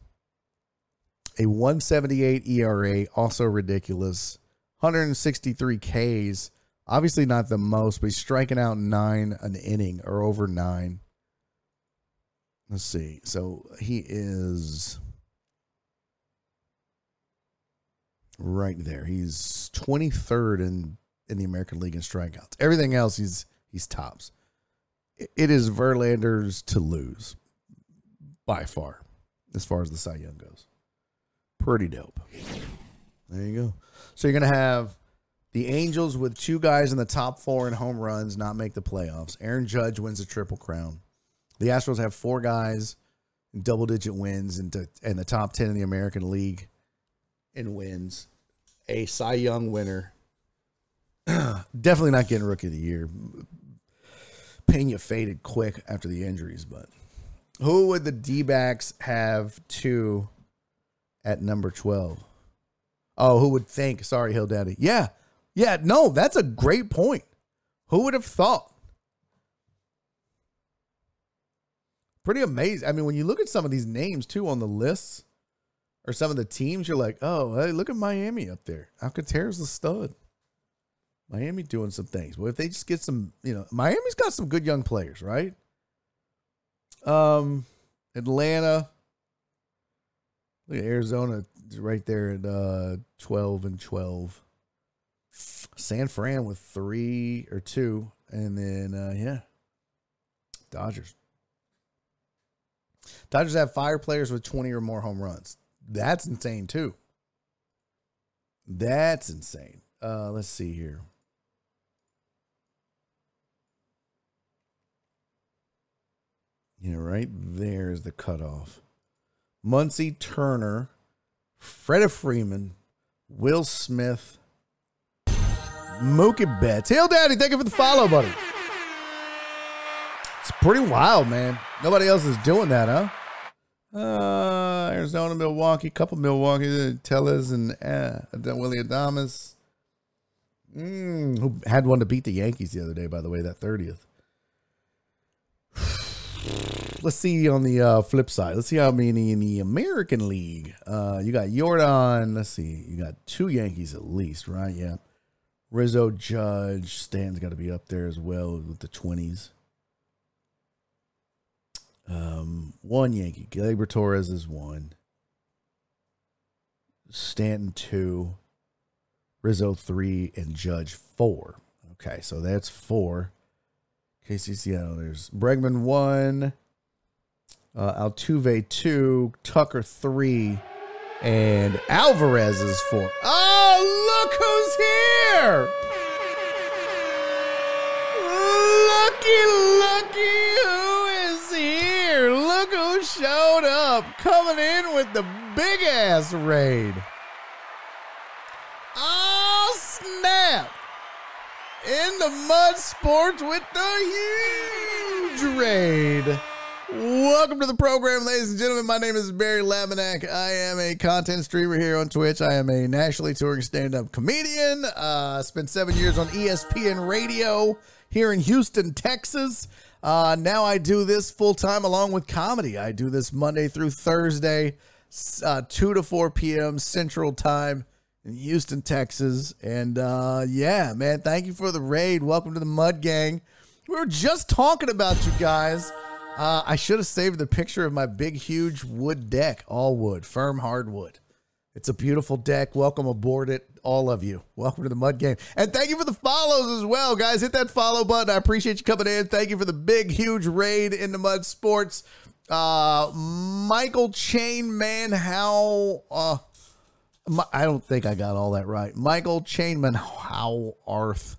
A one seventy-eight E R A, also ridiculous. one sixty-three Ks. Obviously not the most, but he's striking out nine an inning or over nine. Let's see. So he is right there. He's twenty-third in, in the American League in strikeouts. Everything else, he's he's tops. It is Verlander's to lose by far as far as the Cy Young goes. Pretty dope. There you go. So you're going to have the Angels with two guys in the top four in home runs not make the playoffs. Aaron Judge wins a triple crown. The Astros have four guys in double-digit wins and the top ten in the American League in wins. A Cy Young winner. Definitely not getting Rookie of the Year. Peña faded quick after the injuries, but who would the D-backs have to at number twelve? Oh, who would think? Sorry, Hill Daddy. Yeah. Yeah, no, that's a great point. Who would have thought? Pretty amazing. I mean, when you look at some of these names, too, on the lists or some of the teams, you're like, oh, hey, look at Miami up there. Alcantara's the stud. Miami doing some things. Well, if they just get some, you know, Miami's got some good young players, right? Um, Atlanta. Look at Arizona right there at uh, twelve and twelve. San Fran with three or two. And then, uh, yeah, Dodgers. Dodgers have five players with twenty or more home runs. That's insane, too. That's insane. Uh, let's see here. Yeah, right there is the cutoff. Muncy, Turner, Freddie Freeman, Will Smith, Mookie Betts. Hill Daddy, thank you for the follow, buddy. It's pretty wild, man. Nobody else is doing that, huh? Uh, Arizona, Milwaukee, couple Milwaukee, Tellez and uh, Willie Adames. Mm, who had one to beat the Yankees the other day, by the way, that thirtieth. Let's see on the uh, flip side. Let's see how many in the American League. Uh, you got Yordan. Let's see. You got two Yankees at least, right? Yeah. Rizzo, Judge, Stanton's got to be up there as well with the twenties. Um, one Yankee. Gleyber Torres is one. Stanton, two. Rizzo, three. And Judge, four. Okay, so that's four. K C Seattle, there's Bregman, one. Uh, Altuve, two. Tucker, three. And Alvarez is four. Oh, look who's here! Lucky, lucky, who is here? Look who showed up, coming in with the big ass raid. Oh, snap! In the mud sports with the huge raid. Welcome to the program, ladies and gentlemen. My name is Barry Laminat. I am a content streamer here on Twitch. I am a nationally touring stand-up comedian. Uh, spent seven years on E S P N radio here in Houston, Texas. Uh, now I do this full-time along with comedy. I do this Monday through Thursday, uh, two to four p.m. Central Time in Houston, Texas. And uh, yeah, man, thank you for the raid. Welcome to the Mud Gang. We were just talking about you guys. Uh, I should have saved the picture of my big, huge wood deck. All wood, firm hardwood. It's a beautiful deck. Welcome aboard it, all of you. Welcome to the Mud Game. And thank you for the follows as well, guys. Hit that follow button. I appreciate you coming in. Thank you for the big, huge raid into Mud Sports. Uh, Michael Chainman, how... Uh, my, I don't think I got all that right. Michael Chainman, how arth...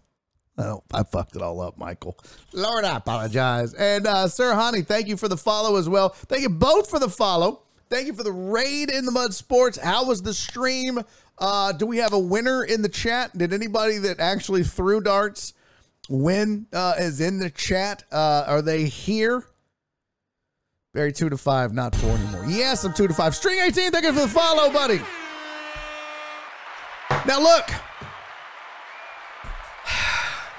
Oh, I fucked it all up, Michael. Lord, I apologize. And uh, Sir Hani, thank you for the follow as well. Thank you both for the follow. Thank you for the raid in the Mud Sports. How was the stream? Uh, do we have a winner in the chat? Did anybody that actually threw darts win uh, is in the chat? Uh, are they here? Barry, two to five, not four anymore. Yes, I'm two to five. String eighteen, thank you for the follow, buddy. Now look.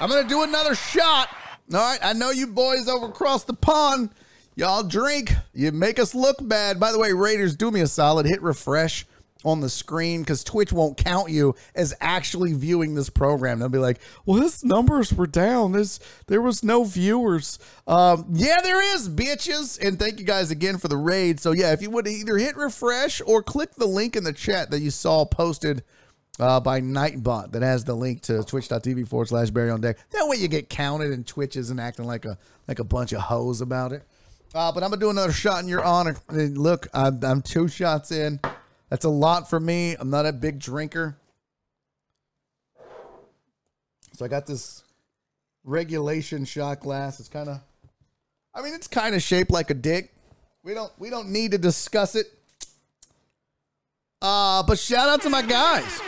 I'm going to do another shot. All right, I know you boys over across the pond. Y'all drink. You make us look bad. By the way, Raiders, do me a solid. Hit refresh on the screen because Twitch won't count you as actually viewing this program. They'll be like, well, his numbers were down. This, there was no viewers. Um, yeah, there is, bitches. And thank you guys again for the raid. So, yeah, if you would either hit refresh or click the link in the chat that you saw posted uh, by Nightbot that has the link to twitch.tv forward slash Barry on Deck. That way you get counted and Twitch isn't acting like a like a bunch of hoes about it. Uh, but I'm going to do another shot in your honor. And look, I'm, I'm two shots in. That's a lot for me. I'm not a big drinker. So I got this regulation shot glass. It's kind of, I mean, it's kind of shaped like a dick. We don't, we don't need to discuss it. Uh, but shout out to my guys.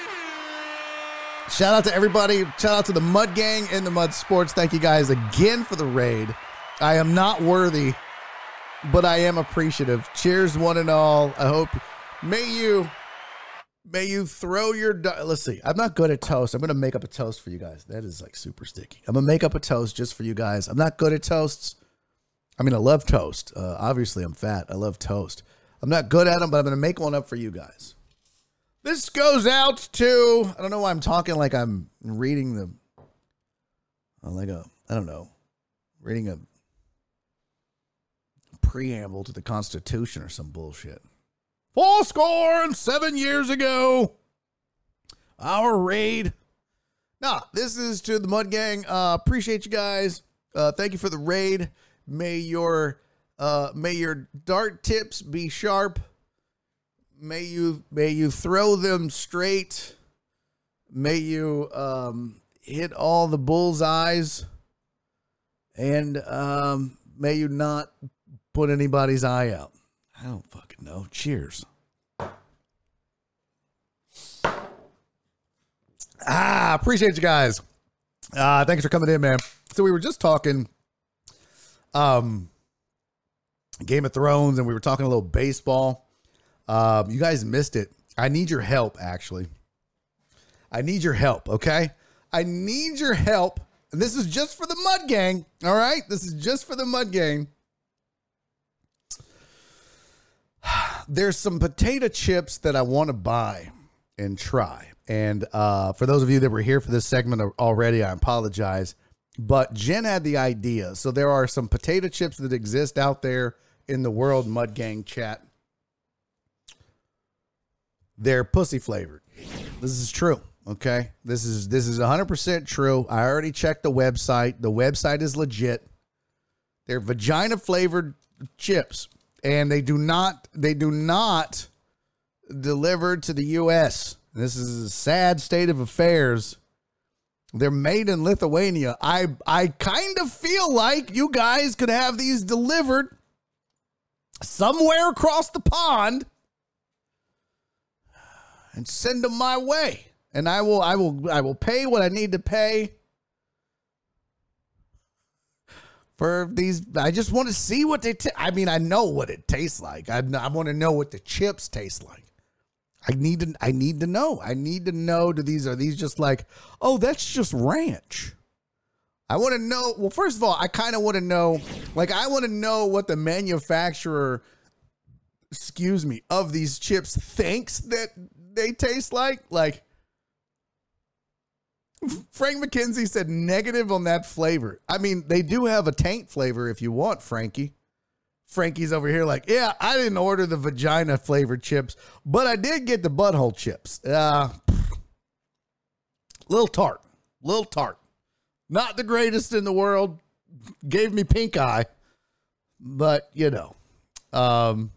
Shout out to everybody. Shout out to the Mud Gang and the Mud Sports. Thank you guys again for the raid. I am not worthy, but I am appreciative. Cheers, one and all. I hope may you may you throw your. Let's see. I'm not good at toast. I'm gonna make up a toast for you guys. That is like super sticky. I'm gonna make up a toast just for you guys. I'm not good at toasts. I mean, I love toast. Uh, obviously, I'm fat. I love toast. I'm not good at them, but I'm gonna make one up for you guys. This goes out to. I don't know why I'm talking like I'm reading the. Like a. I don't know. Reading a. Preamble to the Constitution or some bullshit. Four score and seven years ago, our raid. Nah, this is to the Mud Gang. Uh, appreciate you guys. Uh, thank you for the raid. May your uh, may your dart tips be sharp. May you may you throw them straight. May you um, hit all the bullseyes, and um, may you not put anybody's eye out. I don't fucking know. Cheers. Ah, appreciate you guys. Uh, thanks for coming in, man. So we were just talking um, Game of Thrones, and we were talking a little baseball. Um, you guys missed it. I need your help, actually. I need your help, okay? I need your help. And this is just for the Mud Gang, all right? This is just for the Mud Gang. There's some potato chips that I want to buy and try. And uh, for those of you that were here for this segment already, I apologize. But Jen had the idea. So there are some potato chips that exist out there in the world, Mud Gang chat. They're pussy flavored. This is true. Okay. This is, this is one hundred percent true. I already checked the website. The website is legit. They're vagina flavored chips. And they do not, they do not deliver to the U S. This is a sad state of affairs. They're made in Lithuania. I, I kind of feel like you guys could have these delivered somewhere across the pond and send them my way. And I will, I will, I will pay what I need to pay for these. I just want to see what they, t- I mean, I know what it tastes like. I, I want to know what the chips taste like. I need to, I need to know. I need to know, do these, are these just like, oh, that's just ranch. I want to know. Well, first of all, I kind of want to know, like, I want to know what the manufacturer, excuse me, of these chips thinks that they taste like, like, Frank McKenzie said negative on that flavor. I mean, they do have a taint flavor if you want, Frankie. Frankie's over here like, yeah, I didn't order the vagina flavored chips, but I did get the butthole chips. Uh, little tart, little tart. Not the greatest in the world. Gave me pink eye, but you know, um,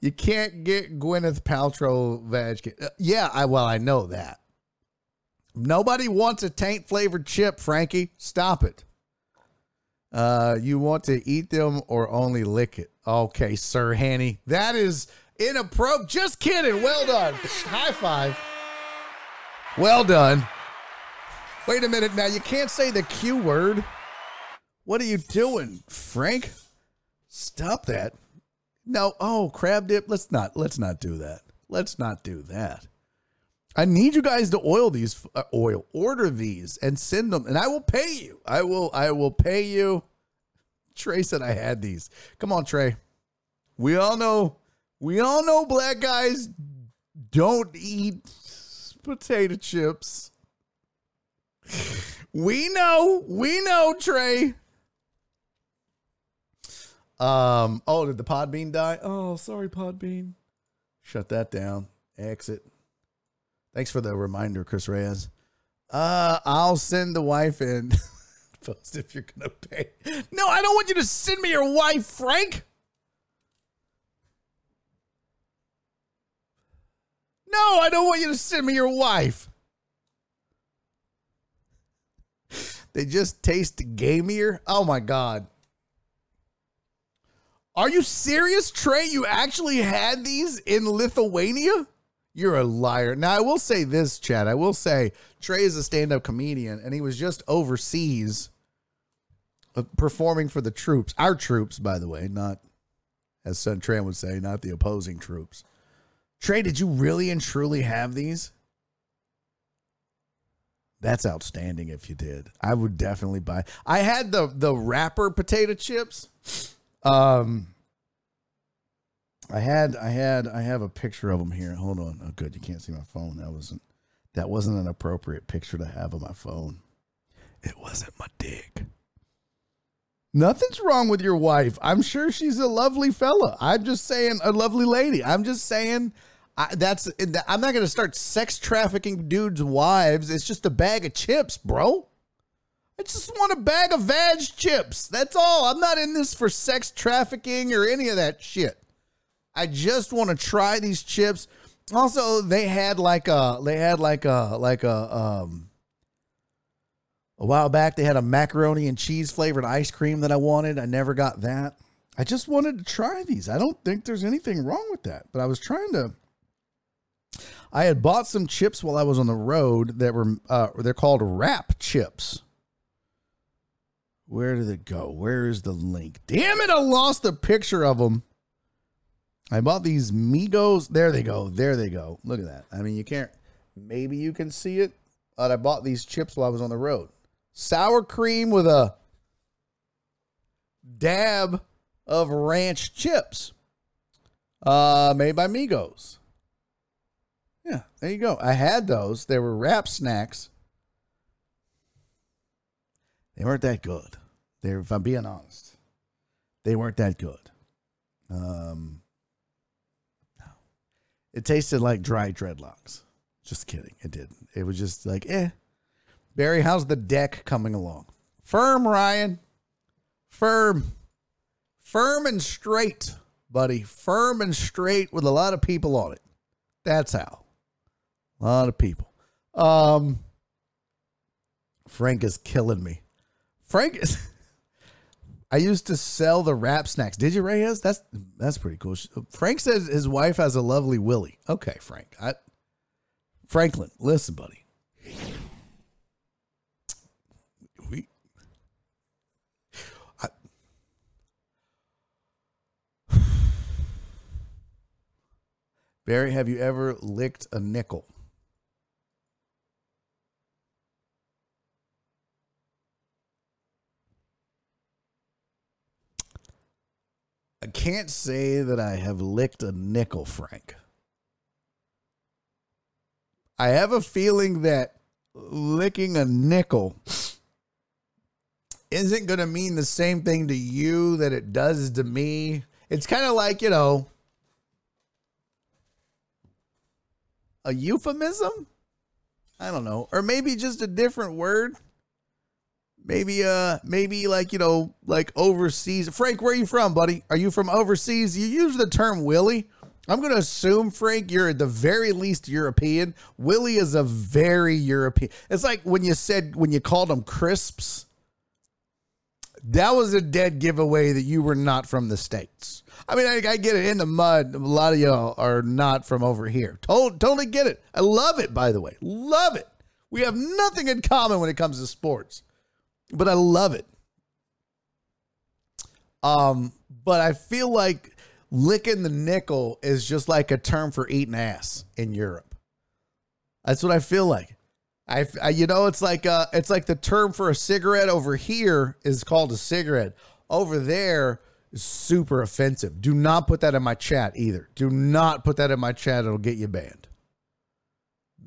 you can't get Gwyneth Paltrow vag. Uh, yeah, I, well, I know that. Nobody wants a taint flavored chip, Frankie. Stop it. Uh, you want to eat them or only lick it? Okay, Sir Hanny. That is inappropriate. Just kidding. Well done. High five. Well done. Wait a minute now. You can't say the Q word. What are you doing, Frank? Stop that. No. Oh, crab dip. Let's not. Let's not do that. Let's not do that. I need you guys to oil these uh, oil, order these and send them, and I will pay you. I will, I will pay you. Trey said I had these. Come on, Trey. We all know, we all know black guys don't eat potato chips. We know, we know, Trey. Um, oh, did the Podbean die? Oh, sorry, Podbean. Shut that down. Exit. Thanks for the reminder, Chris Reyes. Uh, I'll send the wife in. Post if you're going to pay. No, I don't want you to send me your wife, Frank. No, I don't want you to send me your wife. They just taste gamier. Oh, my God. Are you serious, Trey? You actually had these in Lithuania? You're a liar. Now, I will say this, Chad. I will say Trey is a stand-up comedian, and he was just overseas uh, performing for the troops. Our troops, by the way, not, as Son Tran would say, not the opposing troops. Trey, did you really and truly have these? That's outstanding if you did. I would definitely buy. I had the the wrapper potato chips. Um... I had, I had, I have a picture of them here. Hold on. Oh, good. You can't see my phone. That wasn't, that wasn't an appropriate picture to have on my phone. It wasn't my dick. Nothing's wrong with your wife. I'm sure she's a lovely fella. I'm just saying, a lovely lady. I'm just saying I, that's, I'm not going to start sex trafficking dudes' wives. It's just a bag of chips, bro. I just want a bag of vag chips. That's all. I'm not in this for sex trafficking or any of that shit. I just want to try these chips. Also, they had like a, they had like a, like a, um, a while back, they had a macaroni and cheese flavored ice cream that I wanted. I never got that. I just wanted to try these. I don't think there's anything wrong with that, but I was trying to, I had bought some chips while I was on the road that were, uh, they're called wrap chips. Where did it go? Where is the link? Damn it. I lost the picture of them. I bought these Migos. There they go. There they go. Look at that. I mean, you can't, maybe you can see it, but I bought these chips while I was on the road. Sour cream with a dab of ranch chips, uh, made by Migos. Yeah, there you go. I had those. They were wrap snacks. They weren't that good. They're, if I'm being honest, they weren't that good. Um, It tasted like dry dreadlocks. Just kidding. It didn't. It was just like, eh. Barry, how's the deck coming along? Firm, Ryan. Firm. Firm and straight, buddy. Firm and straight with a lot of people on it. That's how. A lot of people. Um, Frank is killing me. Frank is... I used to sell the wrap snacks. Did you, Reyes? That's that's pretty cool. Frank says his wife has a lovely willy. Okay, Frank. I, Franklin, listen, buddy. We, I, Barry, have you ever licked a nickel? I can't say that I have licked a nickel, Frank. I have a feeling that licking a nickel isn't going to mean the same thing to you that it does to me. It's kind of like, you know, a euphemism? I don't know. Or maybe just a different word. Maybe, uh, maybe like, you know, like overseas. Frank, where are you from, buddy? Are you from overseas? You use the term Willie. I'm going to assume, Frank, you're at the very least European. Willie is a very European. It's like when you said, when you called them crisps, that was a dead giveaway that you were not from the States. I mean, I, I get it in the mud. A lot of y'all are not from over here. Totally, totally get it. I love it, by the way. Love it. We have nothing in common when it comes to sports, but I love it. Um, but I feel like licking the nickel is just like a term for eating ass in Europe. That's what I feel like. I, I you know, it's like uh it's like the term for a cigarette over here is called a cigarette. Over there is super offensive. Do not put that in my chat either. Do not put that in my chat. It'll get you banned.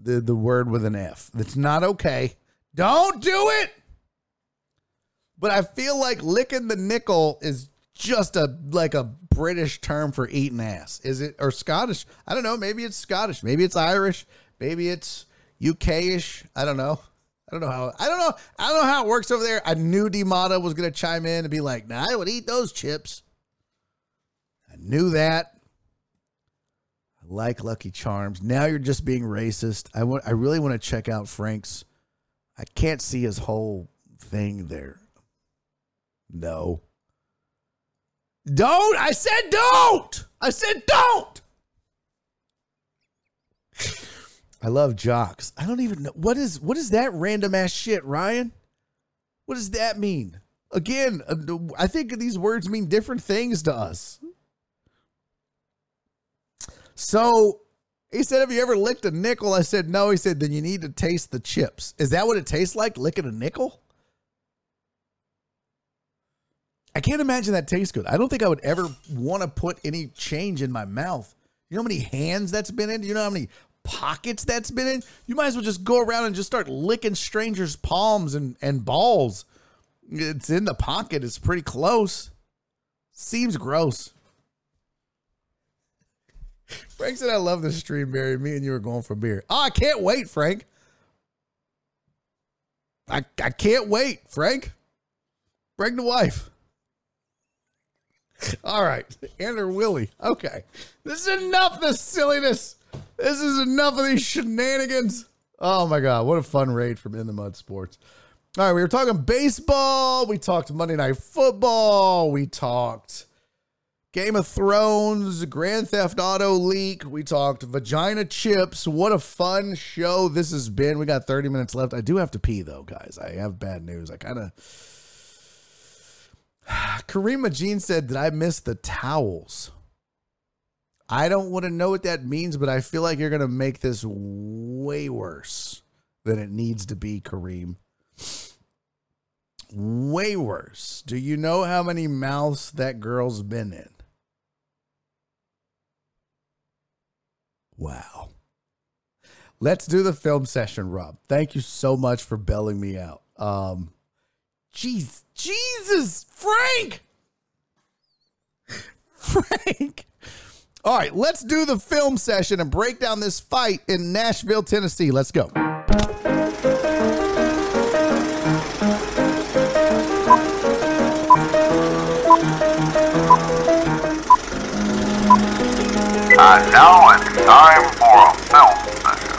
The the word with an F. That's not okay. Don't do it. But I feel like licking the nickel is just a like a British term for eating ass. Is it, or Scottish? I don't know. Maybe it's Scottish. Maybe it's Irish. Maybe it's U K-ish. I don't know. I don't know how. I don't know. I don't know how it works over there. I knew D-Mata was gonna chime in and be like, "Nah, I would eat those chips." I knew that. I like Lucky Charms. Now you're just being racist. I want. I really want to check out Frank's. I can't see his whole thing there. No. Don't. I said don't. I said don't. I love jocks. I don't even know. What is what is that random ass shit, Ryan? What does that mean? Again, I think these words mean different things to us. So he said, have you ever licked a nickel? I said, no. He said, then you need to taste the chips. Is that what it tastes like, licking a nickel? I can't imagine that tastes good. I don't think I would ever want to put any change in my mouth. You know how many hands that's been in? You know how many pockets that's been in? You might as well just go around and just start licking strangers' palms and, and balls. It's in the pocket. It's pretty close. Seems gross. Frank said, I love this stream, Barry. Me and you are going for beer. Oh, I can't wait, Frank. I, I can't wait, Frank. Bring the wife. All right. Andrew Willie. Okay. This is enough of this silliness. This is enough of these shenanigans. Oh, my God. What a fun raid from In the Mud Sports. All right. We were talking baseball. We talked Monday Night Football. We talked Game of Thrones, Grand Theft Auto leak. We talked vagina chips. What a fun show this has been. We got thirty minutes left. I do have to pee, though, guys. I have bad news. I kind of... Karima Jean said, did I miss the towels? I don't want to know what that means, but I feel like you're going to make this way worse than it needs to be, Kareem. Way worse. Do you know how many mouths that girl's been in? Wow. Let's do the film session, Rob. Thank you so much for bailing me out. Um, Jeez, Jesus, Frank! Frank! All right, let's do the film session and break down this fight in Nashville, Tennessee. Let's go. And now it's time for a film session.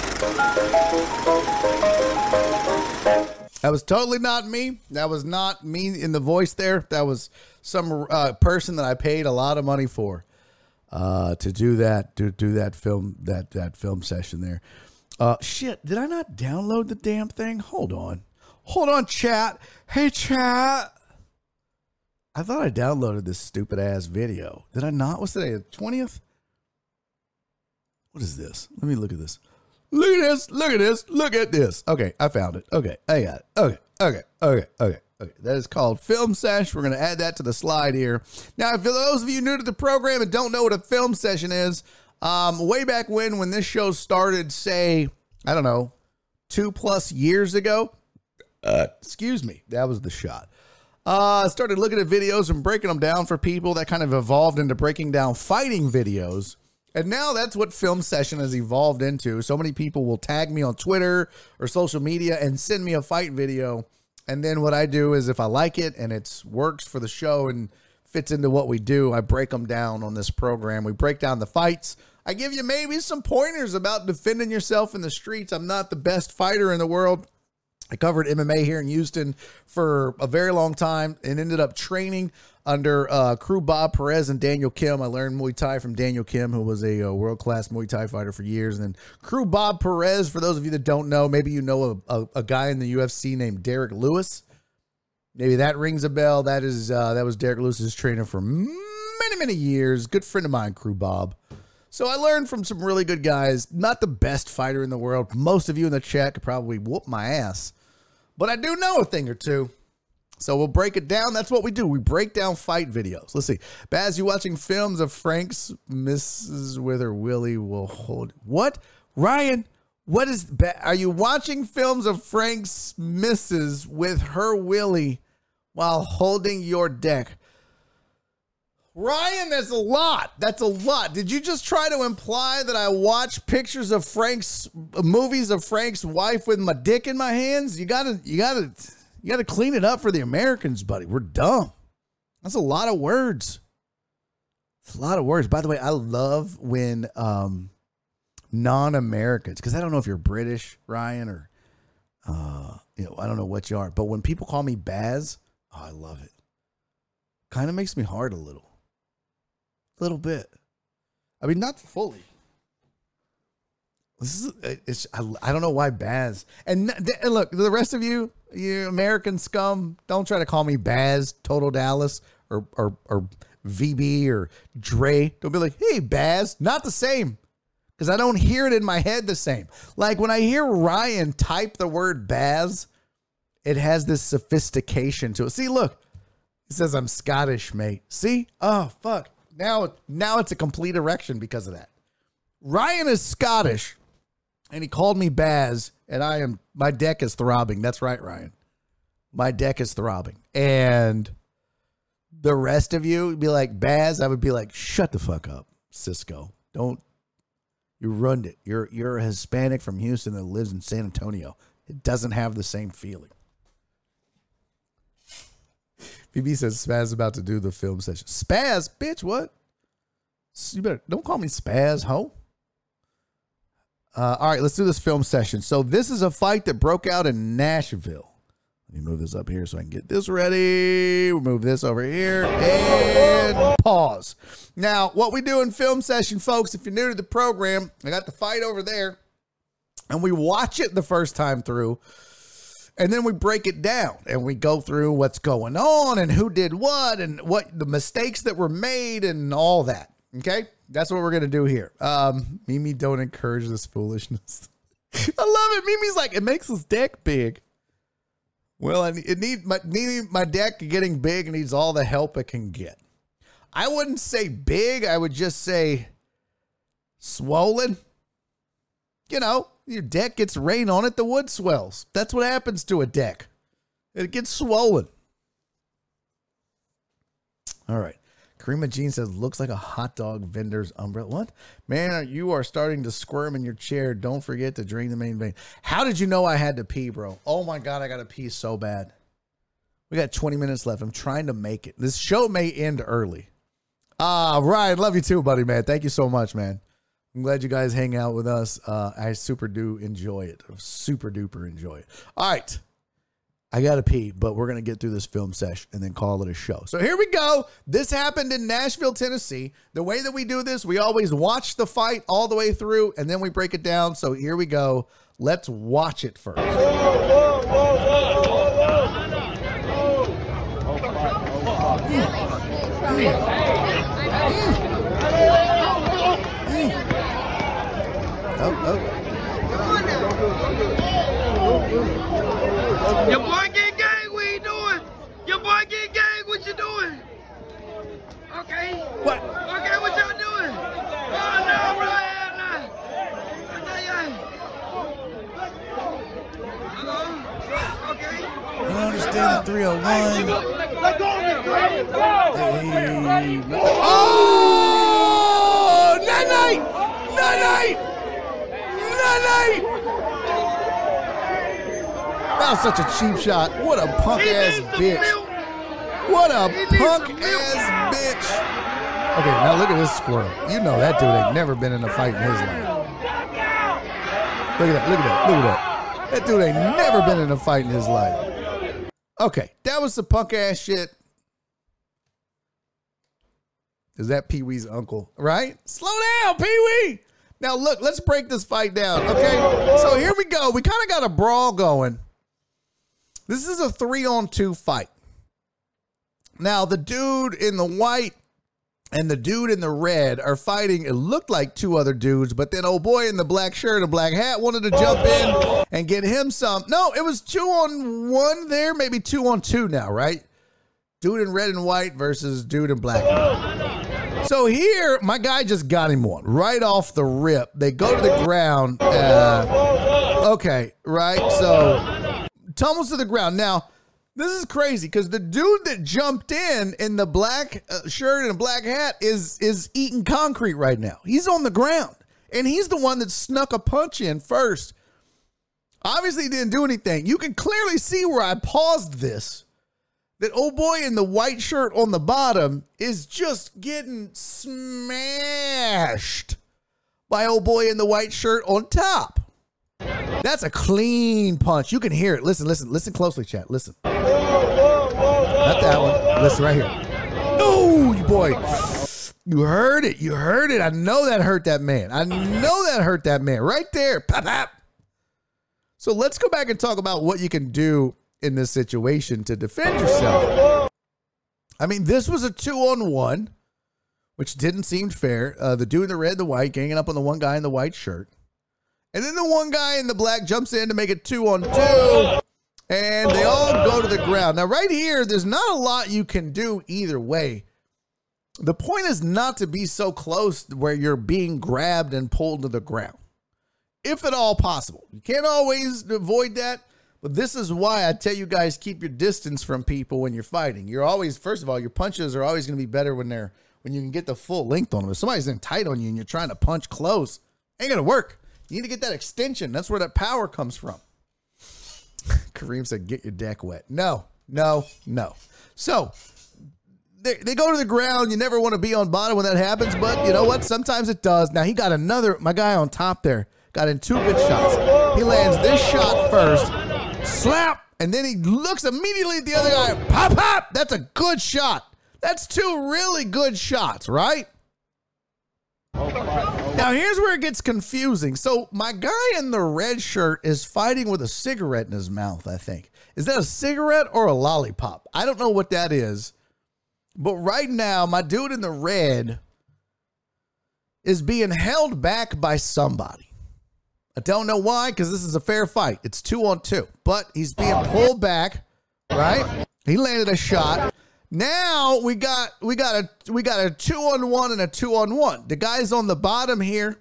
That was totally not me. That was not me in the voice there. That was some uh, person that I paid a lot of money for uh, to do that, to do that film, that, that film session there. Uh, shit, did I not download the damn thing? Hold on. Hold on, chat. Hey, chat. I thought I downloaded this stupid ass video. Did I not? What's today, the twentieth? What is this? Let me look at this. Look at this, look at this, look at this. Okay, I found it. Okay, I got it. Okay, okay, okay, okay, okay. That is called Film Sesh. We're going to add that to the slide here. Now, for those of you new to the program and don't know what a film session is, um, way back when, when this show started, say, I don't know, two plus years ago, uh, excuse me, that was the shot. Uh, started looking at videos and breaking them down for people. That kind of evolved into breaking down fighting videos. And now that's what Film Session has evolved into. So many people will tag me on Twitter or social media and send me a fight video. And then what I do is if I like it and it works for the show and fits into what we do, I break them down on this program. We break down the fights. I give you maybe some pointers about defending yourself in the streets. I'm not the best fighter in the world. I covered M M A here in Houston for a very long time and ended up training under uh, crew Bob Perez and Daniel Kim. I learned Muay Thai from Daniel Kim, who was a, a world-class Muay Thai fighter for years. And then crew Bob Perez, for those of you that don't know, maybe you know a, a, a guy in the U F C named Derrick Lewis. Maybe that rings a bell. That is uh, that was Derrick Lewis's trainer for many, many years. Good friend of mine, crew Bob. So I learned from some really good guys. Not the best fighter in the world. Most of you in the chat could probably whoop my ass. But I do know a thing or two. So we'll break it down. That's what we do. We break down fight videos. Let's see. Baz, you watching films of Frank's Missus Wither Willie will hold. What? Ryan, what is ba- are you watching films of Frank's Missus with her Willie while holding your deck? Ryan, that's a lot. That's a lot. Did you just try to imply that I watch pictures of Frank's movies of Frank's wife with my dick in my hands? You gotta, you gotta, you gotta clean it up for the Americans, buddy. We're dumb. That's a lot of words. It's a lot of words. By the way, I love when um, non-Americans, because I don't know if you're British, Ryan, or uh, you know, I don't know what you are, but when people call me Baz, oh, I love it. Kind of makes me hard a little. Little bit, I mean, not fully. This is it's. I, I don't know why Baz and, and look the rest of you, you American scum, don't try to call me Baz, Total Dallas, or or or V B or Dre. Don't be like, hey Baz, not the same, because I don't hear it in my head the same. Like when I hear Ryan type the word Baz, it has this sophistication to it. See, look, he says I'm Scottish, mate. See, oh fuck. Now, now it's a complete erection because of that. Ryan is Scottish, and he called me Baz, and I am my deck is throbbing. That's right, Ryan. My deck is throbbing. And the rest of you would be like, Baz, I would be like, shut the fuck up, Cisco. Don't you ruined it. You're you're a Hispanic from Houston that lives in San Antonio. It doesn't have the same feeling. B B says Spaz about to do the film session. Spaz, bitch, what? You better don't call me Spaz, ho. Uh, all right, let's do this film session. So this is a fight that broke out in Nashville. Let me move this up here so I can get this ready. We'll move this over here and pause. Now, what we do in film session, folks, if you're new to the program, I got the fight over there, and we watch it the first time through. And then we break it down and we go through what's going on and who did what and what the mistakes that were made and all that. Okay. That's what we're going to do here. Um, Mimi, don't encourage this foolishness. I love it. Mimi's like, it makes his deck big. Well, I need, it need my, need my deck getting big needs all the help it can get. I wouldn't say big. I would just say swollen, you know. Your deck gets rain on it, the wood swells. That's what happens to a deck. It gets swollen. All right. Karima Jean says, looks like a hot dog vendor's umbrella. What? Man, you are starting to squirm in your chair. Don't forget to drain the main vein. How did you know I had to pee, bro? Oh, my God, I got to pee so bad. We got twenty minutes left. I'm trying to make it. This show may end early. Ah, Ryan, love you too, buddy, man. Thank you so much, man. I'm glad you guys hang out with us. Uh, I super do enjoy it. Super duper enjoy it. All right. I got to pee, but we're going to get through this film sesh and then call it a show. So here we go. This happened in Nashville, Tennessee. The way that we do this, we always watch the fight all the way through, and then we break it down. So here we go. Let's watch it first. Whoa, whoa, whoa, whoa, whoa, whoa. Oh, oh. Your boy get gang, what you doing? Your boy get gang, what you doing? Okay. What? Okay, what y'all doing? Oh, no, bro, hell no. I tell y'all. Hello? Okay. I don't understand. three oh one. Hey. Oh! Night night! Night night! Night night! That was such a cheap shot. What a punk-ass bitch. What a punk-ass bitch. Okay, now look at this squirrel. You know that dude ain't never been in a fight in his life. Look at that, look at that, look at that. That dude ain't never been in a fight in his life. Okay, that was the punk-ass shit. Is that Pee-wee's uncle, right? Slow down, Pee-wee. Now, look, let's break this fight down, okay? So here we go. We kind of got a brawl going. This is a three-on-two fight. Now, the dude in the white and the dude in the red are fighting. It looked like two other dudes, but then old boy in the black shirt and black hat wanted to jump in and get him some. No, it was two on one there, maybe two on two now, right? Dude in red and white versus dude in black. So here, my guy just got him one right off the rip. They go to the ground. Uh, okay, right? So... tumbles to the ground. Now, this is crazy because the dude that jumped in in the black shirt and black hat is is eating concrete right now. He's on the ground, and he's the one that snuck a punch in first. Obviously, he didn't do anything. You can clearly see where I paused this, that old boy in the white shirt on the bottom is just getting smashed by old boy in the white shirt on top. That's a clean punch. You can hear it. Listen, listen, listen closely, chat. Listen. Whoa, whoa, whoa, whoa. Not that one. Listen right here. No, you boy. You heard it. You heard it. I know that hurt that man. I know that hurt that man. Right there. Pop, pop. So let's go back and talk about what you can do in this situation to defend yourself. I mean, this was a two-on-one, which didn't seem fair. Uh, the dude in the red, the white, ganging up on the one guy in the white shirt. And then the one guy in the black jumps in to make it two on two. And they all go to the ground. Now, right here, there's not a lot you can do either way. The point is not to be so close where you're being grabbed and pulled to the ground, if at all possible. You can't always avoid that. But this is why I tell you guys, keep your distance from people when you're fighting. You're always, first of all, your punches are always going to be better when they're when you can get the full length on them. If somebody's in tight on you and you're trying to punch close, ain't going to work. You need to get that extension. That's where that power comes from. Kareem said, get your deck wet. No, no, no. So they, they go to the ground. You never want to be on bottom when that happens, but you know what? Sometimes it does. Now he got another, my guy on top there got in two good shots. He lands this shot first, slap, and then he looks immediately at the other guy. Pop, pop. That's a good shot. That's two really good shots, right? Now, here's where it gets confusing. So my guy in the red shirt is fighting with a cigarette in his mouth, I think. Is that a cigarette or a lollipop? I don't know what that is. But right now, my dude in the red is being held back by somebody. I don't know why, because this is a fair fight. It's two on two. But he's being pulled back, right? He landed a shot. Now we got we got a we got a two on one and a two on one. The guys on the bottom here,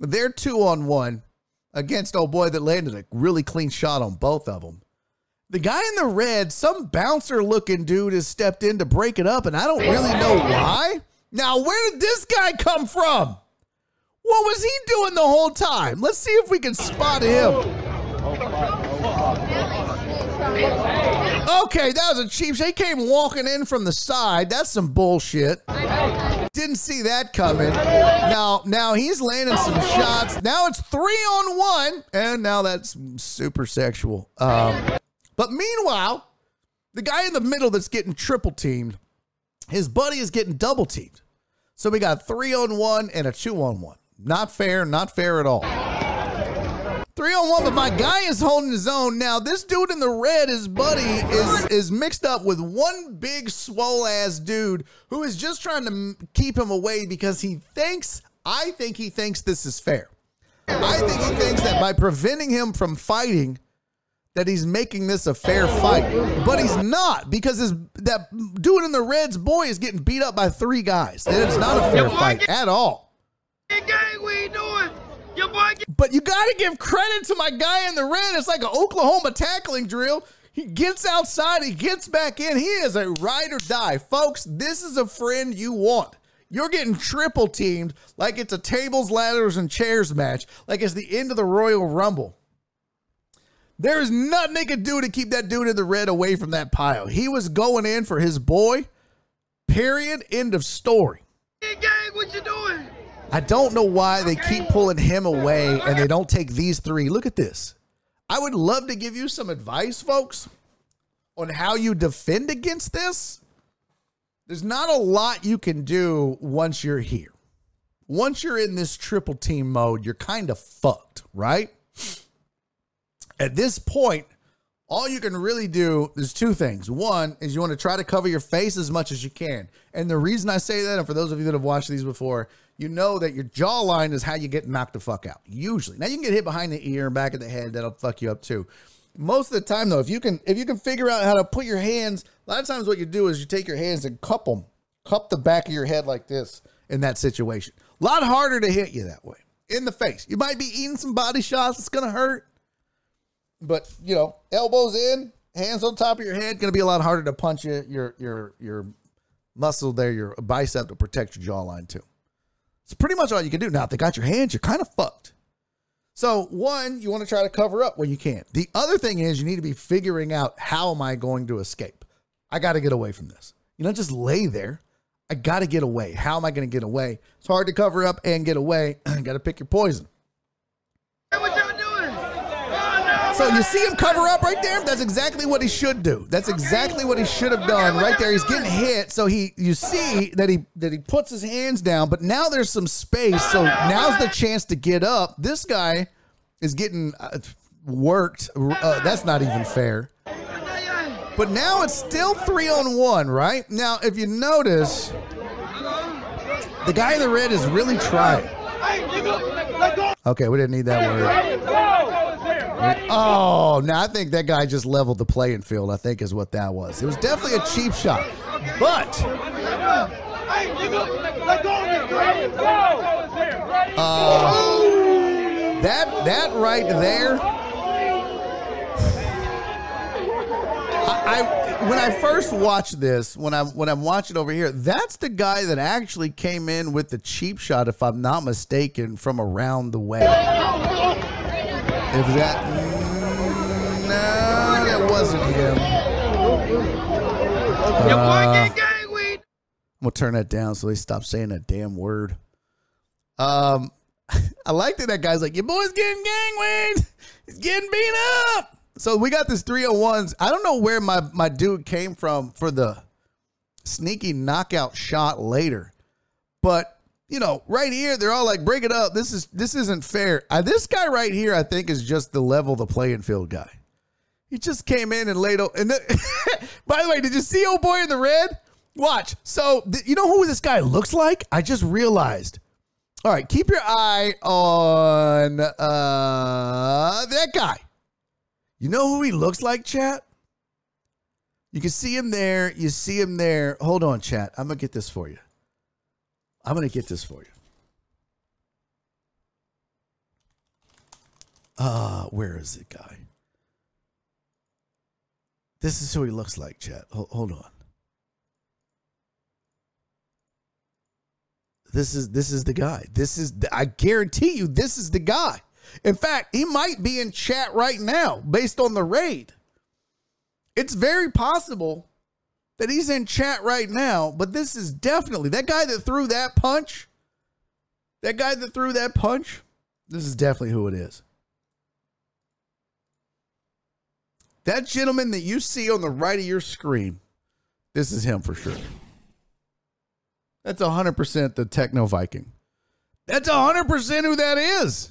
they're two on one against old boy that landed a really clean shot on both of them. The guy in the red, some bouncer looking dude, has stepped in to break it up, and I don't really know why. Now, where did this guy come from? What was he doing the whole time? Let's see if we can spot him. Okay, that was a cheap shot. He came walking in from the side. That's some bullshit. Didn't see that coming. Now, now he's landing some shots. Now it's three on one, and now that's super sexual. Um, but meanwhile, the guy in the middle that's getting triple teamed, his buddy is getting double teamed. So we got three on one and a two on one. Not fair, not fair at all. Three on one, but my guy is holding his own. Now, this dude in the red, his buddy, is is mixed up with one big swole-ass dude who is just trying to keep him away because he thinks, I think he thinks this is fair. I think he thinks that by preventing him from fighting, that he's making this a fair fight. But he's not, because his, that dude in the red's boy is getting beat up by three guys. And it's not a fair fight at all. But you got to give credit to my guy in the red. It's like an Oklahoma tackling drill. He gets outside. He gets back in. He is a ride or die. Folks, this is a friend you want. You're getting triple teamed like it's a tables, ladders, and chairs match, like it's the end of the Royal Rumble. There is nothing they could do to keep that dude in the red away from that pile. He was going in for his boy. Period. End of story. Hey, gang, what you doing? I don't know why they keep pulling him away and they don't take these three. Look at this. I would love to give you some advice, folks, on how you defend against this. There's not a lot you can do once you're here. Once you're in this triple team mode, you're kind of fucked, right? At this point, all you can really do is two things. One is you want to try to cover your face as much as you can. And the reason I say that, and for those of you that have watched these before, you know that your jawline is how you get knocked the fuck out, usually. Now, you can get hit behind the ear and back of the head. That'll fuck you up, too. Most of the time, though, if you can if you can figure out how to put your hands, a lot of times what you do is you take your hands and cup them, cup the back of your head like this in that situation. A lot harder to hit you that way, in the face. You might be eating some body shots. It's going to hurt. But, you know, elbows in, hands on top of your head, going to be a lot harder to punch your, your, your, your muscle there, your bicep to protect your jawline, too. It's pretty much all you can do. Now, if they got your hands, you're kind of fucked. So, one, you want to try to cover up when you can. The other thing is you need to be figuring out, how am I going to escape? I got to get away from this. You don't just lay there. I got to get away. How am I going to get away? It's hard to cover up and get away. You got to pick your poison. What y'all doing? Oh, no, so, you see him cover up right there? That's exactly what he should do. That's exactly what he should have done right there. He's getting hit. So, he you see that he that he puts his hands down, but now there's some space. So, now's the chance to get up. This guy is getting uh, worked. Uh, that's not even fair. But now it's still three on one, right? Now, if you notice, the guy in the red is really trying. Okay, we didn't need that word. Oh, now I think that guy just leveled the playing field, I think is what that was. It was definitely a cheap shot. But uh, that that right there. I, when I first watched this, when I'm when I'm watching over here, that's the guy that actually came in with the cheap shot, if I'm not mistaken, from around the way. If that, no, that wasn't him. Uh, I'm gonna turn that down so they stop saying that damn word. Um, I like that that guy's like, your boy's getting gangwayed. He's getting beat up. So we got this three oh ones. I don't know where my, my dude came from for the sneaky knockout shot later. But, you know, right here, they're all like, break it up. This is this isn't fair. I, this guy right here, I think, is just the level the playing field guy. He just came in and laid. O- and the- By the way, did you see old boy in the red? Watch. So th- you know who this guy looks like? I just realized. All right, keep your eye on uh, that guy. You know who he looks like, chat? You can see him there. You see him there. Hold on, chat. I'm going to get this for you. I'm going to get this for you. Uh, where is it, guy? This is who he looks like, chat. Hold, hold on. This is this is the guy. This is the, I guarantee you this is the guy. In fact, he might be in chat right now based on the raid. It's very possible that he's in chat right now, but this is definitely that guy that threw that punch. That guy that threw that punch. This is definitely who it is. That gentleman that you see on the right of your screen. This is him for sure. That's one hundred percent the Techno Viking. That's one hundred percent who that is.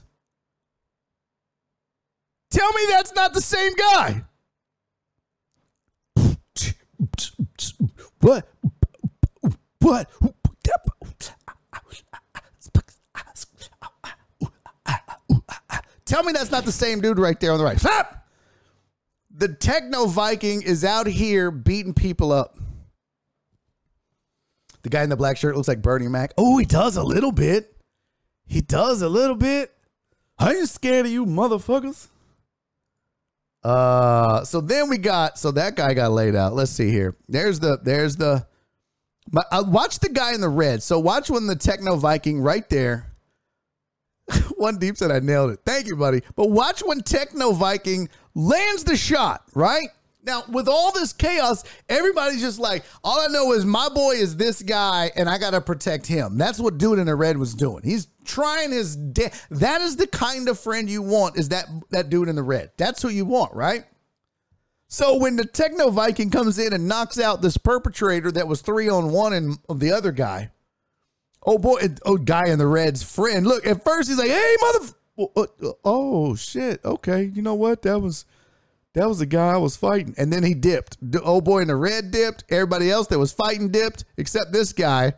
Tell me that's not the same guy. What? What? Tell me that's not the same dude right there on the right. Stop! The Techno Viking is out here beating people up. The guy in the black shirt looks like Bernie Mac. Oh, he does a little bit. He does a little bit. I ain't scared of you motherfuckers. Uh, so then we got, so that guy got laid out. Let's see here. There's the, there's the, my, I watch the guy in the red. So watch when the Techno Viking right there. One Deep said I nailed it. Thank you, buddy. But watch when Techno Viking lands the shot, right? Now, with all this chaos, everybody's just like, all I know is my boy is this guy, and I got to protect him. That's what dude in the red was doing. He's trying his de- That is the kind of friend you want, is that, that dude in the red. That's who you want, right? So when the Techno Viking comes in and knocks out this perpetrator that was three on one and the other guy, oh, boy, oh, guy in the red's friend. Look, at first he's like, hey, mother... Oh, shit. Okay, you know what? That was... That was the guy I was fighting. And then he dipped. The old boy in the red dipped. Everybody else that was fighting dipped, except this guy.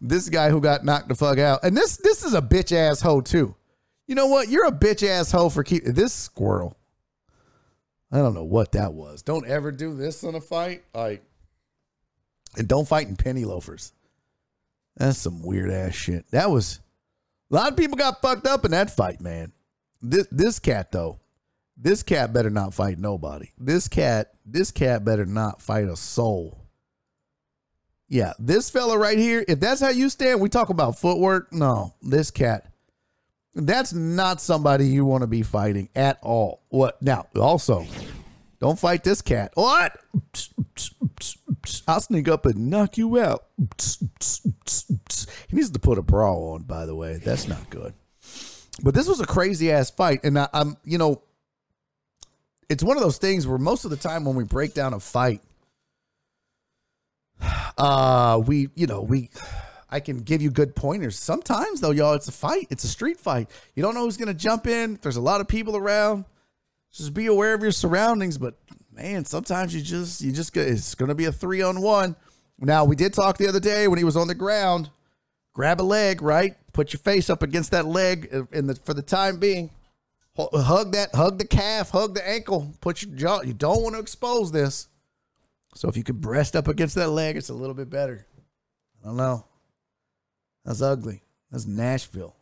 This guy who got knocked the fuck out. And this this is a bitch asshole too. You know what? You're a bitch asshole for keeping this squirrel. I don't know what that was. Don't ever do this in a fight. Like, and don't fight in penny loafers. That's some weird ass shit. That was a lot of people got fucked up in that fight, man. This this cat though. This cat better not fight nobody. This cat, this cat better not fight a soul. Yeah, this fella right here, if that's how you stand, we talk about footwork. No, this cat, that's not somebody you want to be fighting at all. What? Now, also, don't fight this cat. What? I'll sneak up and knock you out. He needs to put a bra on, by the way. That's not good. But this was a crazy ass fight. And I, I'm, you know, it's one of those things where most of the time when we break down a fight, uh, we, you know, we, I can give you good pointers. Sometimes though, y'all, it's a fight. It's a street fight. You don't know who's going to jump in. There's a lot of people around. Just be aware of your surroundings. But man, sometimes you just, you just, it's going to be a three on one. Now we did talk the other day when he was on the ground, grab a leg, right? Put your face up against that leg in the, for the time being. Hug that, hug the calf, hug the ankle, put your jaw. You don't want to expose this. So if you could breast up against that leg, it's a little bit better. I don't know. That's ugly. That's Nashville.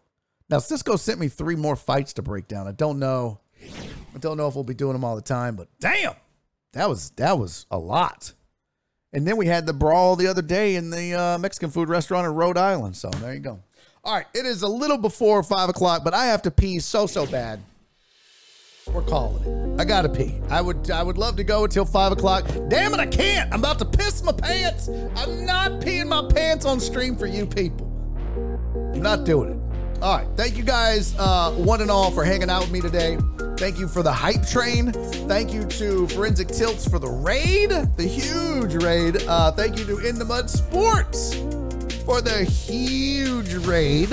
Now, Cisco sent me three more fights to break down. I don't know. I don't know if we'll be doing them all the time, but damn, that was, that was a lot. And then we had the brawl the other day in the uh, Mexican food restaurant in Rhode Island. So there you go. All right. It is a little before five o'clock, but I have to pee so, so bad. We're calling it. I gotta pee. I would I would love to go until five o'clock. Damn it, I can't. I'm about to piss my pants. I'm not peeing my pants on stream for you people. I'm not doing it. All right. Thank you guys, uh, one and all, for hanging out with me today. Thank you for the hype train. Thank you to Forensic Tilts for the raid, the huge raid. Uh, thank you to In the Mud Sports for the huge raid.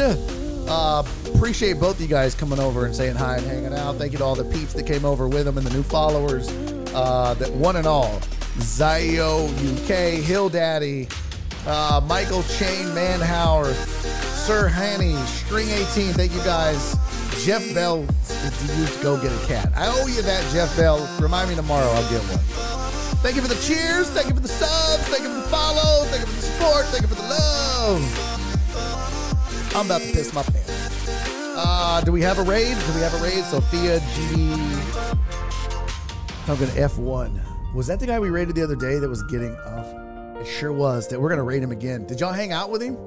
Uh, appreciate both of you guys coming over and saying hi and hanging out. Thank you to all the peeps that came over with them and the new followers. Uh, that one and all. Zio U K, Hill Daddy, uh, Michael Chain Manhauer, Sir Hanny, String eighteen. Thank you guys. Jeff Bell, if you used to go get a cat. I owe you that, Jeff Bell. Remind me tomorrow, I'll get one. Thank you for the cheers. Thank you for the subs. Thank you for the follow. Thank you for the support. Thank you for the love. I'm about to piss my pants. Uh, do we have a raid? Do we have a raid? Sophia G. Talking F one. Was that the guy we raided the other day that was getting off? It sure was. That we're going to raid him again. Did y'all hang out with him?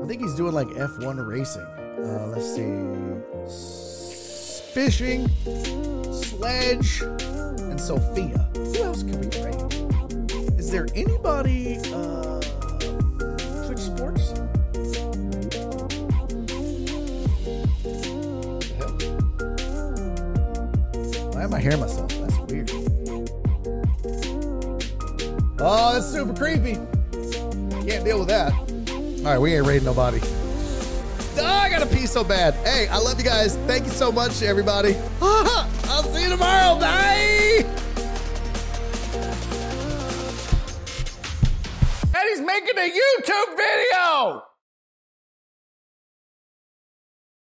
I think he's doing like F one racing. Uh, let's see. Fishing, Sledge, and Sophia. Who else can we raid? Is there anybody? Uh, Twitch Sports? Why am I hearing myself? That's weird. Oh, that's super creepy. Can't deal with that. All right, we ain't raiding nobody. Oh, I gotta pee so bad. Hey, I love you guys. Thank you so much, everybody. I'll see you tomorrow. Bye. And he's making a YouTube video.